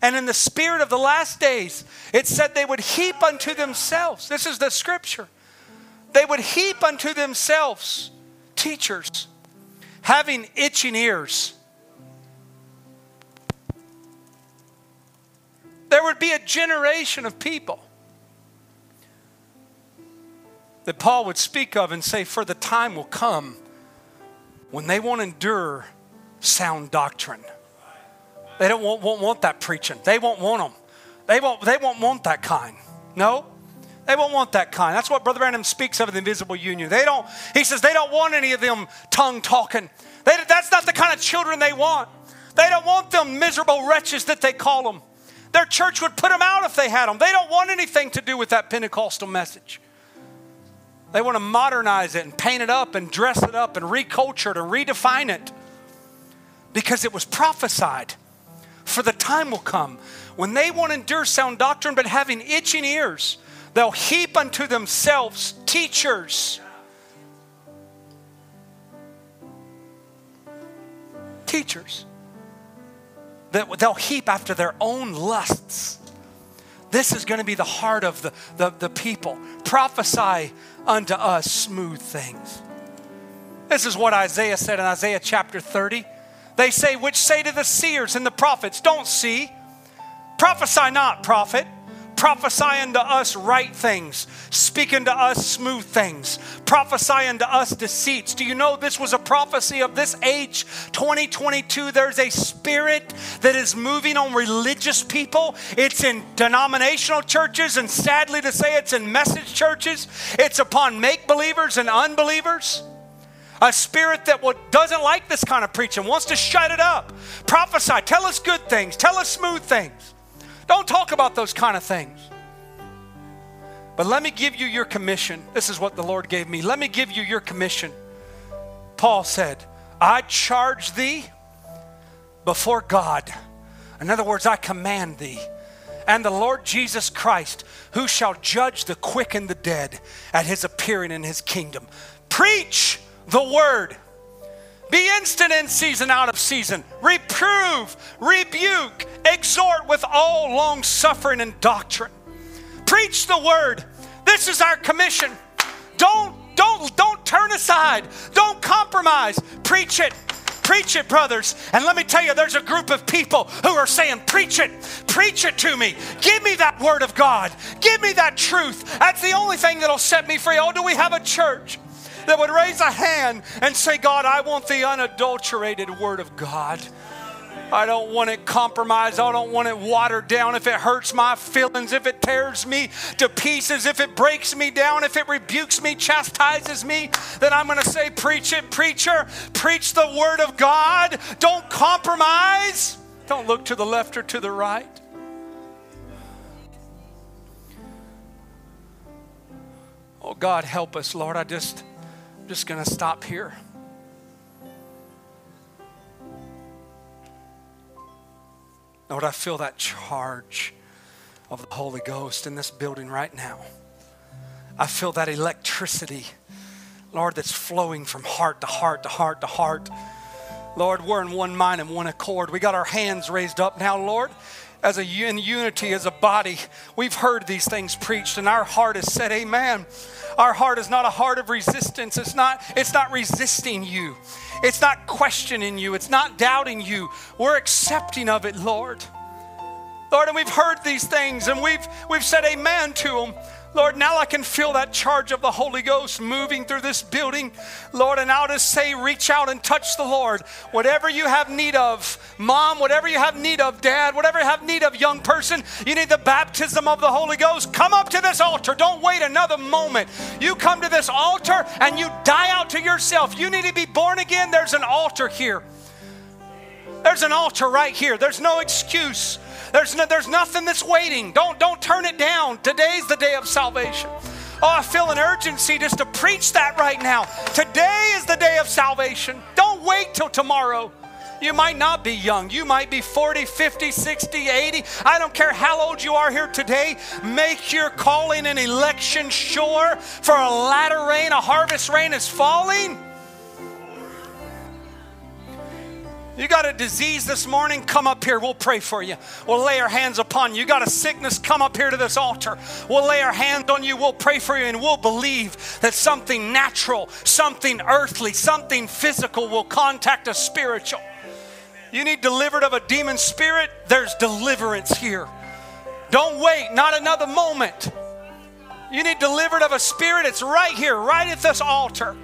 And in the spirit of the last days, it said they would heap unto themselves. This is the scripture. They would heap unto themselves teachers having itching ears. There would be a generation of people that Paul would speak of and say, for the time will come when they won't endure sound doctrine. They don't won't want that preaching. They won't want them. They won't want that kind. No, they won't want that kind. That's what Brother Branham speaks of in the Invisible Union. They don't. He says they don't want any of them tongue talking. That's not the kind of children they want. They don't want them miserable wretches that they call them. Their church would put them out if they had them. They don't want anything to do with that Pentecostal message. They want to modernize it and paint it up and dress it up and reculture it and redefine it, because it was prophesied. For the time will come when they won't endure sound doctrine, but having itching ears, they'll heap unto themselves teachers. Teachers. They'll heap after their own lusts. This is going to be the heart of the people. Prophesy unto us smooth things. This is what Isaiah said in Isaiah chapter 30. They say, which say to the seers and the prophets, don't see. Prophesy not, prophet. Prophesy unto us right things. Speak unto us smooth things. Prophesy unto us deceits. Do you know this was a prophecy of this age, 2022? There's a spirit that is moving on religious people. It's in denominational churches, and sadly to say, it's in message churches. It's upon make-believers and unbelievers. A spirit that doesn't like this kind of preaching, wants to shut it up. Prophesy. Tell us good things. Tell us smooth things. Don't talk about those kind of things. But let me give you your commission. This is what the Lord gave me. Let me give you your commission. Paul said, I charge thee before God. In other words, I command thee. And the Lord Jesus Christ, who shall judge the quick and the dead at his appearing in his kingdom. Preach the word. Be instant in season, out of season. Reprove, rebuke, exhort with all long suffering and doctrine. Preach the word. This is our commission. Don't turn aside. Don't compromise. Preach it. Preach it, brothers. And let me tell you, there's a group of people who are saying, preach it. Preach it to me. Give me that word of God. Give me that truth. That's the only thing that'll set me free. Oh, do we have a church that would raise a hand and say, God, I want the unadulterated word of God. I don't want it compromised. I don't want it watered down. If it hurts my feelings, if it tears me to pieces, if it breaks me down, if it rebukes me, chastises me, then I'm going to say, preach it, preacher. Preach the word of God. Don't compromise. Don't look to the left or to the right. Oh, God, help us, Lord. I'm just going to stop here. Lord, I feel that charge of the Holy Ghost in this building right now. I feel that electricity, Lord, that's flowing from heart to heart to heart to heart. Lord, we're in one mind and one accord. We got our hands raised up now, Lord, in unity as a body. We've heard these things preached, and our heart is said, amen. Our heart is not a heart of resistance. It's not resisting you. It's not questioning you. It's not doubting you. We're accepting of it, Lord. Lord, and we've heard these things, and we've said amen to them. Lord, now I can feel that charge of the Holy Ghost moving through this building. Lord, and I'll just say, reach out and touch the Lord. Whatever you have need of, Mom, whatever you have need of, Dad, whatever you have need of, young person, you need the baptism of the Holy Ghost. Come up to this altar. Don't wait another moment. You come to this altar and you die out to yourself. You need to be born again. There's an altar here. There's an altar right here. There's no excuse. There's nothing that's waiting. Don't turn it down. Today's the day of salvation. Oh, I feel an urgency just to preach that right now. Today is the day of salvation. Don't wait till tomorrow. You might not be young. You might be 40, 50, 60, 80. I don't care how old you are here today. Make your calling and election sure, for a latter rain, a harvest rain is falling. You got a disease this morning, come up here. We'll pray for you. We'll lay our hands upon you. You got a sickness, come up here to this altar. We'll lay our hand on you. We'll pray for you, and we'll believe that something natural, something earthly, something physical will contact a spiritual. You need delivered of a demon spirit? There's deliverance here. Don't wait, not another moment. You need delivered of a spirit? It's right here, right at this altar.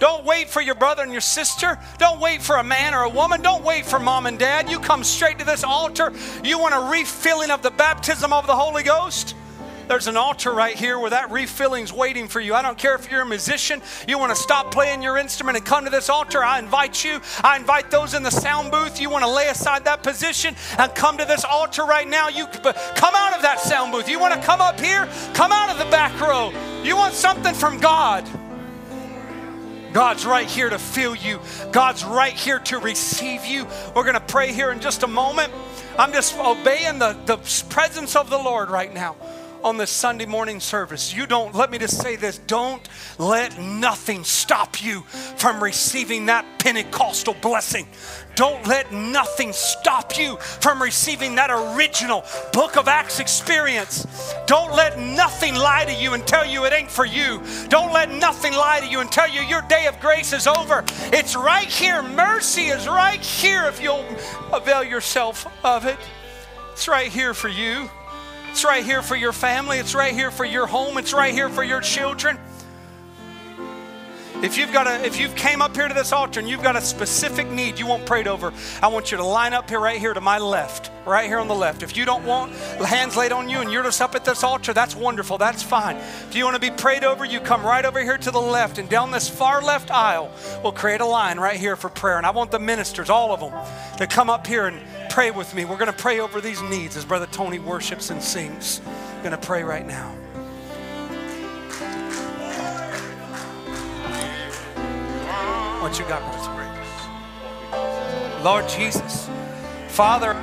Don't wait for your brother and your sister. Don't wait for a man or a woman. Don't wait for Mom and Dad. You come straight to this altar. You want a refilling of the baptism of the Holy Ghost? There's an altar right here where that refilling's waiting for you. I don't care if you're a musician, you want to stop playing your instrument and come to this altar, I invite you. I invite those in the sound booth, you want to lay aside that position and come to this altar right now. You come out of that sound booth. You want to come up here, come out of the back row. You want something from God. God's right here to fill you. God's right here to receive you. We're going to pray here in just a moment. I'm just obeying the presence of the Lord right now on this Sunday morning service. You don't, let me just say this, don't let nothing stop you from receiving that Pentecostal blessing. Don't let nothing stop you from receiving that original Book of Acts experience. Don't let nothing lie to you and tell you it ain't for you. Don't let nothing lie to you and tell you your day of grace is over. It's right here. Mercy is right here if you'll avail yourself of it. It's right here for you. It's right here for your family. It's right here for your home. It's right here for your children. If you've came up here to this altar and you've got a specific need you want prayed over, I want you to line up here right here to my left, right here on the left. If you don't want hands laid on you and you're just up at this altar, that's wonderful. That's fine. If you want to be prayed over, you come right over here to the left, and down this far left aisle, we'll create a line right here for prayer. And I want the ministers, all of them, to come up here and pray with me. We're going to pray over these needs as Brother Tony worships and sings. I'm going to pray right now. What you got, Brother? Lord Jesus, Father,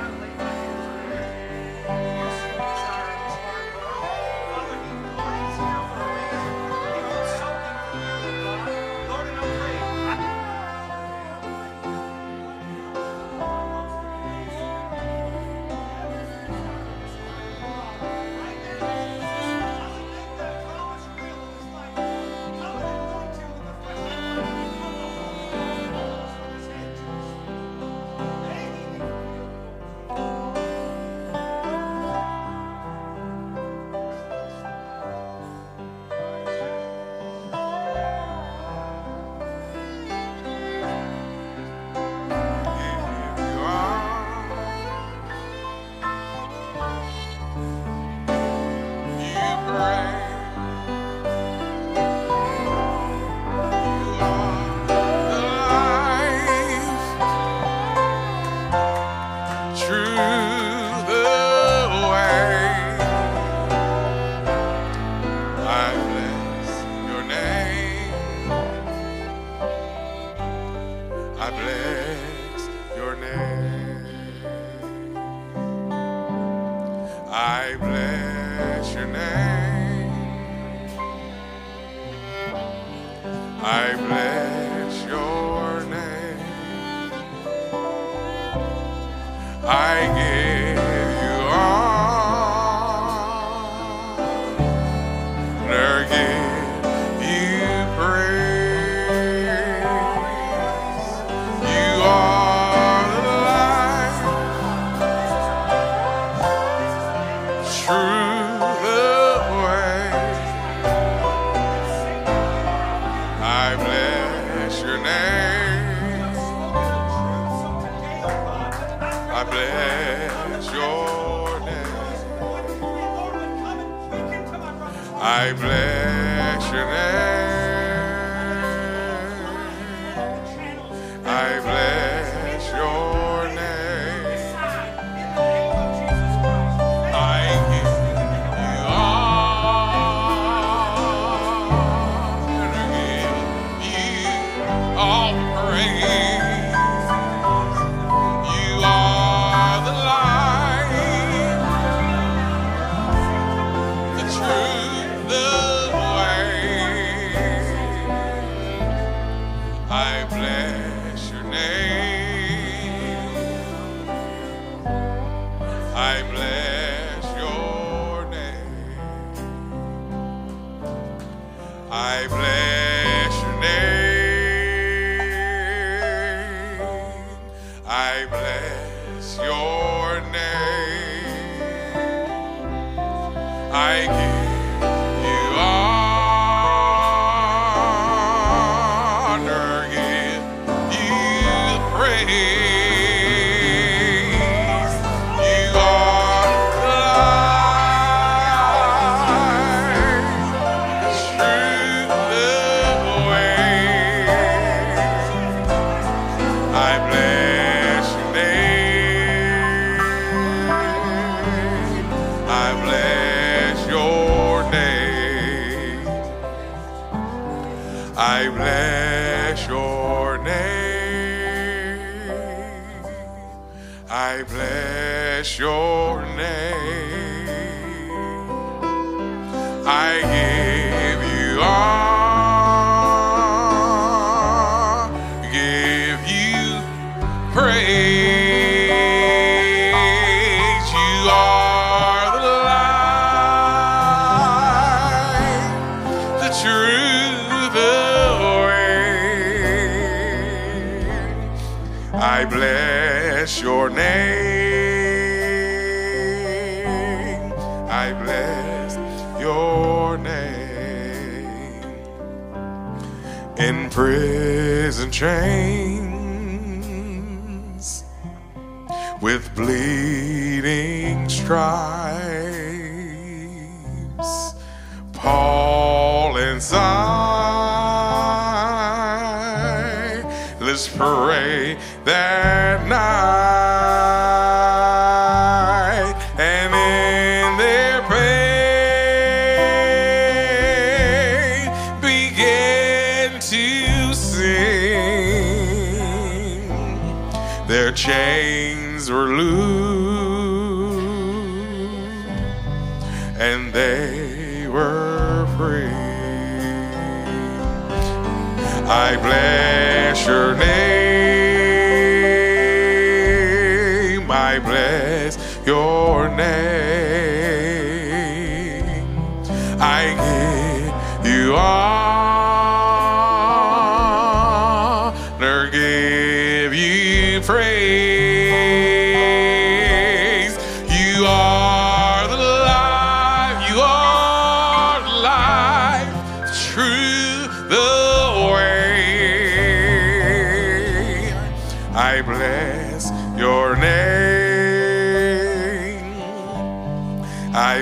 I bless your name. I bless your name. I bless your name. I give you all, give you praise. Your name, I bless your name. In prison chains, with bleeding stripes, Paul and Silas pray that night. Chains were loosed, and they were free. I bless your name. I bless your name. I give you all. I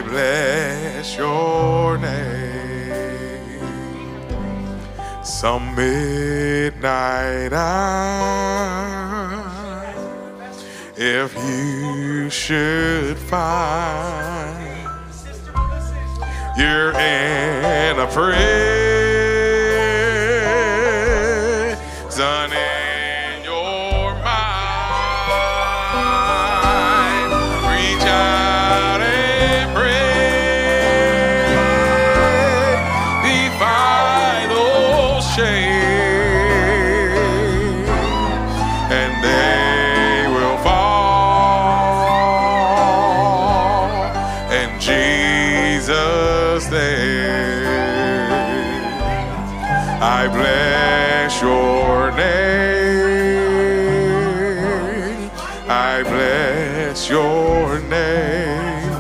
bless your name. Some midnight hour, if you should find you're in a prison in your mind, reach out and I bless your name. I bless your name.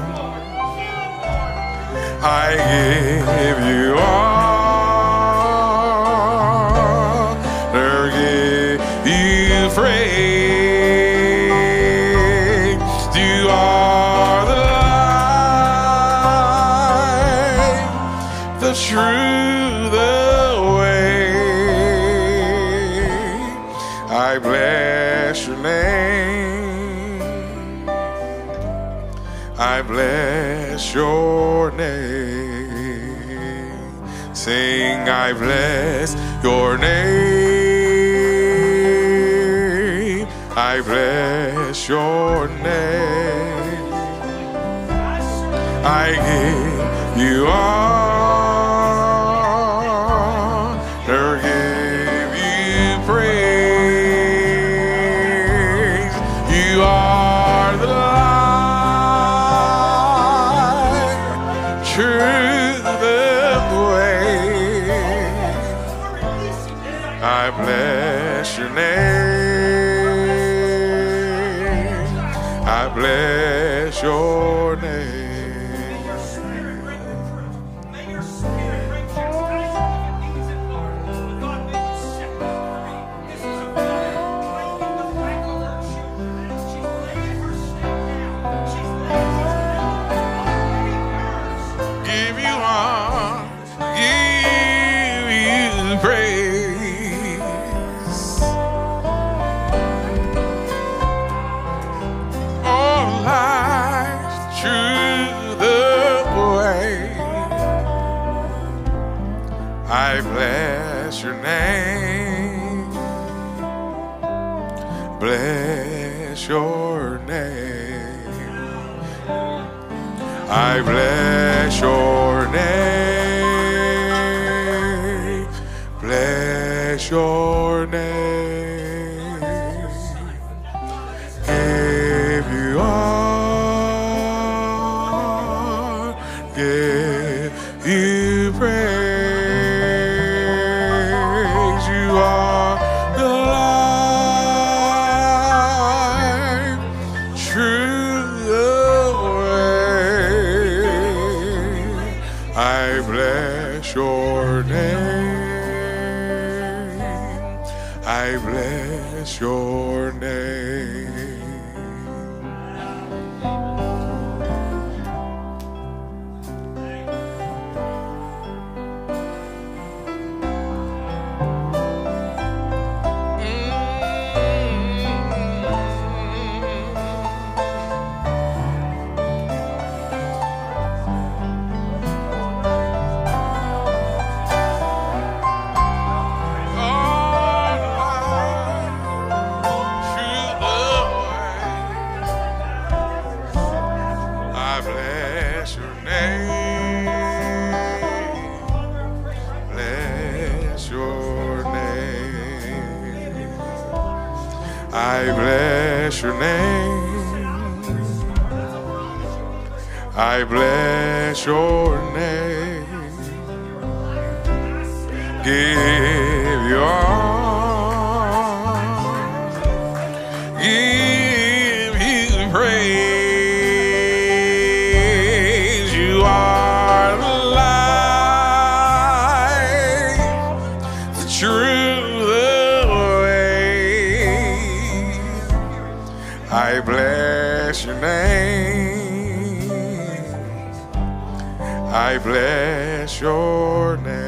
I give you all, I give you praise. You are the light, the truth, the way. I bless your name. I bless your name. Sing, I bless your name. I bless your name. I give you all. I give you praise. You are the light, truth, the way. I bless your name. I bless your name. May your spirit bring transformation in these in Lord. God, may you set them free. This is a give you praise. I bless your name. Bless your name. I bless your name. Bless your name. Give you all. Give you praise. I bless your name. I bless your name. I bless your name. Give your all. Give you praise. You are the light, the truth. I bless your name. I bless your name.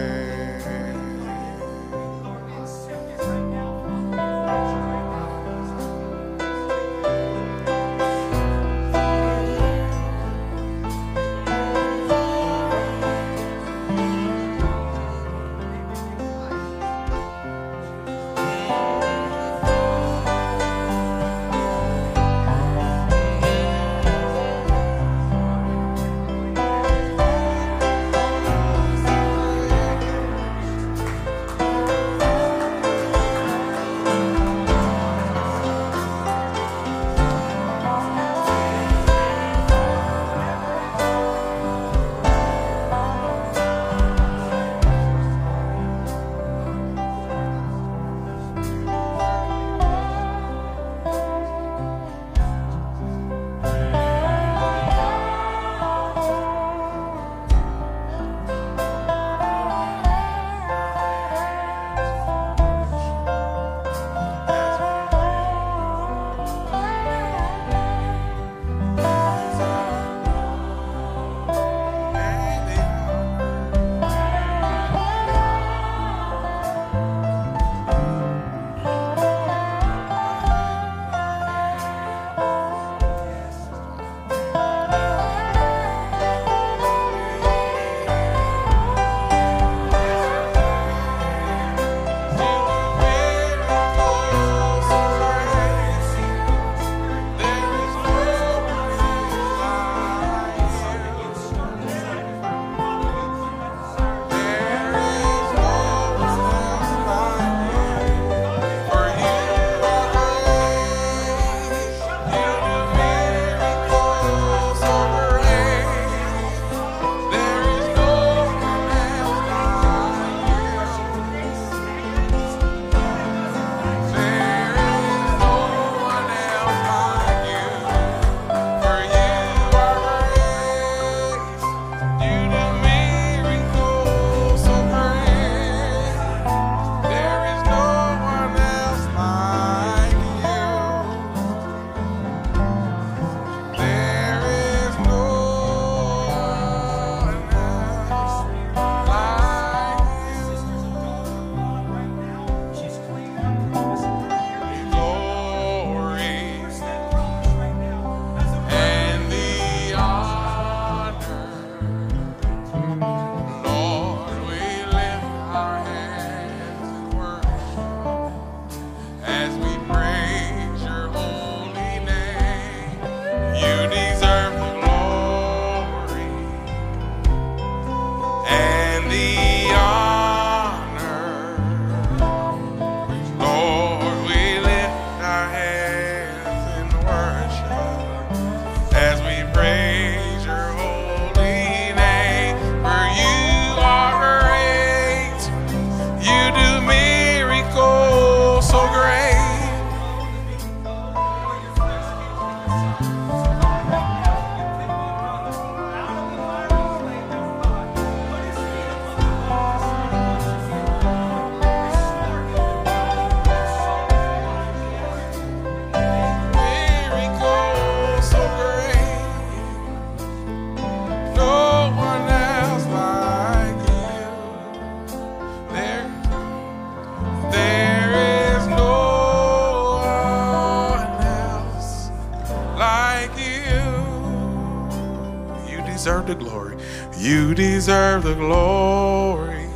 deserve the glory. You deserve the glory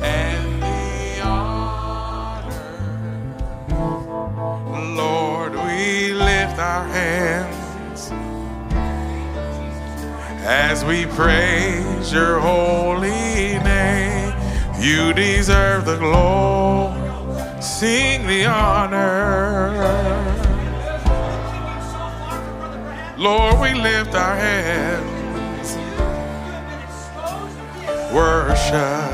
and the honor. Lord, we lift our hands as we praise your holy name. You deserve the glory. Sing the honor. Lord, we lift our hands, worship.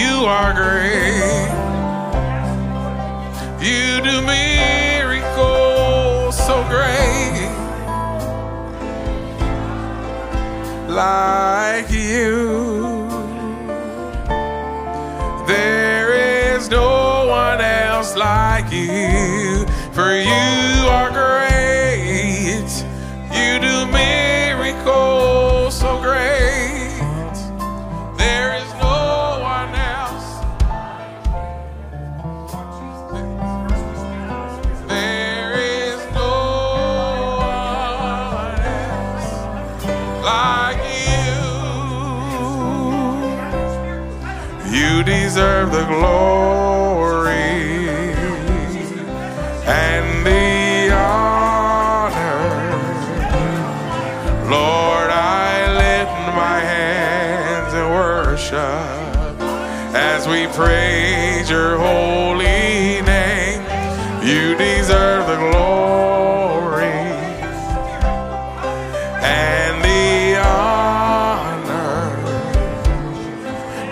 You are great. You do miracles so great. Like you, there is no one else like you. For you are great, you do miracles so great, there is no one else, there is no one else like you. You deserve the glory. As we praise your holy name, you deserve the glory and the honor.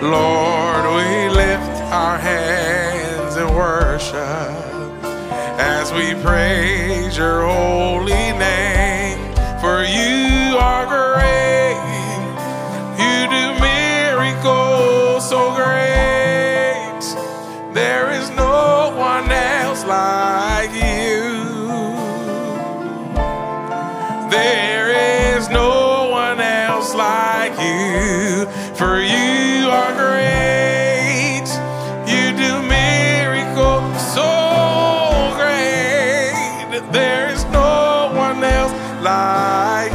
Lord, we lift our hands in worship as we praise your holy name, for you are great. You do me so great, there is no one else like you. There is no one else like you, for you are great. You do miracles so great, there is no one else like you.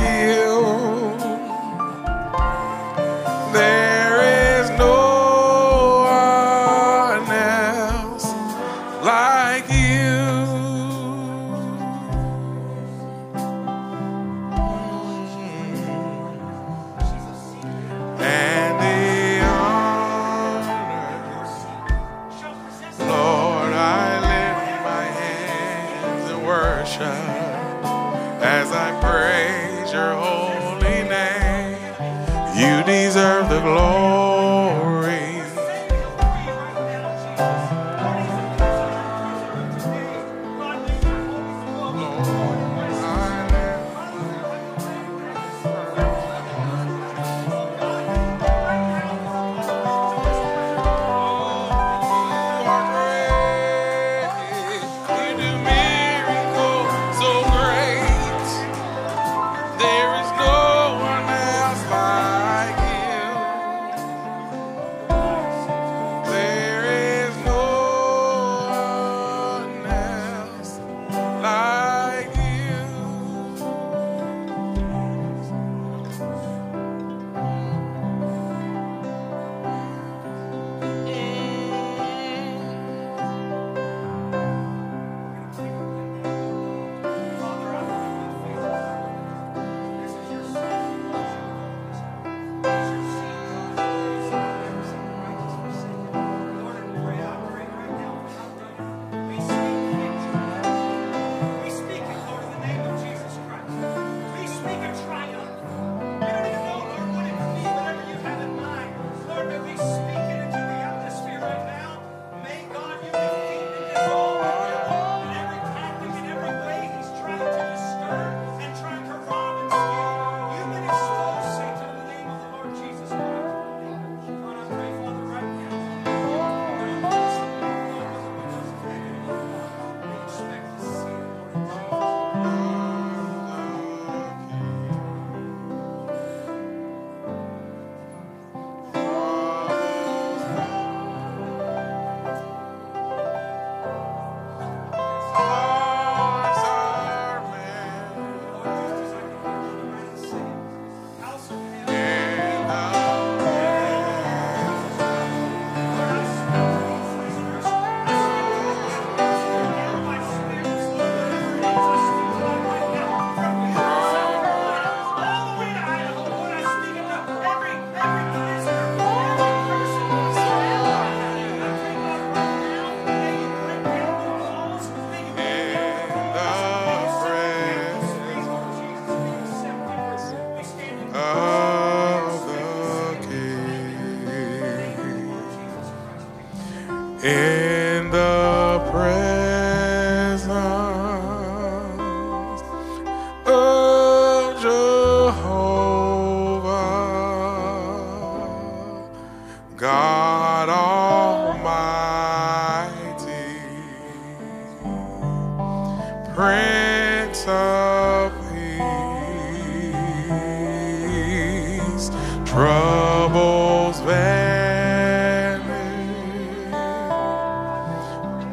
Prince of Peace, troubles vanish,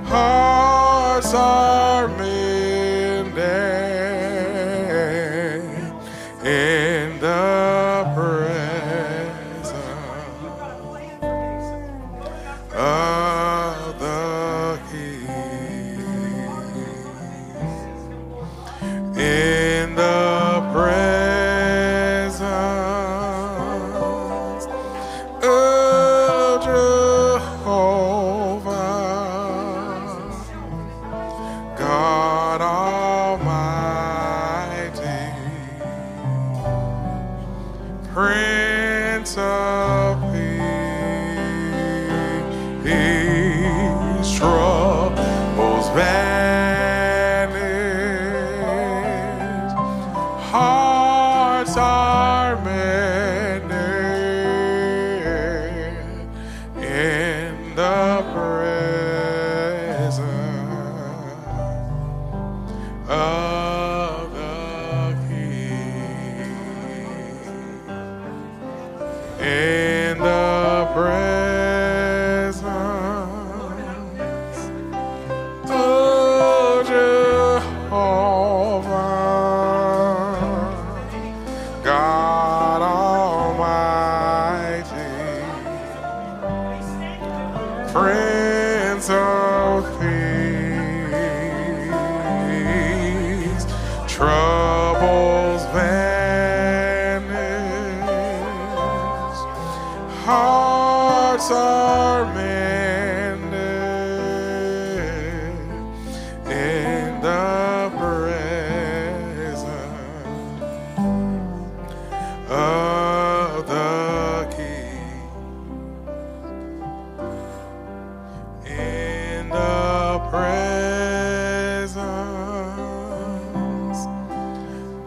hearts are mended in the presence of the King. In the presence of Jehovah, God Almighty, Prince of Peace, troubles vanish, hearts are mended in the presence of the King. In the presence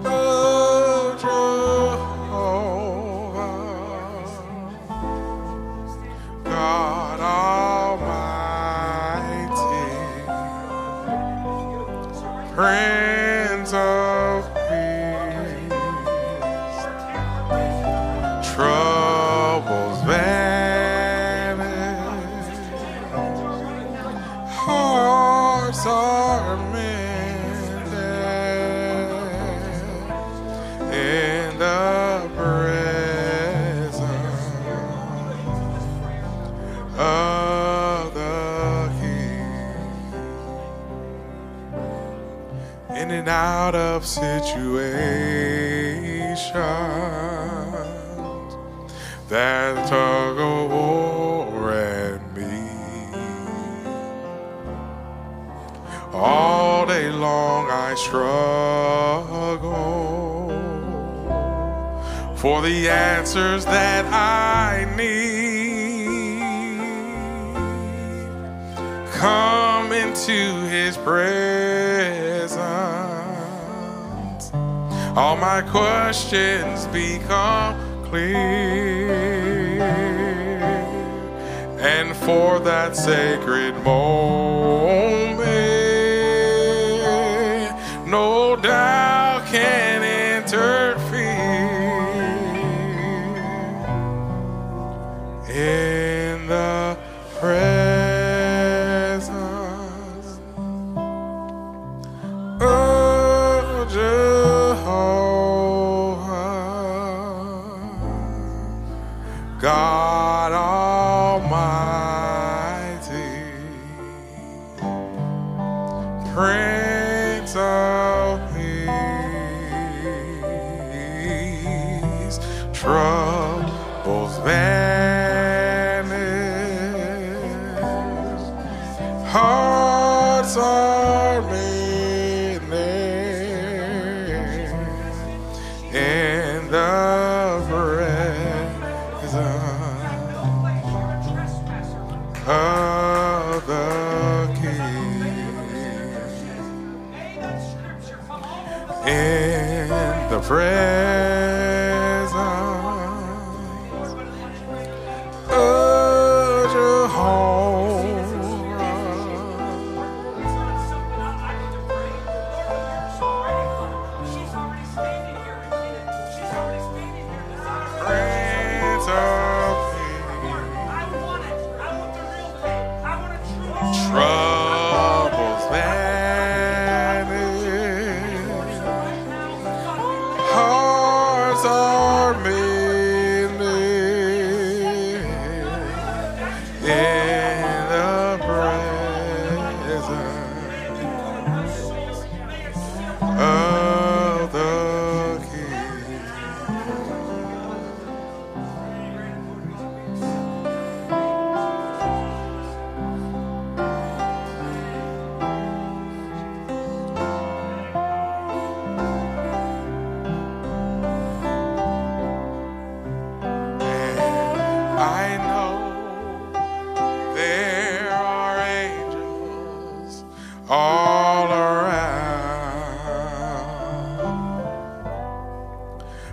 of Jehovah, God Almighty, Prince of Peace, troubles vanish, hearts are mended in the presence of the King. In the presence of Jehovah, God Almighty, Prince of Peace, troubles vanish, hearts are mended in the presence of the King. In and out of situations that tug of war and me, all day long I struggle for the answers that I need. Come into his presence, all my questions become clear, and for that sacred moment no doubt can interfere. In the presence of Jehovah, God Almighty, Prince of Peace, troubles vanish, hearts are mended in the presence of the King. In the presence of Jehovah,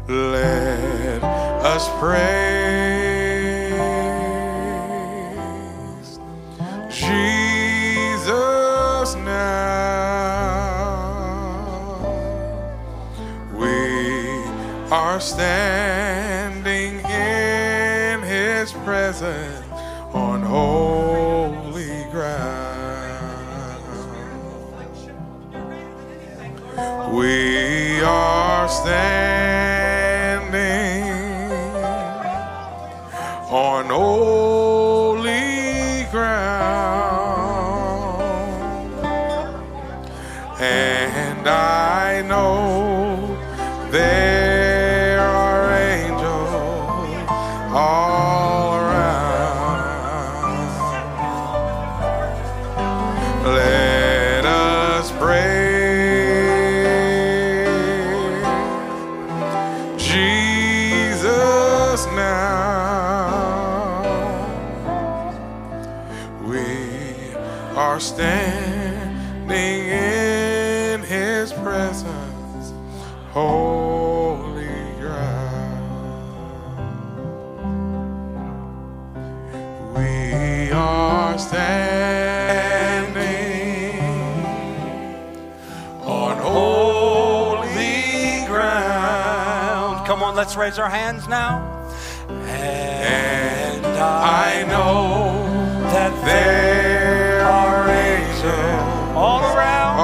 Let us praise Jesus now. We are standing in his presence on holy ground. We are standing on holy ground, and I know there are angels all around. Let us praise Jesus now. We are standing in his presence, holy ground. We are standing on holy ground. Come on, let's raise our hands now. And I know that there are angels all around.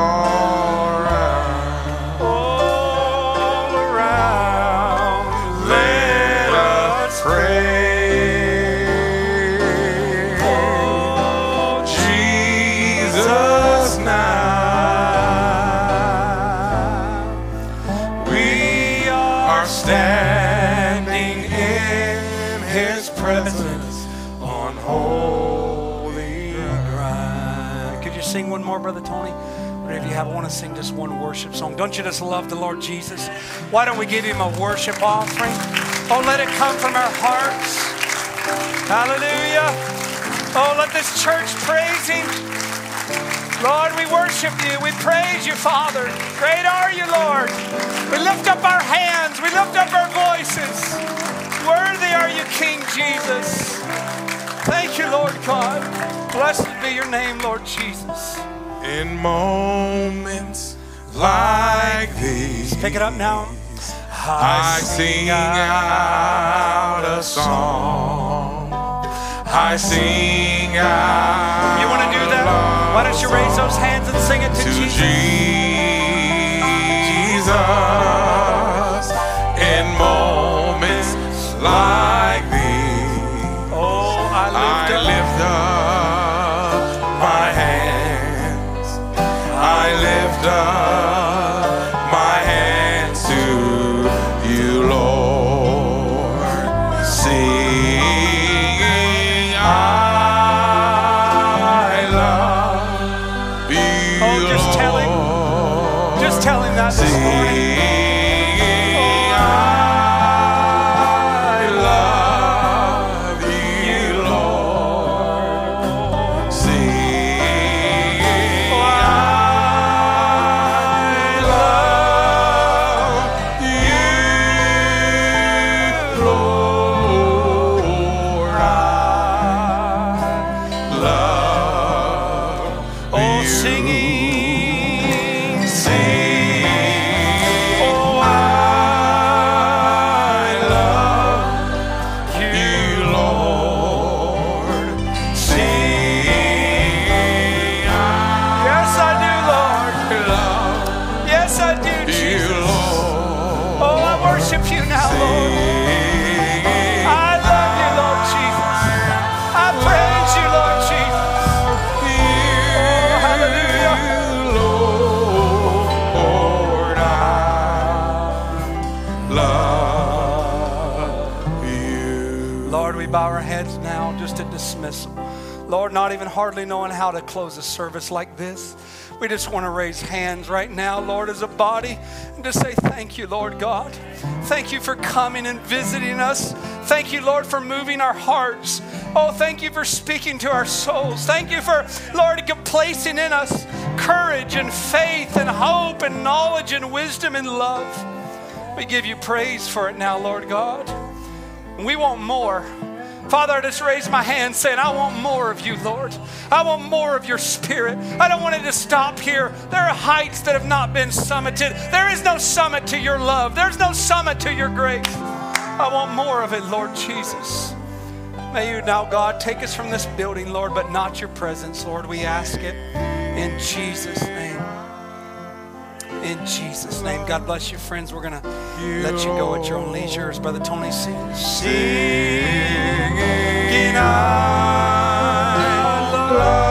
All around. Let us praise Jesus now. We are standing in his presence on holy ground. Could you sing one more, Brother Tony? Whatever you have, I want to sing just one worship song. Don't you just love the Lord Jesus? Why don't we give him a worship offering? Oh, let it come from our hearts. Hallelujah. Oh, let this church praise him. Lord, we worship you. We praise you, Father. Great are you, Lord. We lift up our hands. We lift up our voices. Worthy are you, King Jesus. Thank you, Lord God. Blessed be your name, Lord Jesus. In moments like these, pick it up now. I sing out a song. I sing out. You want to do that? Why don't you raise those hands and sing it to Jesus? Jesus, in moments like these, oh, I lift up my hands. I lift up my hands to you, Lord. Singing, I love you, Lord. Oh, just tell him that this morning. Lord, not even hardly knowing how to close a service like this, we just want to raise hands right now, Lord, as a body, and just say thank you, Lord God. Thank you for coming and visiting us. Thank you, Lord, for moving our hearts. Oh, thank you for speaking to our souls. Thank you for, Lord, placing in us courage and faith and hope and knowledge and wisdom and love. We give you praise for it now, Lord God. We want more. Father, I just raise my hand saying, I want more of you, Lord. I want more of your spirit. I don't want it to stop here. There are heights that have not been summited. There is no summit to your love. There's no summit to your grace. I want more of it, Lord Jesus. May you now, God, take us from this building, Lord, but not your presence, Lord. We ask it in Jesus' name. In Jesus' name. God bless you, friends. We're going to let you go at your own leisure. As Brother Tony sings. Singing out loud.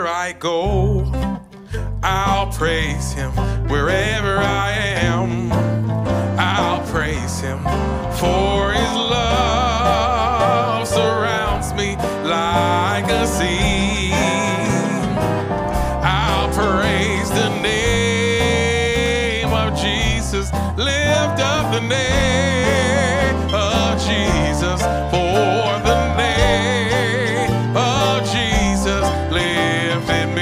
I go, I'll praise him. Wherever I am, I'll praise him, for his love surrounds me like a sea. I'll praise the name of Jesus, lift up the name of Jesus, for the name of Jesus lifted me.